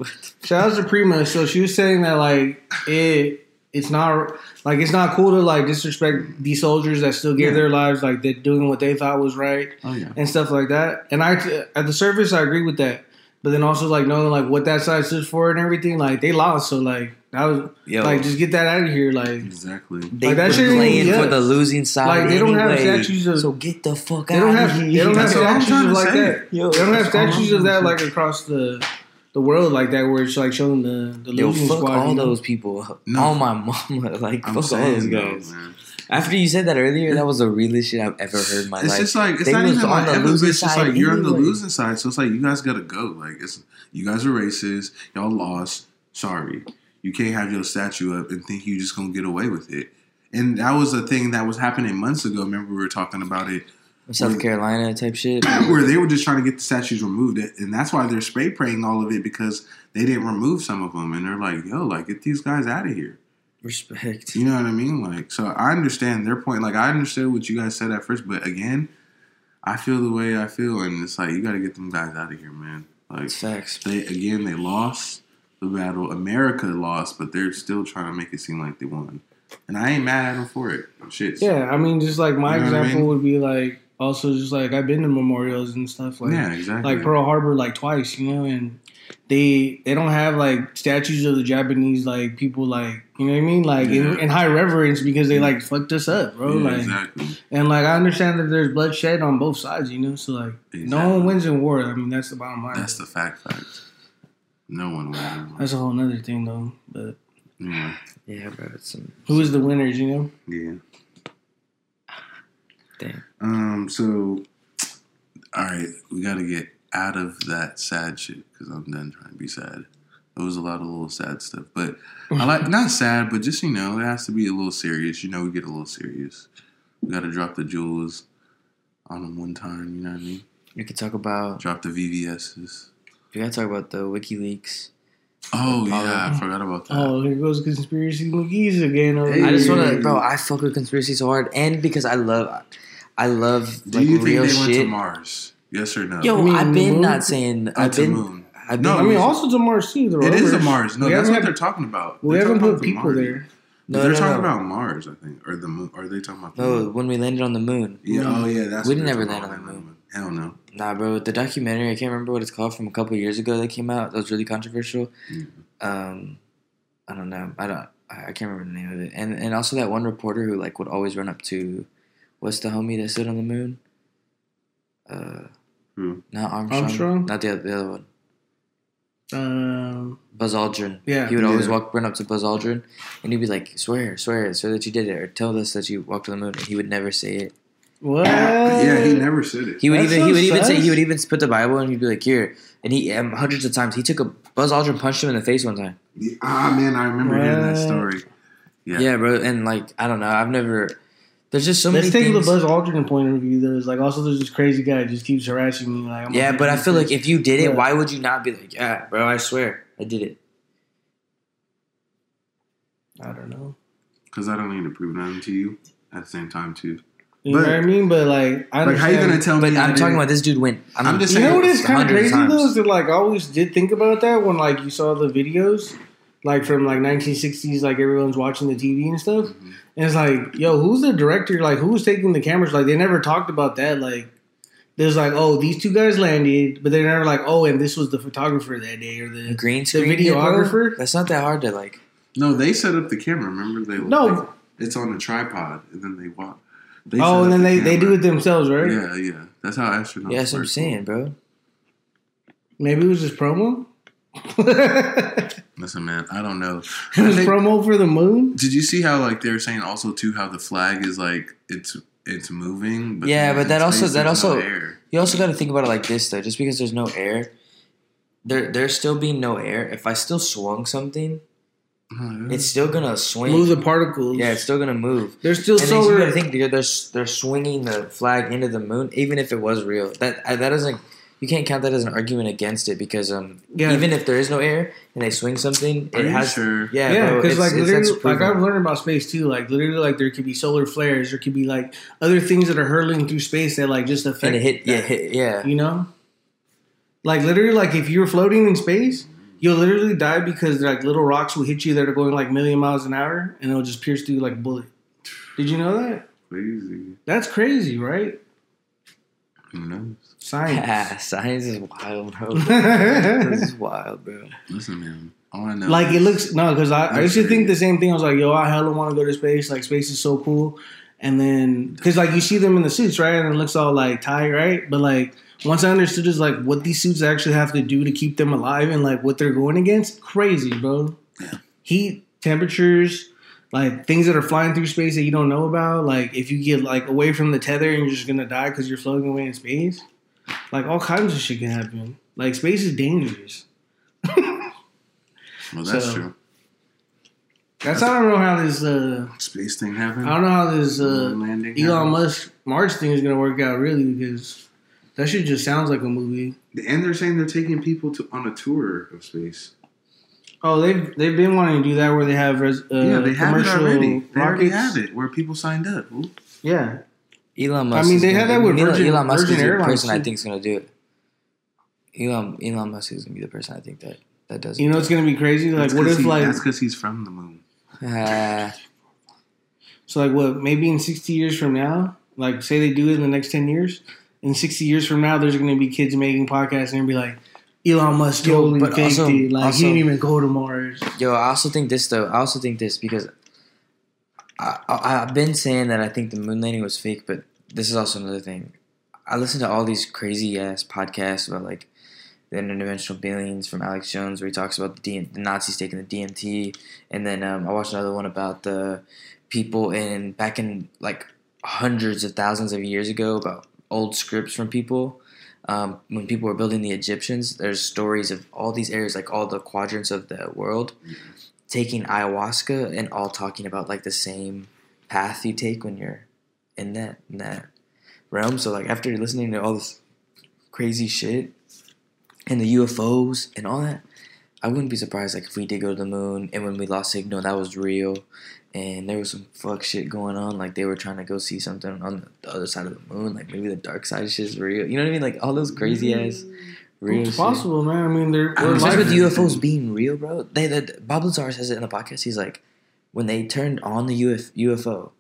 Shout out to Prima. So she was saying that, like, it's not cool to, like, disrespect these soldiers that still give their lives, like, they're doing what they thought was right and stuff like that. And I, at the surface, I agree with that. But then also, like, knowing, like, what that side stood for and everything, like, they lost, so, like, I was like, just get that out of here, like exactly. They like, that were playing for the losing side. Like they don't have statues of so get the fuck out. They don't have statues like that. Yo, they don't have statues of that like across the world like that where it's like showing the losing fuck squad. All those people. No. All my mama. Like I'm fuck all those guys. Man. After you said that earlier, that was the realest shit I've ever heard in my life. It's just like, it's not even like the losing side. It's like you're on the losing side, so it's like you guys gotta go. Like it's you guys are racist. Y'all lost. Sorry. You can't have your statue up and think you're just going to get away with it. And that was a thing that was happening months ago. Remember, we were talking about it. South Carolina type shit. Where they were just trying to get the statues removed. And that's why they're spray painting all of it because they didn't remove some of them. And they're like, yo, like, get these guys out of here. Respect. You know what I mean? Like, so I understand their point. Like, I understood what you guys said at first. But again, I feel the way I feel. And it's like, you got to get them guys out of here, man. Like, facts. They lost. The battle. America lost, but they're still trying to make it seem like they won. And I ain't mad at them for it. Shit. Yeah, I mean, just like my example would be like, also just like I've been to memorials and stuff like exactly. Like Pearl Harbor like twice, you know, and they don't have like statues of the Japanese like people like, you know what I mean? Like in high reverence because they like fucked us up, bro. Yeah, like exactly. And like I understand that there's bloodshed on both sides, you know, so like no one wins in war. I mean, that's the bottom line. That's the fact. No one wins. That's a whole nother thing, though. But yeah, but who is the winners? You know. Yeah. Damn. So, all right, we got to get out of that sad shit because I'm done trying to be sad. There was a lot of little sad stuff, but I like not sad, but just you know, it has to be a little serious. You know, we get a little serious. You gotta drop the jewels on them one time, you know what I mean? We could talk about... Drop the VVS's. We gotta talk about the WikiLeaks. Oh, yeah, I forgot about that. Oh, there goes conspiracy wikis again. Hey. I just want to... Bro, I fuck with conspiracy so hard. And because I love do like, you think real they went shit. To Mars? Yes or no? Yo, I mean, I've been not saying... I've been... Moon. No, I mean, also to Mars, too. The it is to Mars. No, that's what they're talking about. We haven't put people there. No, they're talking about Mars, I think. Or the moon. Or are they talking about the moon? No, when we landed on the moon. Yeah, oh, yeah, that's we never landed on the moon. Hell no. Nah, bro, the documentary, I can't remember what it's called, from a couple years ago that came out. That was really controversial. Mm-hmm. I don't know. I can't remember the name of it. And also that one reporter who, like, would always run up to, what's the homie that stood on the moon? Who? Not Armstrong? Not the other one. Buzz Aldrin. Yeah, he would always run up to Buzz Aldrin, and he'd be like, "Swear that you did it, or tell us that you walked on the moon." And he would never say it. What? Yeah, he never said it. He would even put the Bible, and he'd be like, "Here." And he hundreds of times Buzz Aldrin punched him in the face one time. Man, I remember hearing that story. Yeah, bro, and like I don't know, I've never. There's just so many things. Let's take the Buzz Aldrin point of view. There's like, also there's this crazy guy who just keeps harassing me. Like, yeah, but I feel like if you did it, why would you not be like, yeah, bro, I swear, I did it. I don't know. Because I don't need to prove nothing to you at the same time, too. You know what I mean? But like, I like, how you gonna tell me? But I'm talking about this dude went. I'm just saying. You know what is kind of crazy though is that like I always did think about that when like you saw the videos. Like, from, like, 1960s, like, everyone's watching the TV and stuff. Mm-hmm. And it's like, yo, who's the director? Like, who's taking the cameras? Like, they never talked about that. Like, there's, like, oh, these two guys landed. But they're never like, oh, and this was the photographer that day. Or the green screen. The videographer. Yeah, that's not that hard to, like. No, they set up the camera. Remember? Like, it's on a tripod. And then they walk. They do it themselves, right? Yeah. That's how astronauts work. Yeah, that's what I'm saying, bro. Maybe it was just promo? Listen, man, I don't know. Promo for the moon. Did you see how like they were saying also too how the flag is like it's moving? But yeah, but that also air. You also got to think about it like this though. Just because there's no air, there's still being no air. If I still swung something, it's still gonna swing. Move the particles. Yeah, it's still gonna move. There's still solar. I think they're swinging the flag into the moon, even if it was real. That doesn't. You can't count that as an argument against it because even if there is no air and they swing something, it has to. Yeah, because like literally, like I've learned about space too. Like literally, like there could be solar flares, there could be like other things that are hurling through space that like just affect. And it hit. You know, like literally, like if you're floating in space, you'll literally die because like little rocks will hit you that are going like million miles an hour, and it'll just pierce through like a bullet. Did you know that? Crazy. That's crazy, right? Who knows? Science. Yeah, science is wild, bro. This is wild, bro. Listen, man. I want to know. Like, it looks... No, because I used to think the same thing. I was like, yo, I hella want to go to space. Like, space is so cool. And then... Because, like, you see them in the suits, right? And it looks all, like, tight, right? But, like, once I understood is, like, what these suits actually have to do to keep them alive and, like, what they're going against. Crazy, bro. Yeah. Heat, temperatures... Like, things that are flying through space that you don't know about. Like, if you get, like, away from the tether, you're just going to die because you're floating away in space. Like, all kinds of shit can happen. Like, space is dangerous. Well, that's true. I don't know how this... space thing happened? I don't know how this Elon Musk March thing is going to work out, really, because that shit just sounds like a movie. And they're saying they're taking people on a tour of space. Oh, they've been wanting to do that where they have they have it already. They already have it where people signed up. Ooh. Yeah, Elon Musk. I mean, they had that with Virgin Airlines. Elon Musk is the person I think is going to do it. Elon Musk is going to be the person I think that does it. You know, it's going to be crazy. Like, what if like that's because he's from the moon. So like, what? Maybe in 60 years from now, like say they do it in the next 10 years. In 60 years from now, there's going to be kids making podcasts and be like. Elon Musk totally faked it. Like, he didn't even go to Mars. Yo, I also think this, though. I also think this because I've been saying that I think the moon landing was fake, but this is also another thing. I listen to all these crazy-ass podcasts about, like, the interdimensional beings from Alex Jones where he talks about the Nazis taking the DMT. And then I watched another one about the people back in, like, hundreds of thousands of years ago about old scripts from people. When people were building the Egyptians, there's stories of all these areas, like all the quadrants of the world, taking ayahuasca and all talking about like the same path you take when you're in that realm. So like after listening to all this crazy shit and the UFOs and all that, I wouldn't be surprised like if we did go to the moon, and when we lost signal, that was real, and there was some fuck shit going on. Like they were trying to go see something on the other side of the moon. Like maybe the dark side shit is real. You know what I mean? Like all those crazy ass real shit. It's possible, man. I mean, they're especially with UFOs being real, bro. Bob Lazar says it in the podcast. He's like, when they turned on the UFO,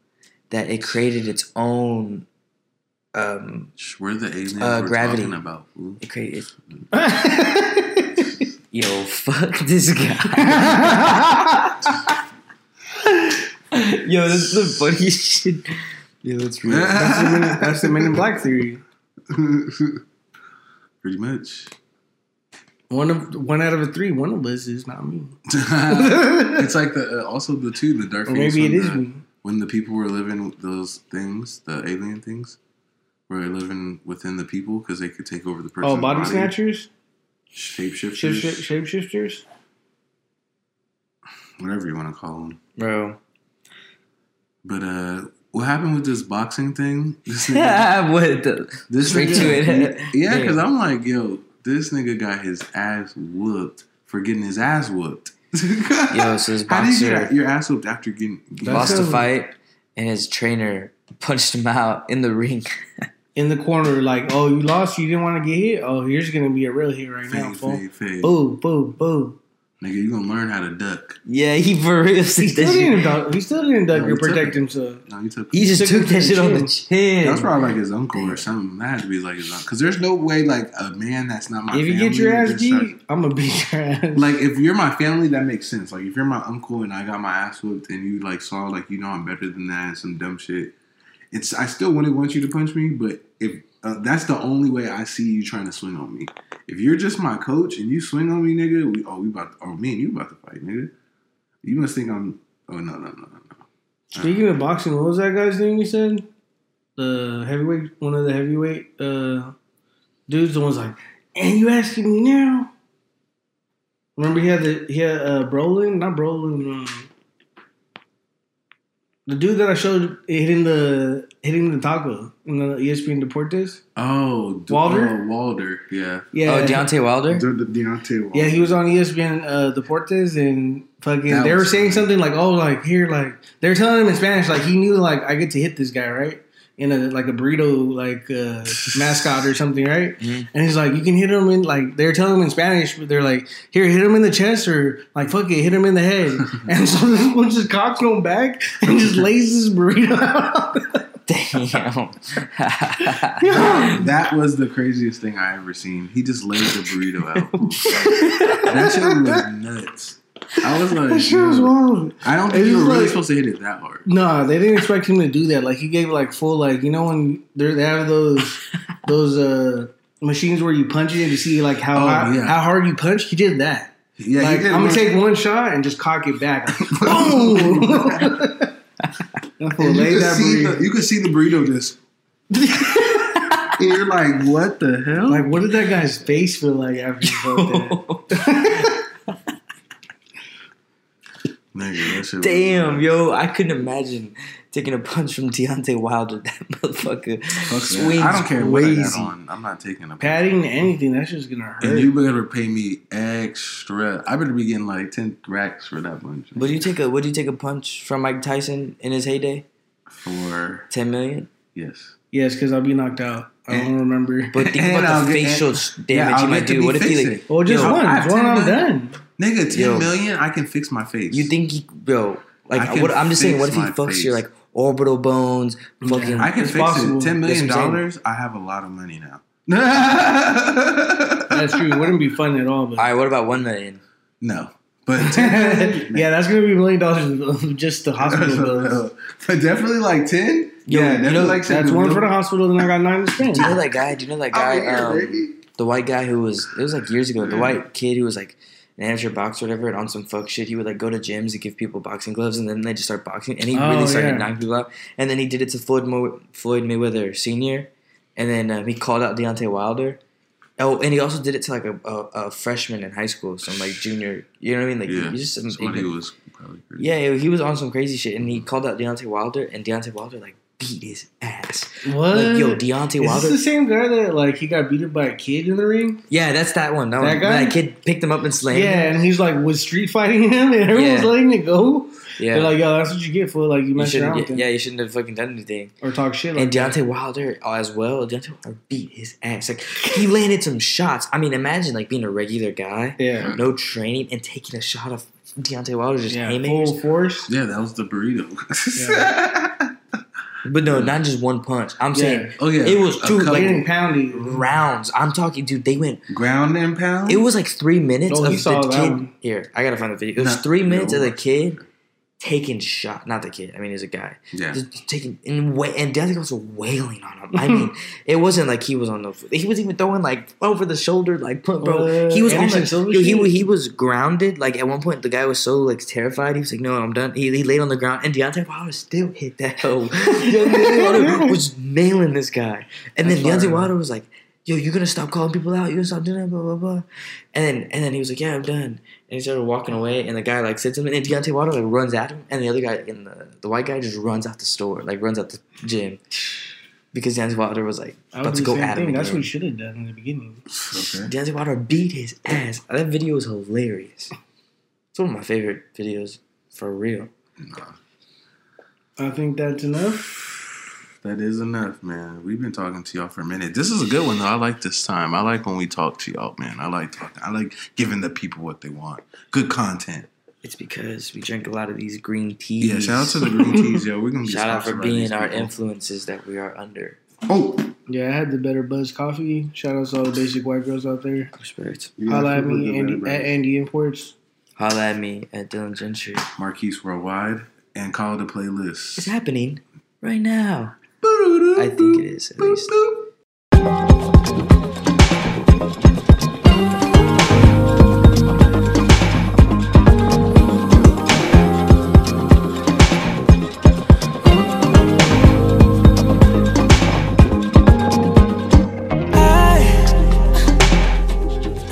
that it created its own. We're the aliens we're gravity. Talking about. Ooh. It created. Yo, fuck this guy. Yo, this is the funniest shit. Yo, that's real. That's the Men in Black theory. Pretty much. One out of a three. One of us is not me. It's like the Dark Phoenix. Maybe it is me. When the people were living with those things, the alien things, were living within the people because they could take over the person. Oh, body snatchers. Shapeshifters? Whatever you want to call them. Bro. But, what happened with this boxing thing? Yeah, because I'm like, yo, this nigga got his ass whooped for getting his ass whooped. Yo, so this boxer... How did you get your ass whooped after getting... Lost a fight, and his trainer punched him out in the ring. In the corner, like, oh, you lost, you didn't want to get hit? Oh, here's going to be a real hit right now, fool. Boo, boo, boo. Nigga, you going to learn how to duck. Yeah, he for real. He still didn't duck or protect himself. No, he just took that shit on the chin. That's probably like his uncle or something. That had to be like his uncle. Because there's no way, like, a man that's not my family. If you get your ass beat, I'm going to beat your ass. Like, if you're my family, that makes sense. Like, if you're my uncle and I got my ass whooped and you, like, saw, like, you know I'm better than that and some dumb shit. I still wouldn't want you to punch me, but if that's the only way I see you trying to swing on me. If you're just my coach and you swing on me, nigga, me and you about to fight, nigga. You must think I'm... Oh, no. Speaking of boxing, what was that guy's name you said? One of the heavyweight dudes, the one's like, and you asking me now? Remember he had Brolin, the dude that I showed hitting the taco in the ESPN Deportes. Oh, Wilder? Wilder, yeah. Oh, Deontay Wilder? Deontay Wilder. Yeah, he was on ESPN Deportes, and fucking they were saying something like, oh, like, here, like, they were telling him in Spanish, like, he knew, like, I get to hit this guy, right? In a, like, a burrito, like, mascot or something, right? Mm-hmm. And he's like, you can hit him in, like, they're telling him in Spanish, but they're like, here, hit him in the chest or, like, fuck it, hit him in the head. And so this one just cocks him back and just lays his burrito out. Damn. That was the craziest thing I ever seen. He just laid the burrito out. That shit was nuts. I was like, that shit was wild. I don't think you were really supposed to hit it that hard. No, they didn't expect him to do that. Like, he gave, like, full, like, you know when they have those machines where you punch it and you see, like, how hard you punch? He did that. Yeah, like, I'm going to take one shot and just cock it back. Like, boom! You could see the burrito just... And you're like, what the hell? Like, what did that guy's face feel like after you broke that? Nigga, damn, yo, I couldn't imagine taking a punch from Deontay Wilder. That motherfucker swings. I don't care crazy. What I got on. I'm not taking a punch. Padding anything, that shit's gonna hurt. And you better pay me extra. I better be getting like 10 racks for that punch. Would you take a punch from Mike Tyson in his heyday? For 10 million? Yes. Yes, because I'll be knocked out. I don't remember. But think about the facial damage you might do. What if he like... Well, just one. I'm done. Nigga, 10 million, I can fix my face. You think he... Yo, like, I'm just saying, what if he fucks face. Your, like, orbital bones? Fucking, I can fix possible. It. $10 million, I have a lot of money now. That's true. It wouldn't be fun at all. But... All right, what about 1 million? No. But $10 million, yeah, that's going to be $1 million just the hospital bills. But definitely, like, 10? Yo, yeah, that's one for the hospital, then I got 9 to spend. Do you know that guy? The white guy who was... It was, like, years ago. The white kid who was, like... an amateur boxer or whatever, and on some fuck shit, he would, like, go to gyms and give people boxing gloves, and then they just start boxing, and he really started knocking people out. And then he did it to Floyd Mayweather Sr., and then he called out Deontay Wilder. Oh, and he also did it to, like, a freshman in high school, some, like, junior, you know what I mean? Like, yeah, he was probably crazy. Yeah, he was on some crazy shit, and he called out Deontay Wilder, and Deontay Wilder, like, beat his ass. What? Like, yo, Deontay Wilder. Is this the same guy that, like, he got beat up by a kid in the ring? Yeah, that's that one. That guy? That kid picked him up and slammed him. Yeah, and he's, like, was street fighting him, and everyone's letting it go. Yeah. They're like, yo, that's what you get for, like, you messed around with him. Yeah, you shouldn't have fucking done anything. Or talk shit like that. And Deontay Wilder as well. Deontay Wilder beat his ass. Like, he landed some shots. I mean, imagine, like, being a regular guy. Yeah. No training and taking a shot of Deontay Wilder just aiming. Full force. Yeah, that was the burrito. But no, not just one punch. I'm saying it was two like rounds. I'm talking, dude, they went ground and pound. It was like 3 minutes of the kid. One. Here, I gotta find the video. It was 3 minutes of the kid taking shot. Not the kid. I mean, he's a guy. Yeah, just taking and Deontay was wailing on him. I mean, it wasn't like he was on the. He was even throwing like over the shoulder, like bro. He was on the. He was grounded. Like at one point, the guy was so like terrified. He was like, "No, I'm done." He laid on the ground, and Deontay Wilder still hit that hole. Deontay Wilder was nailing this guy, and then Deontay Wilder was like, "Yo, you're gonna stop calling people out. You're gonna stop doing that, blah blah blah." And then he was like, "Yeah, I'm done." And he started walking away, and the guy, like, sits him, and Deontay Wilder, like, runs at him, and the other guy, and the white guy just runs out the store, like, runs out the gym, because Deontay Wilder was, like, about to go at him. That's what he should have done in the beginning. Okay. Deontay Wilder beat his ass. That video is hilarious. It's one of my favorite videos, for real. Nah. I think that's enough. That is enough, man. We've been talking to y'all for a minute. This is a good one, though. I like this time. I like when we talk to y'all, man. I like talking. I like giving the people what they want. Good content. It's because we drink a lot of these green teas. Yeah, shout out to the green teas, yo. We're gonna shout out for being our influences that we are under. Oh, yeah, I had the Better Buzz coffee. Shout out to all the basic white girls out there. Respect. Holla at me, Andy, at Andy Imports. Holla at me at Dylan Gentry. Marquise Worldwide and Call It A Playlist. It's happening right now. I think it is, at least. I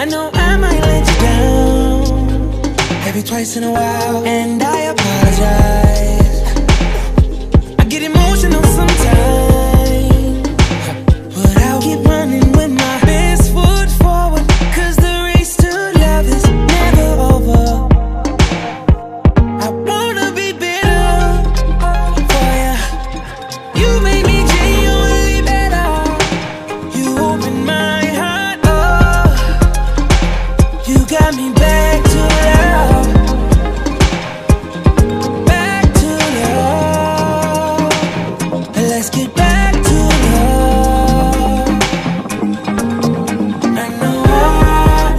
know I might let you down every twice in a while, and I apologize. I get emotional sometimes, but I'll keep running with my best foot forward, 'cause the race to love is never over. I wanna be better for ya. You made me genuinely better. You opened my got me back to love, let's get back to love. I know I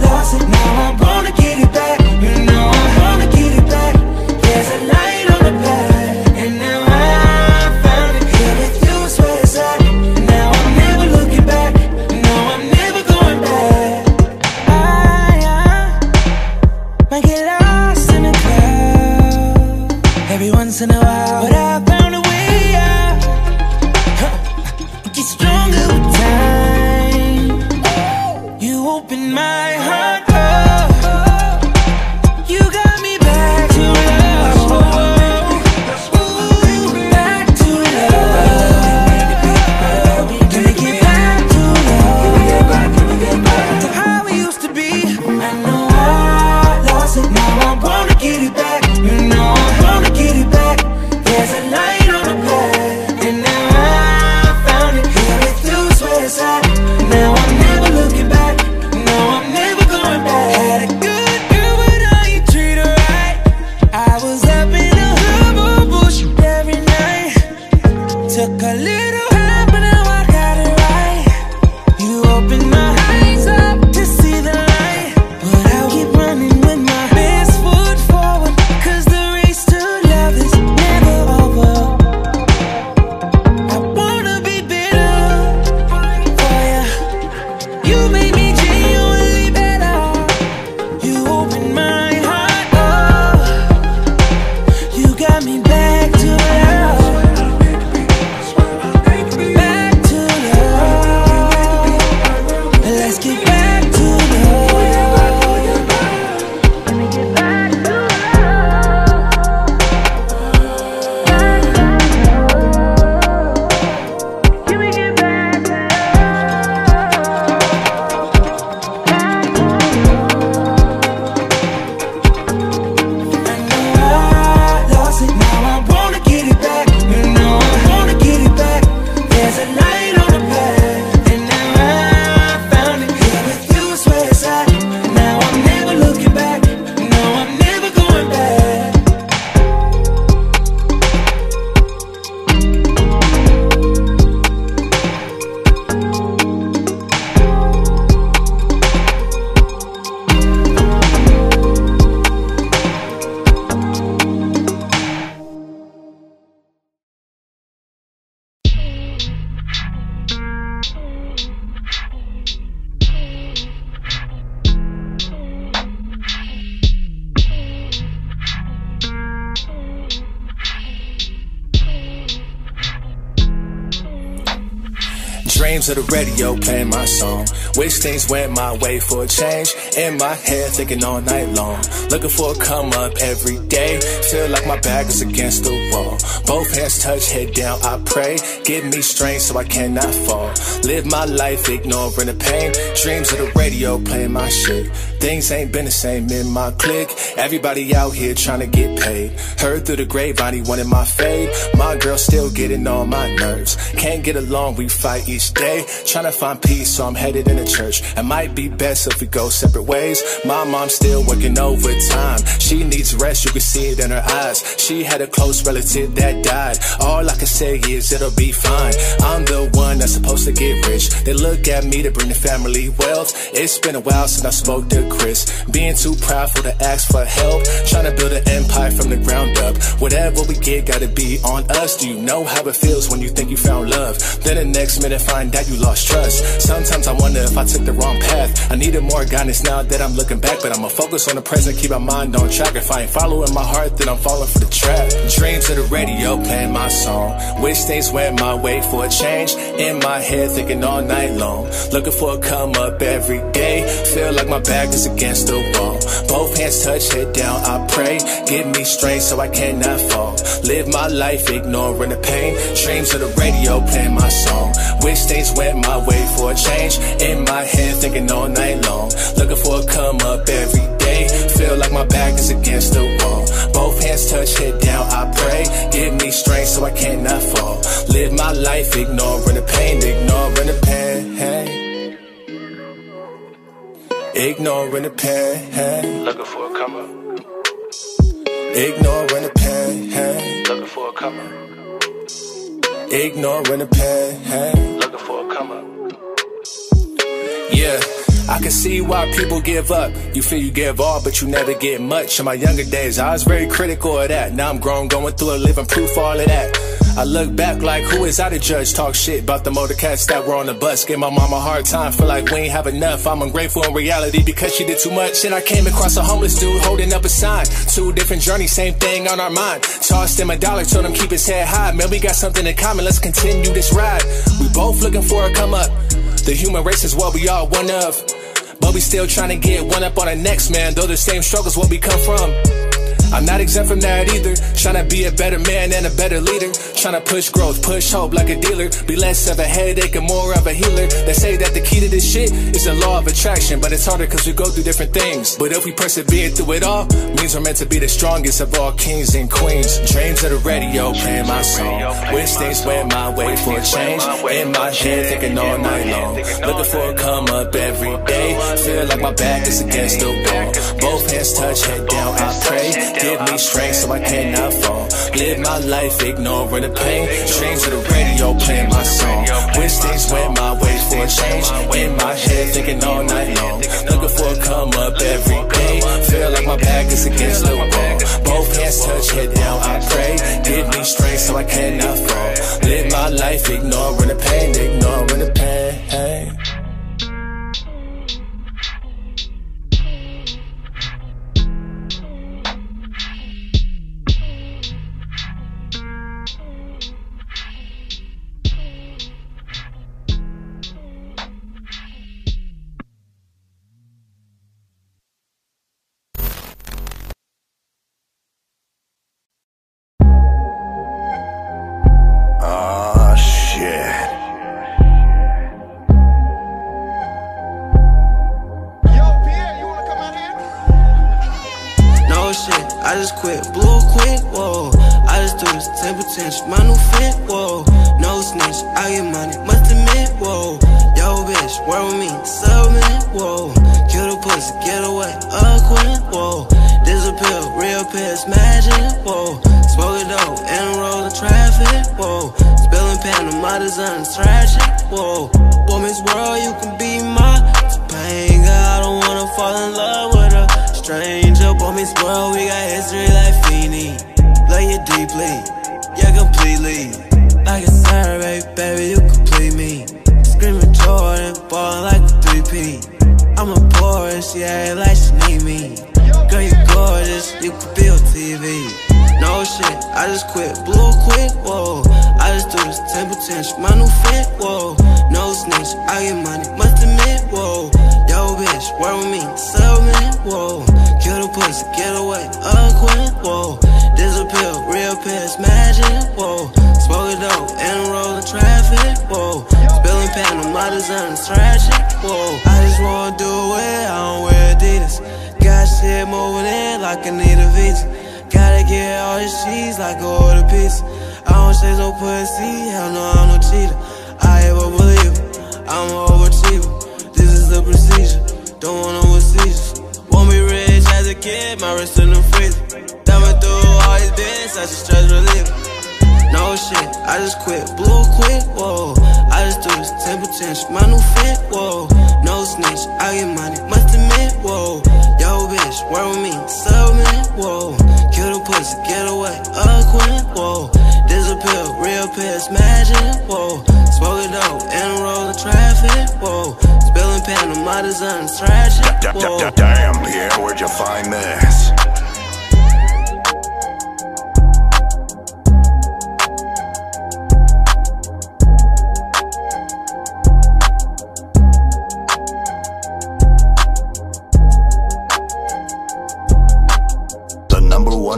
lost it, now I wanna get it back, you know I wanna get it back. There's a light on the path, and now I found it, here with you is where it's at. Now I'm never looking back, no I'm never going back. I get lost in the crowd every once in a while, but I found a way out. I get stronger with time. You open my heart up. You got me back to love. Ooh, back to love. Can I get back to love? To how we used to be. I know now I wanna get it back, you know I wanna get it back. There's a light Dreams of the radio playing my song. Wish things went my way for a change. In my head thinking all night long. Looking for a come up every day. Feel like my back is against the wall. Both hands touch, head down, I pray. Give me strength so I cannot fall. Live my life ignoring the pain. Dreams of the radio playing my shit. Things ain't been the same in my clique. Everybody out here trying to get paid. Heard through the grapevine he wanted my fade. My girl still getting on my nerves. Can't get along, we fight each day. Trying to find peace, so I'm headed in the church. It might be best if we go separate ways. My mom's still working overtime. She needs rest, you can see it in her eyes. She had a close relative that died. All I can say is it'll be fine. I'm the one that's supposed to get rich. They look at me to bring the family wealth. It's been a while since I spoke to Chris. Being too proudful to ask for help. Trying to build an empire from the ground up. Whatever we get gotta be on us. Do you know how it feels when you think you found love? Then the next minute find out you lost trust. Sometimes I wonder if I took the wrong path. I needed more guidance now that I'm looking back. But I'ma focus on the present, keep my mind on track. If I ain't following my heart, then I'm falling for the trap. Dreams of the radio playing my song. Wish things went my way for a change. In my head thinking all night long. Looking for a come up every day. Feel like my back is against the wall. Both hands touch, head down, I pray. Give me strength so I cannot fall. Live my life ignoring the pain. Dreams of the radio playing my song. Wish things went my way for a change. In my head thinking all night long. Looking for a come up every day. Feel like my back is against the wall. Both hands touch, head down, I pray. Give me strength so I cannot fall. Live my life ignoring the pain. Ignoring the pain. Ignoring the pain. Looking for a come up. Ignoring the pain. Looking for a come up. Ignoring the pain. Looking for a come up. Yeah. I can see why people give up. You feel you give all, but you never get much. In my younger days, I was very critical of that. Now I'm grown, going through it, living proof, all of that. I look back like, who is I to judge? Talk shit about the motor cats that were on the bus. Give my mom a hard time, feel like we ain't have enough. I'm ungrateful in reality because she did too much. And I came across a homeless dude holding up a sign. Two different journeys, same thing on our mind. Tossed him $1, told him keep his head high. Man, we got something in common, let's continue this ride. We both looking for a come up. The human race is what we are one of. But we still trying to get one up on the next man. Though the same struggles where we come from. I'm not exempt from that either. Trying to be a better man and a better leader. Trying to push growth, push hope like a dealer. Be less of a headache and more of a healer. They say that the key to this shit is the law of attraction. But it's harder cause we go through different things. But if we persevere through it all, means we're meant to be the strongest of all kings and queens. Dreams of the radio playing my song. Wish things went my way for a change. In my head thinking all night long. Looking for a come up every day. Feel like my back is against the wall. Both hands touch, head down, I pray. Give me strength so I cannot fall. Live my life ignoring the pain. Dreams of the radio playing my song. Wish things went my way for a change. In my head thinking all night long. Looking for a come up every day. Feel like my back is against the wall. Both hands touch, head down, I pray. Give me strength so I cannot fall. Live my life ignoring the pain. Ignoring the pain. My new fit, whoa. No snitch, I get money, must admit, whoa. Yo, bitch, work with me, submit, whoa. Kill the pussy, get away, acquit, whoa. This a pill, real pill, smash it, whoa. Smoke it dope, and roll the traffic, whoa. Spilling pen, my design is tragic, whoa. Woman's world, you can be my Topanga. I don't wanna fall in love with a stranger. Woman's world, we got history like Feeny. Play it deeply. Yeah, completely. Like a survey, baby, you complete me. Screaming Jordan, ballin' like a 3P. I'm a poor, she act like she need me. Girl, you gorgeous, you could be on TV. No shit, I just quit blew quick, whoa. I just threw this temper tantrum, my new fit, whoa. No snitch, I get money, must admit, whoa. Yo, bitch, work with me, settlement, whoa. Kill the pussy, get away, acquit, whoa. This a pill, real piss, magic, whoa. Smoke it dope, and roll in traffic, whoa. Spilling pan on my design, trash it, whoa. I just wanna do it, I don't wear Adidas. Got shit moving in like I need a visa. Gotta get all the cheese like a order pizza. I don't chase no pussy, hell no, I'm no cheater. I am a believer, I'm an overachiever. This is the procedure, don't want no seizures. Won't be rich as a kid, my wrist in the freezer. Diamond through all these bits, I just stress reliever. No shit, I just quit, blew quick, whoa. I just threw this temper tantrum, my new fit, whoa. No snitch, I get money, must admit, whoa. Yo, bitch, work with me, settlement, whoa. Kill the pussy, get away, acquit, whoa. This a pill, real piss, magic, whoa. Smoke it dope, and roll the traffic, whoa. Spilling pan on my design, trash it, whoa. Damn, yeah, where'd you find this?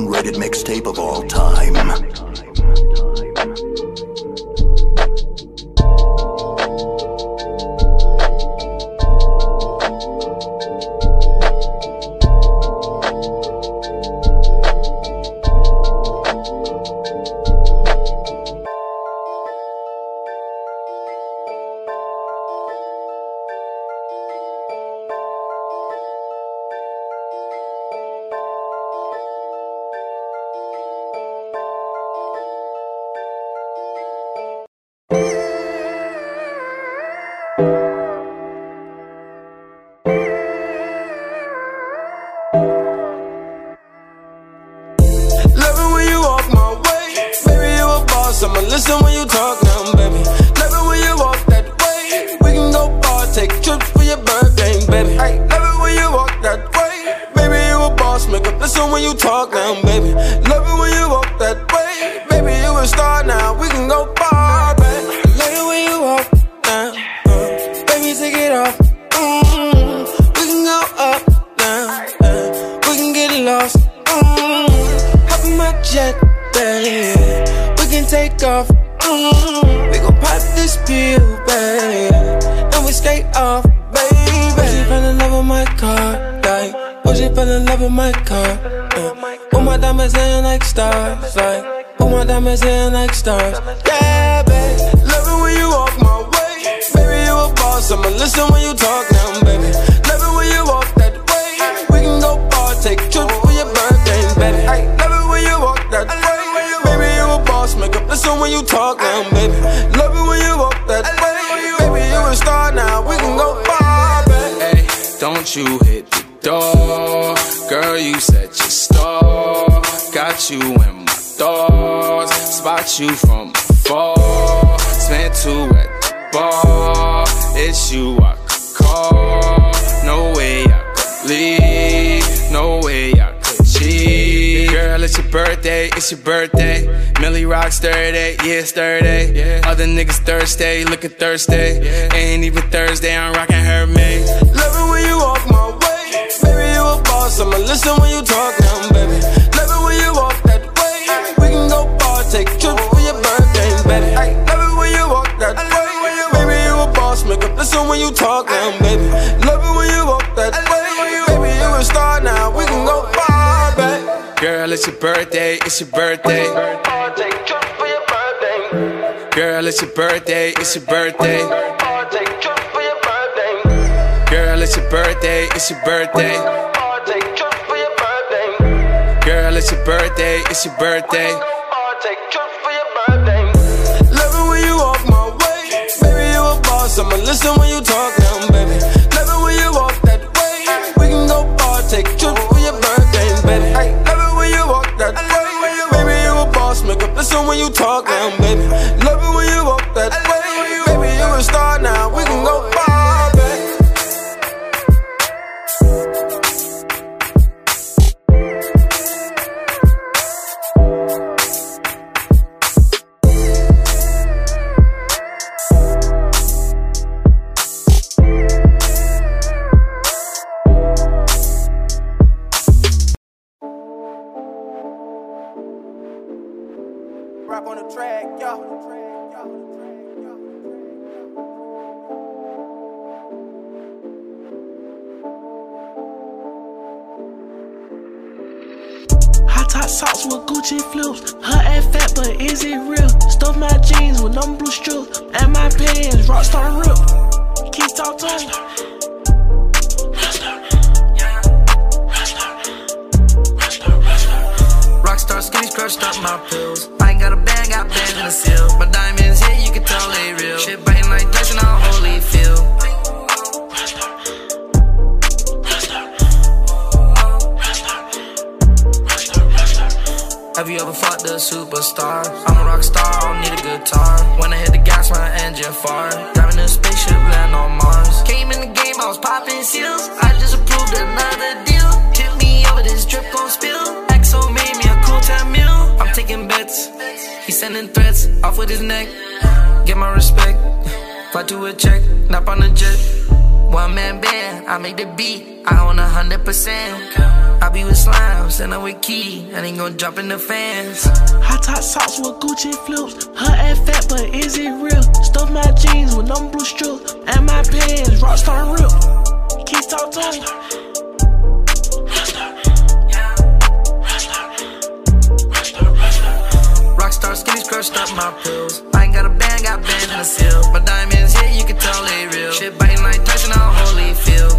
Rated mixtape of all time. It's your birthday, Millie rocks 38, yeah, it's 38. Yeah. Other niggas Thursday, looking Thursday. Yeah. Ain't even Thursday, I'm rocking her mate. Love it when you walk my way, baby, you a boss. I'ma listen when you talk now, baby. Love it when you walk that way, we can go far, take trips for your birthday, baby. Ay, love it when you walk that way, baby, you a boss. Make up listen when you talk now, baby. Love it when you walk that way, baby, you a star now. We can go far, baby. Girl, it's your birthday, it's your birthday. Take trips for your birthday. Girl, it's your birthday, it's your birthday. Take trips for your birthday. Girl, it's your birthday, it's your birthday. Take trips for your birthday. Girl, it's your birthday, it's your birthday. Take trips for your birthday. Love it when you walk my way, baby, you a boss. I'ma listen when you talk now, baby. Love it when you walk that way, we can go far. Take trips for your birthday, baby. Hey. Make up listen when you talk now, baby. Love it when you walk that way, baby, you a star now. We can go far, baby. Step on the track, yo. Hot socks with Gucci flips. Her ass fat, but is it real? Stuff my jeans with them blue strips. And my pants, rockstar rip. Keep talk to me. Rockstar skinny scratched up my pills. I ain't got a bag, got band in the seal. My diamonds hit, you can tell they real. Shit biting like this and I'll holy feel. Have you ever fought the superstar? I'm a rock star, I don't need a guitar. When I hit the gas, my engine far. Driving a spaceship, land on Mars. Came in the game, I was popping seals. I just approved another deal. Hit me over this drip on spill. XO made me a cool time meal. I'm taking bets, he's sending threats. Off with his neck, get my respect. Fly to a check, nap on a jet. One man band, I make the beat. I own 100%. I be with slimes, and I with key, and ain't gon' drop in the fans. Hot top socks with Gucci flips. Her ass fat, but is it real? Stuff my jeans with them blue strips. And my pants, rockstar rip. Keep talk to me. Rockstar skinny crushed up my pills. I ain't got a band, got band in the seal. My diamonds hit, you can tell they real. Shit biting like touching on holy field.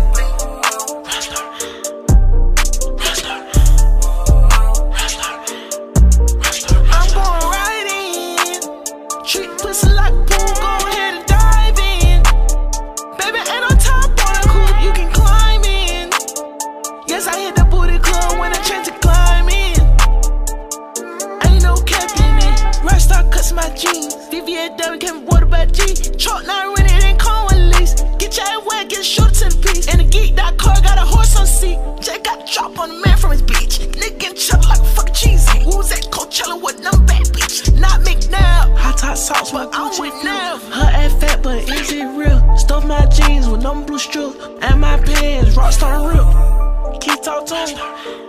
My jeans, DVAW can't be watered by G. Truck not rented and call one lease. Get your ass wet, get shorts in peace. And the geek that car got a horse on seat. Jay got chop on the man from his beach. Nigga and chuck like fuck cheesy. Who was at Coachella with them bad bitch? Not McNabb. Hot top sauce, but I'm with Nav. Her ass fat, but is it real? Stuff my jeans with them blue strips. And my pants, rockstar rip. Keep talk to me.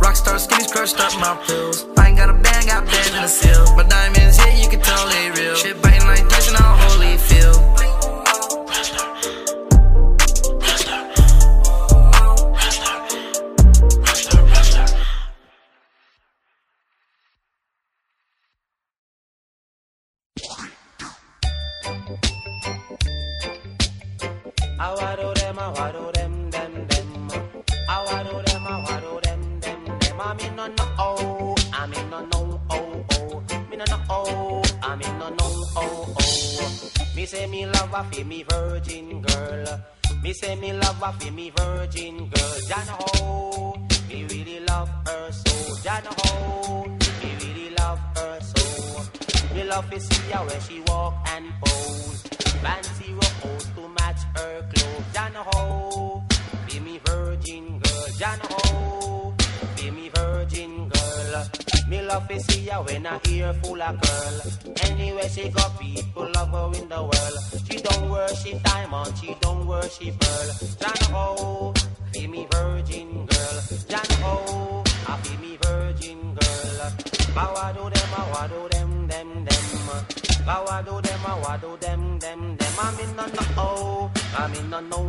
Rockstar skinny's crushed up my pills. I ain't got a band, got band in the seal. My diamonds hit, you can tell they real. Shit biting like touching on holy field. For me virgin girl, me say me love her for me virgin girl. Jana ho, me really love her so. Jana ho, me really love her so. Me love to see her when she walk and pose. Fancy robes to match her clothes. Jana ho, be me virgin girl. Jana ho, be me virgin girl. Me love to see her when I hear full of girl. Anywhere she go, people love her in the world. She don't worship diamond, she don't worship pearl. Jana ho, be me virgin girl. Jana ho, I be me virgin girl. I wado them. I wado them. I'm in the no, I'm in the no,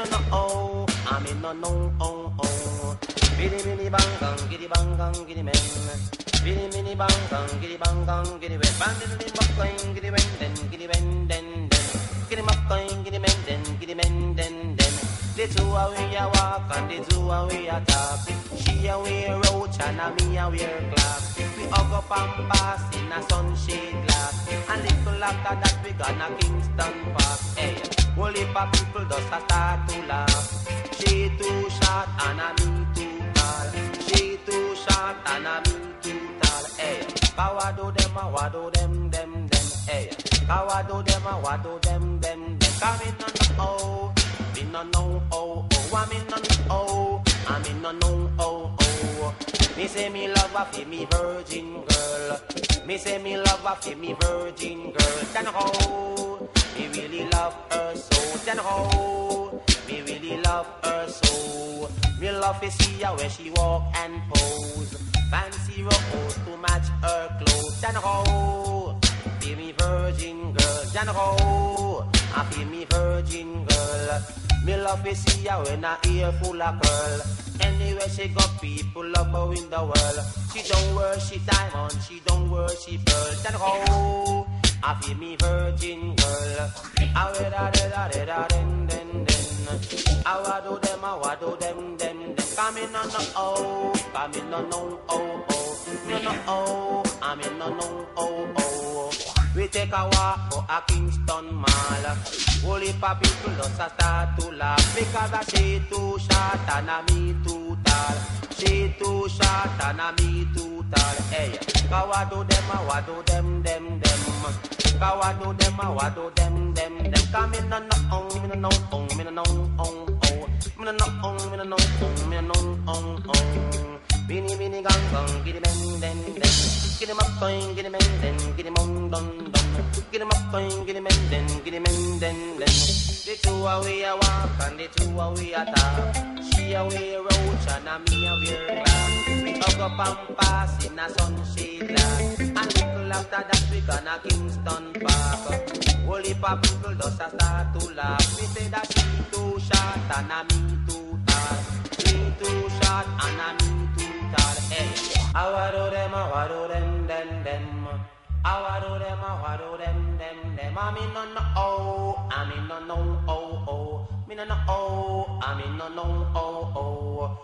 no, I'm in the no. Billy mini bang gang, giddy men. Billy mini bang gang, giddy men. Bandit in the bang, giddy men, then giddy men, then. Giddy up, giddy men, then giddy men, then. They two away a walk and they two away a talk. She away a roach and a me away a clock. We hug up and pass in a sunshade glass. And little after that we gonna Kingston Park. Hey, only for people just a start to laugh. She too short and a me too. She too short and I'm too tall. Hey, power do them, I wado them. Hey, power do them, I wado them. Come in on the oh, in on no oh, I'm in on the oh, I'm in on no oh. Me say me love her for me virgin girl. Me say me love her for me virgin girl. Then oh, me really love her so. Then oh. me really love her so. Me love to see her where she walk and pose. Fancy robes to match her clothes. And ho, feel me virgin girl. And ho, I feel me virgin girl. Me love to see her when her ear full of curl. Anywhere she got people love her in the world. She don't worship diamond, she don't worship pearls. And ho, I feel me virgin girl. I read a den. I wado them, I wado them. Come in on the oh, come in on no oh oh. No no oh, I'm in on no oh oh. We take a walk for a Kingston Mall. Holy papi people just a start to laugh. Because I she too short and I me too tall. She too short and I me too tall. Hey, kawado them, I wado them. Kawado them, I wado them. Come in on the oh, me no oh oh. Me no oh, me no oh, me no oh oh. Bini gang gang, giddy men den. Get him up, and get him in, then get him on, dun, dun. Get him up, and get him in, then get him in, then. The two away I walk, and the two away I talk. She away roach, and I me away rock. We hug up and pass in a sunshade glass. And little after that, we gonna Kingston Park. Holy pop people just a start to laugh. We say that she too short, and I me too tall. She too short, and I me too tall. Hey. I wado them, I wado them, I'm in on the oh, I'm in on no oh oh, I'm in on the oh, I'm in on no oh oh.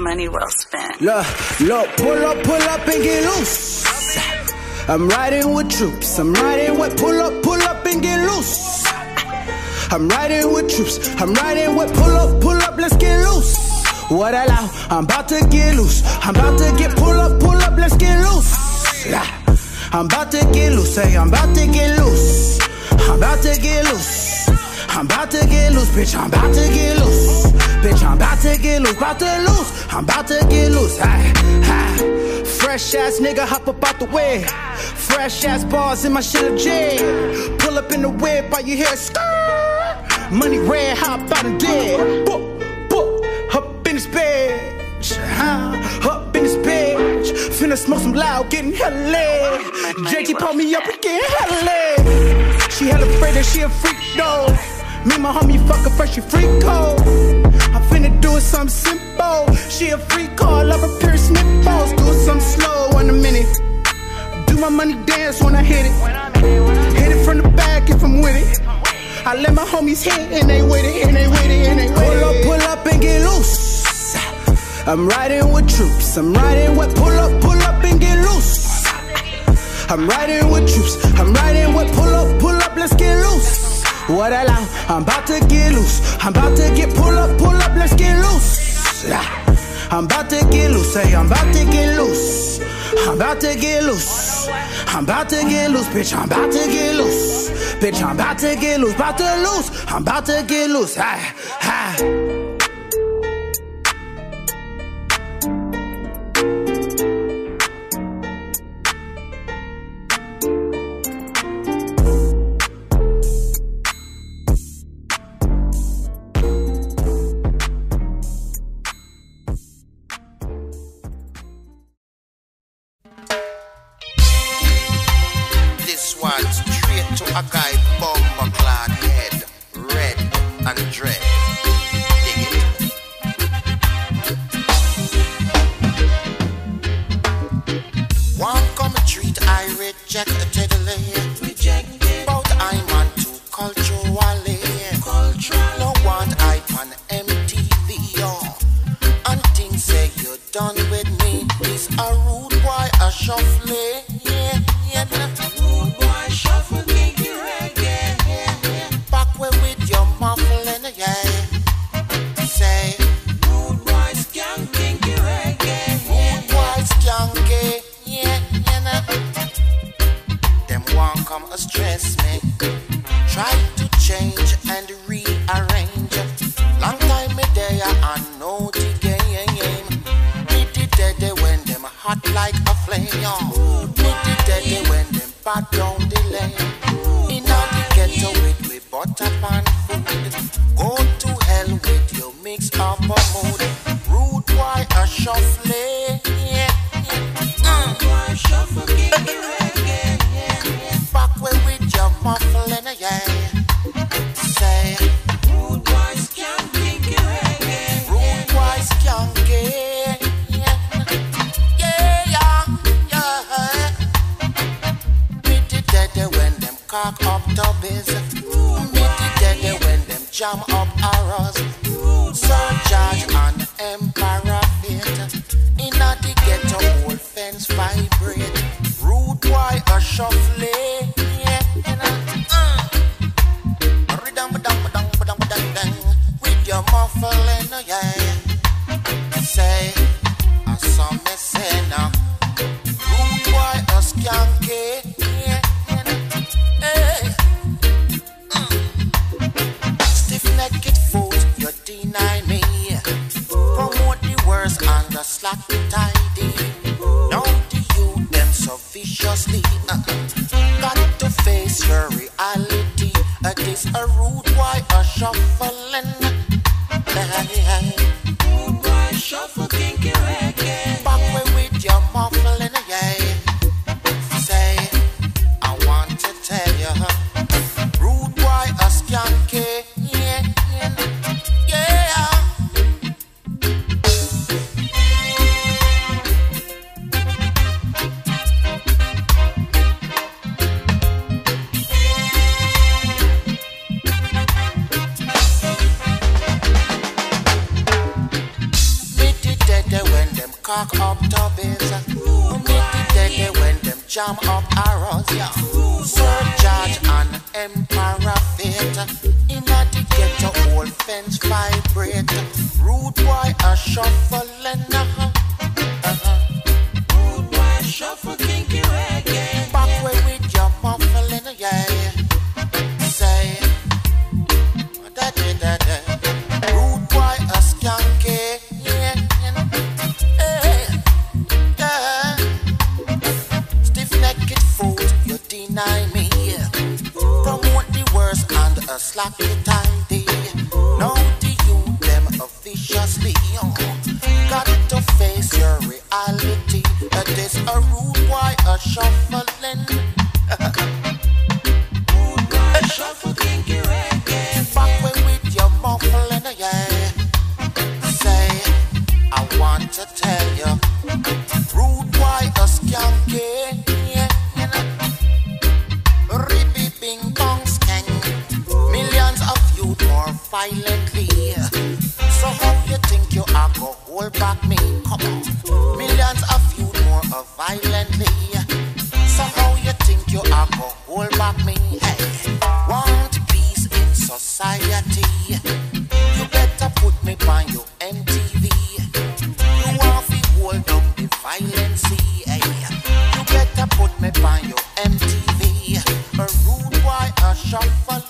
Money well spent. Look, pull up and get loose. I'm riding with troops. I'm riding with pull up and get loose. I'm riding with troops. I'm riding with pull up, let's get loose. What allow? I'm about to get loose. I'm about to get pull up, let's get loose. I'm about to get loose. Hey, I'm about to get loose. I'm about to get loose. I'm about to get loose, bitch. I'm about to get loose. Bitch, I'm about to get loose. About to loose. I'm about to get loose. Hey, hey. Fresh ass nigga, hop up out the way. Fresh ass bars in my shit legit. Pull up in the whip, all you hear is skrrr. Money red, hop out and dead. Boop, boop, up in this bitch. Up in this bitch. Finna smoke some loud, getting hella lit. Jakey pull me up and get hella lit. She hella afraid that she a freak though. Me and my homie fuck her fresh, she freak cold. I'm finna do something simple. She a freak call, love her pierced nipples. Do something slow in a minute. Do my money dance when I hit it. Hit it from the back if I'm with it. I let my homies hit and they with it, and they with it, and they with it. Pull up and get loose. I'm riding with troops. I'm riding with pull up and get loose. I'm riding with troops. I'm riding with pull up, let's get loose. What allow? I'm about to get loose. I'm about to get pull up, let's get loose. I'm about to get loose, hey, I'm about to get loose. I'm about to get loose. I'm about to get loose, bitch, I'm about to get loose. Bitch, I'm about to get loose, about to loose. I'm about to get loose, ha, ha. Cock up tubbies, make it dead when them jam up. Sir George and Emperor Fate. In a ghetto, all fence vibrate. Rude boy a shuffling. Rude boy shuffle kinky reggae. Back way with your muffling, yeah. Say, da da da da. Rude boy a skanky. Me. Promote the words and a slap it on thee. Now to you them officiously. Got to face your reality. There's a rude boy a shuffling. Rude boy shuffle kinky reggae. Back way with your muffling, yeah. Say, I want to tell you, rude boy a skanky. Violently, so how you think you are gonna hold back me? Come on, millions of you more violently. So how you think you are gonna hold back me? Hey, want peace in society? You better put me on your MTV. You want to hold down the violence? Hey, you better put me on your MTV. A rude boy, a shuffling.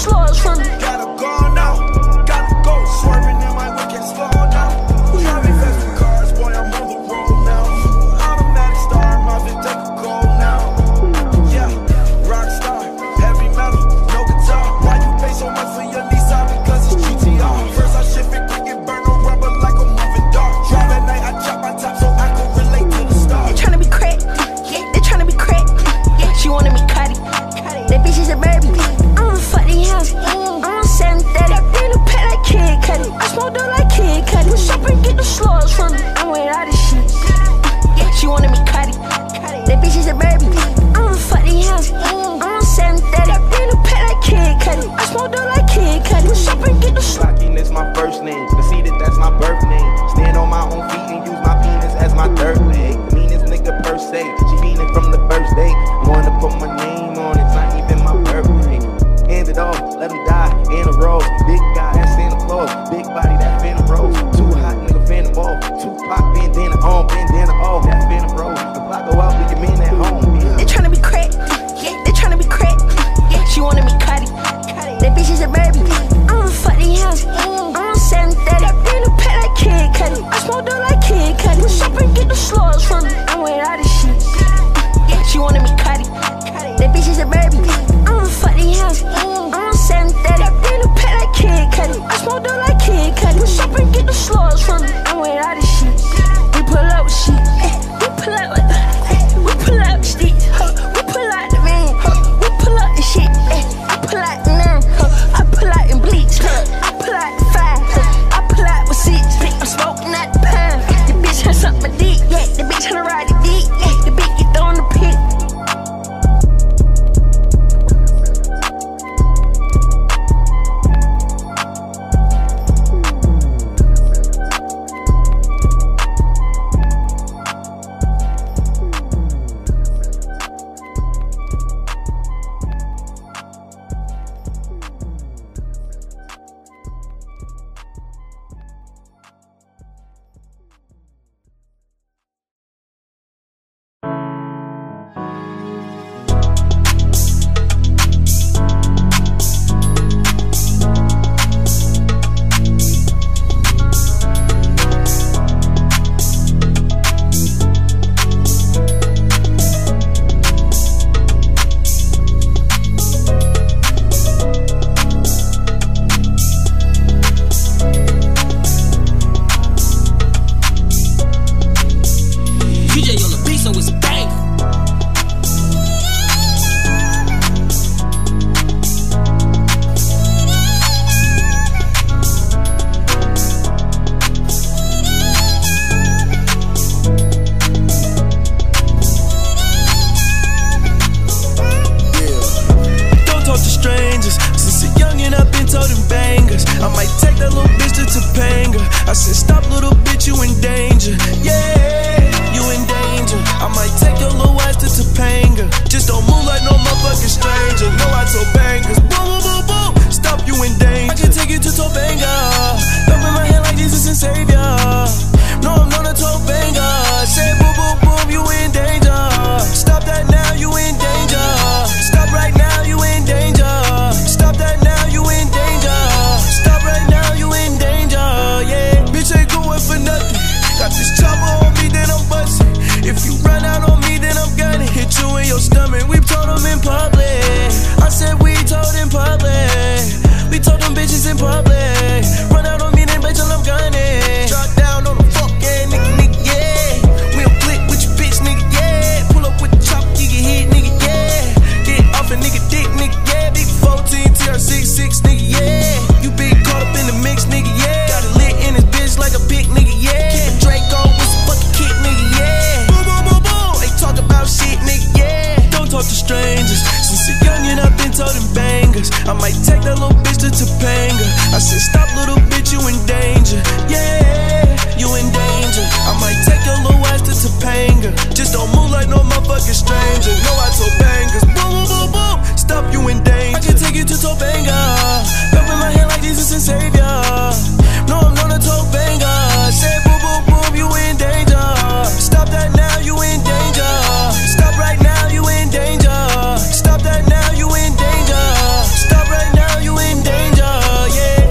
Gotta go now, gotta go swerving in my wicked slow down. talk to strangers. Since a youngin', I've been told them bangers. I might take that little bitch to Topanga. I said, stop, little bitch, you in danger. Yeah, you in danger. I might take your little ass to Topanga. Just don't move like no motherfucking stranger. No, I told bangers. Boom, boom, boom, boom. Stop, you in danger. I can take you to Topanga. Dump in my hand like Jesus and Savior. No, I'm not a Topanga. Say boom, boom, boom, you in danger. Stop that now, you in danger. Stop right now, you in danger. Stop that now, you in danger. Stop right now, you in danger. Yeah, bitch ain't going for nothing. Got this trouble on me, then I'm busting. If you run out on me, then I'm gonna hit you in your stomach. We told them in public. I said we told in public. We told them bitches in public. Run out on me, then bitch, I'm gunning. Drop down on the fuck, yeah, nigga, nigga, yeah. We'll click with your bitch, nigga, yeah. Pull up with the chop, get your head, nigga, yeah. Get off a nigga dick, nigga, yeah. Big 14, TR66, nigga, yeah. You big caught up in the mix, nigga, yeah. Got it lit in this bitch like a big nigga, yeah. Keep a Drake on with some fucking kick, nigga, yeah. Boom, boom, boom, boom. They talk about shit, nigga, yeah. Don't talk to strangers. Since a youngin', I've been told them bangers. I might take that little bitch to Topanga. I said, stop, little bitch, you in danger. Yeah, you in danger. I might take your little ass to Topanga. Just don't move like no motherfucking stranger. No, I told bangers. Boom, boom, boom, boom. Stop, you in danger. I can take you to Topanga. Dump in my hand like Jesus and Savior. No, I'm not a Topanga. Say boom, boom, boom, you in danger. Stop that now, you in danger. Stop right now, you in danger. Stop that now, you in danger. Stop right now, you in danger, yeah.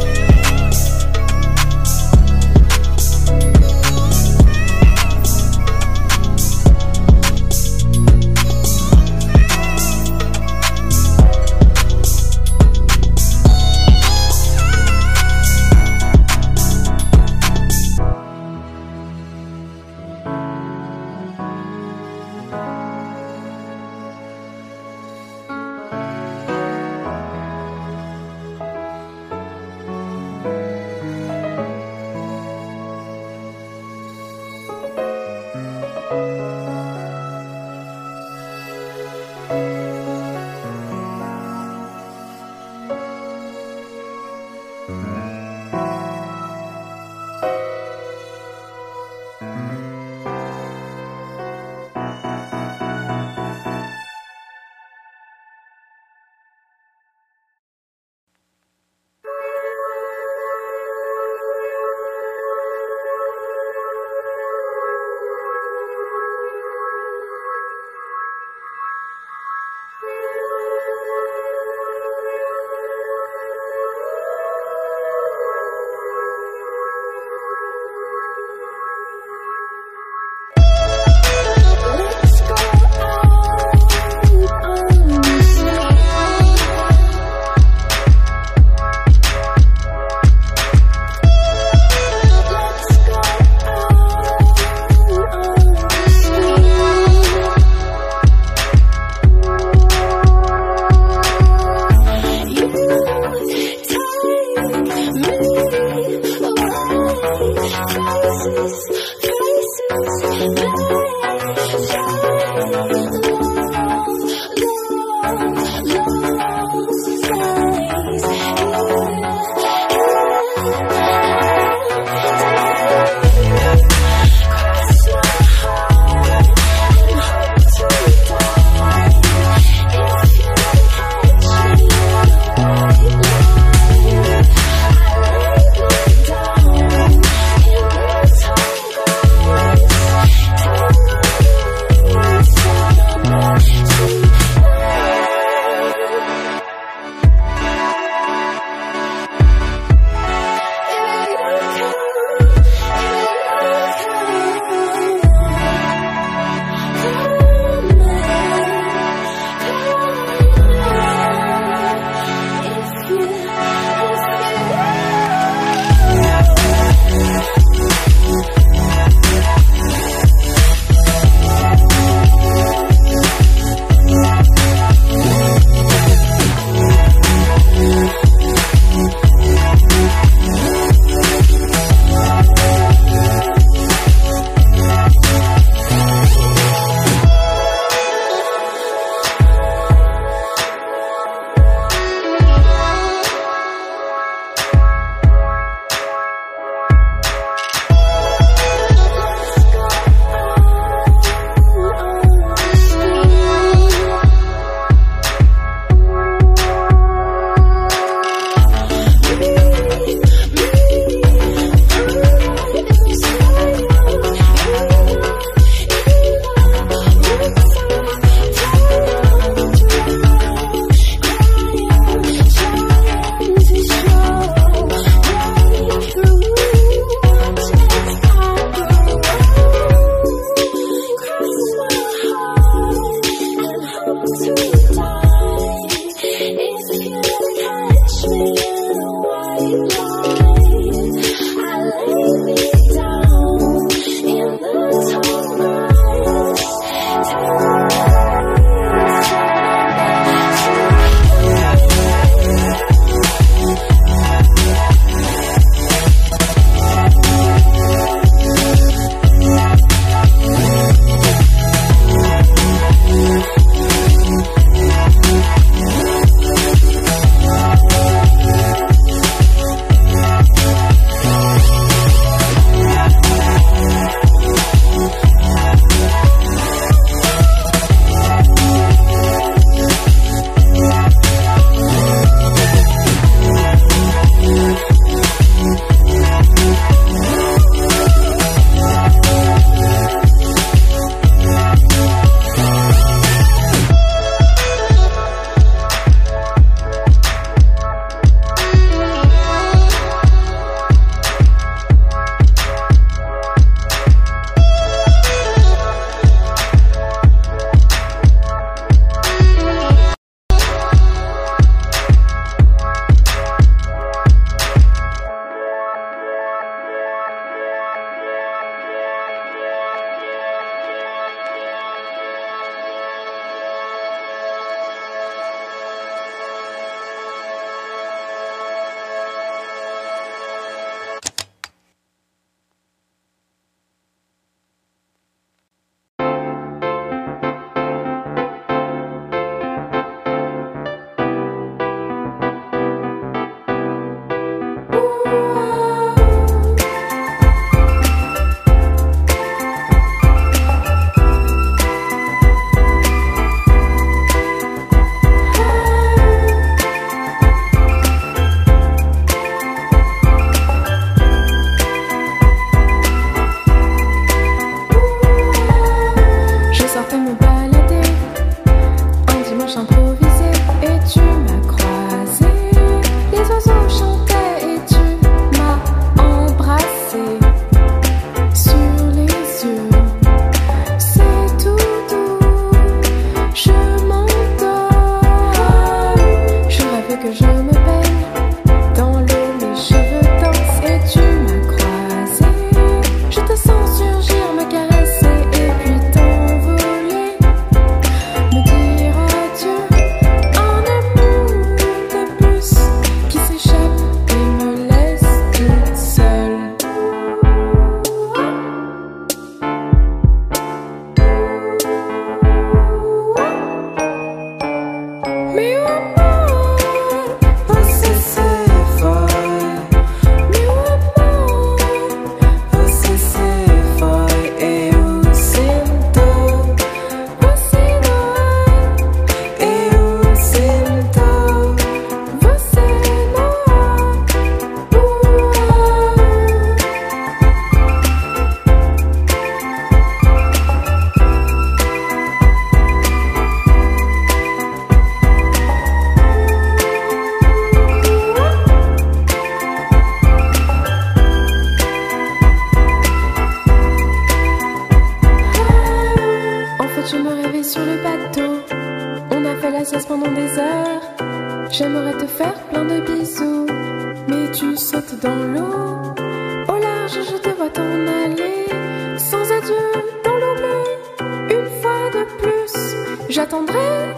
J'attendrai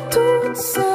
toute seule.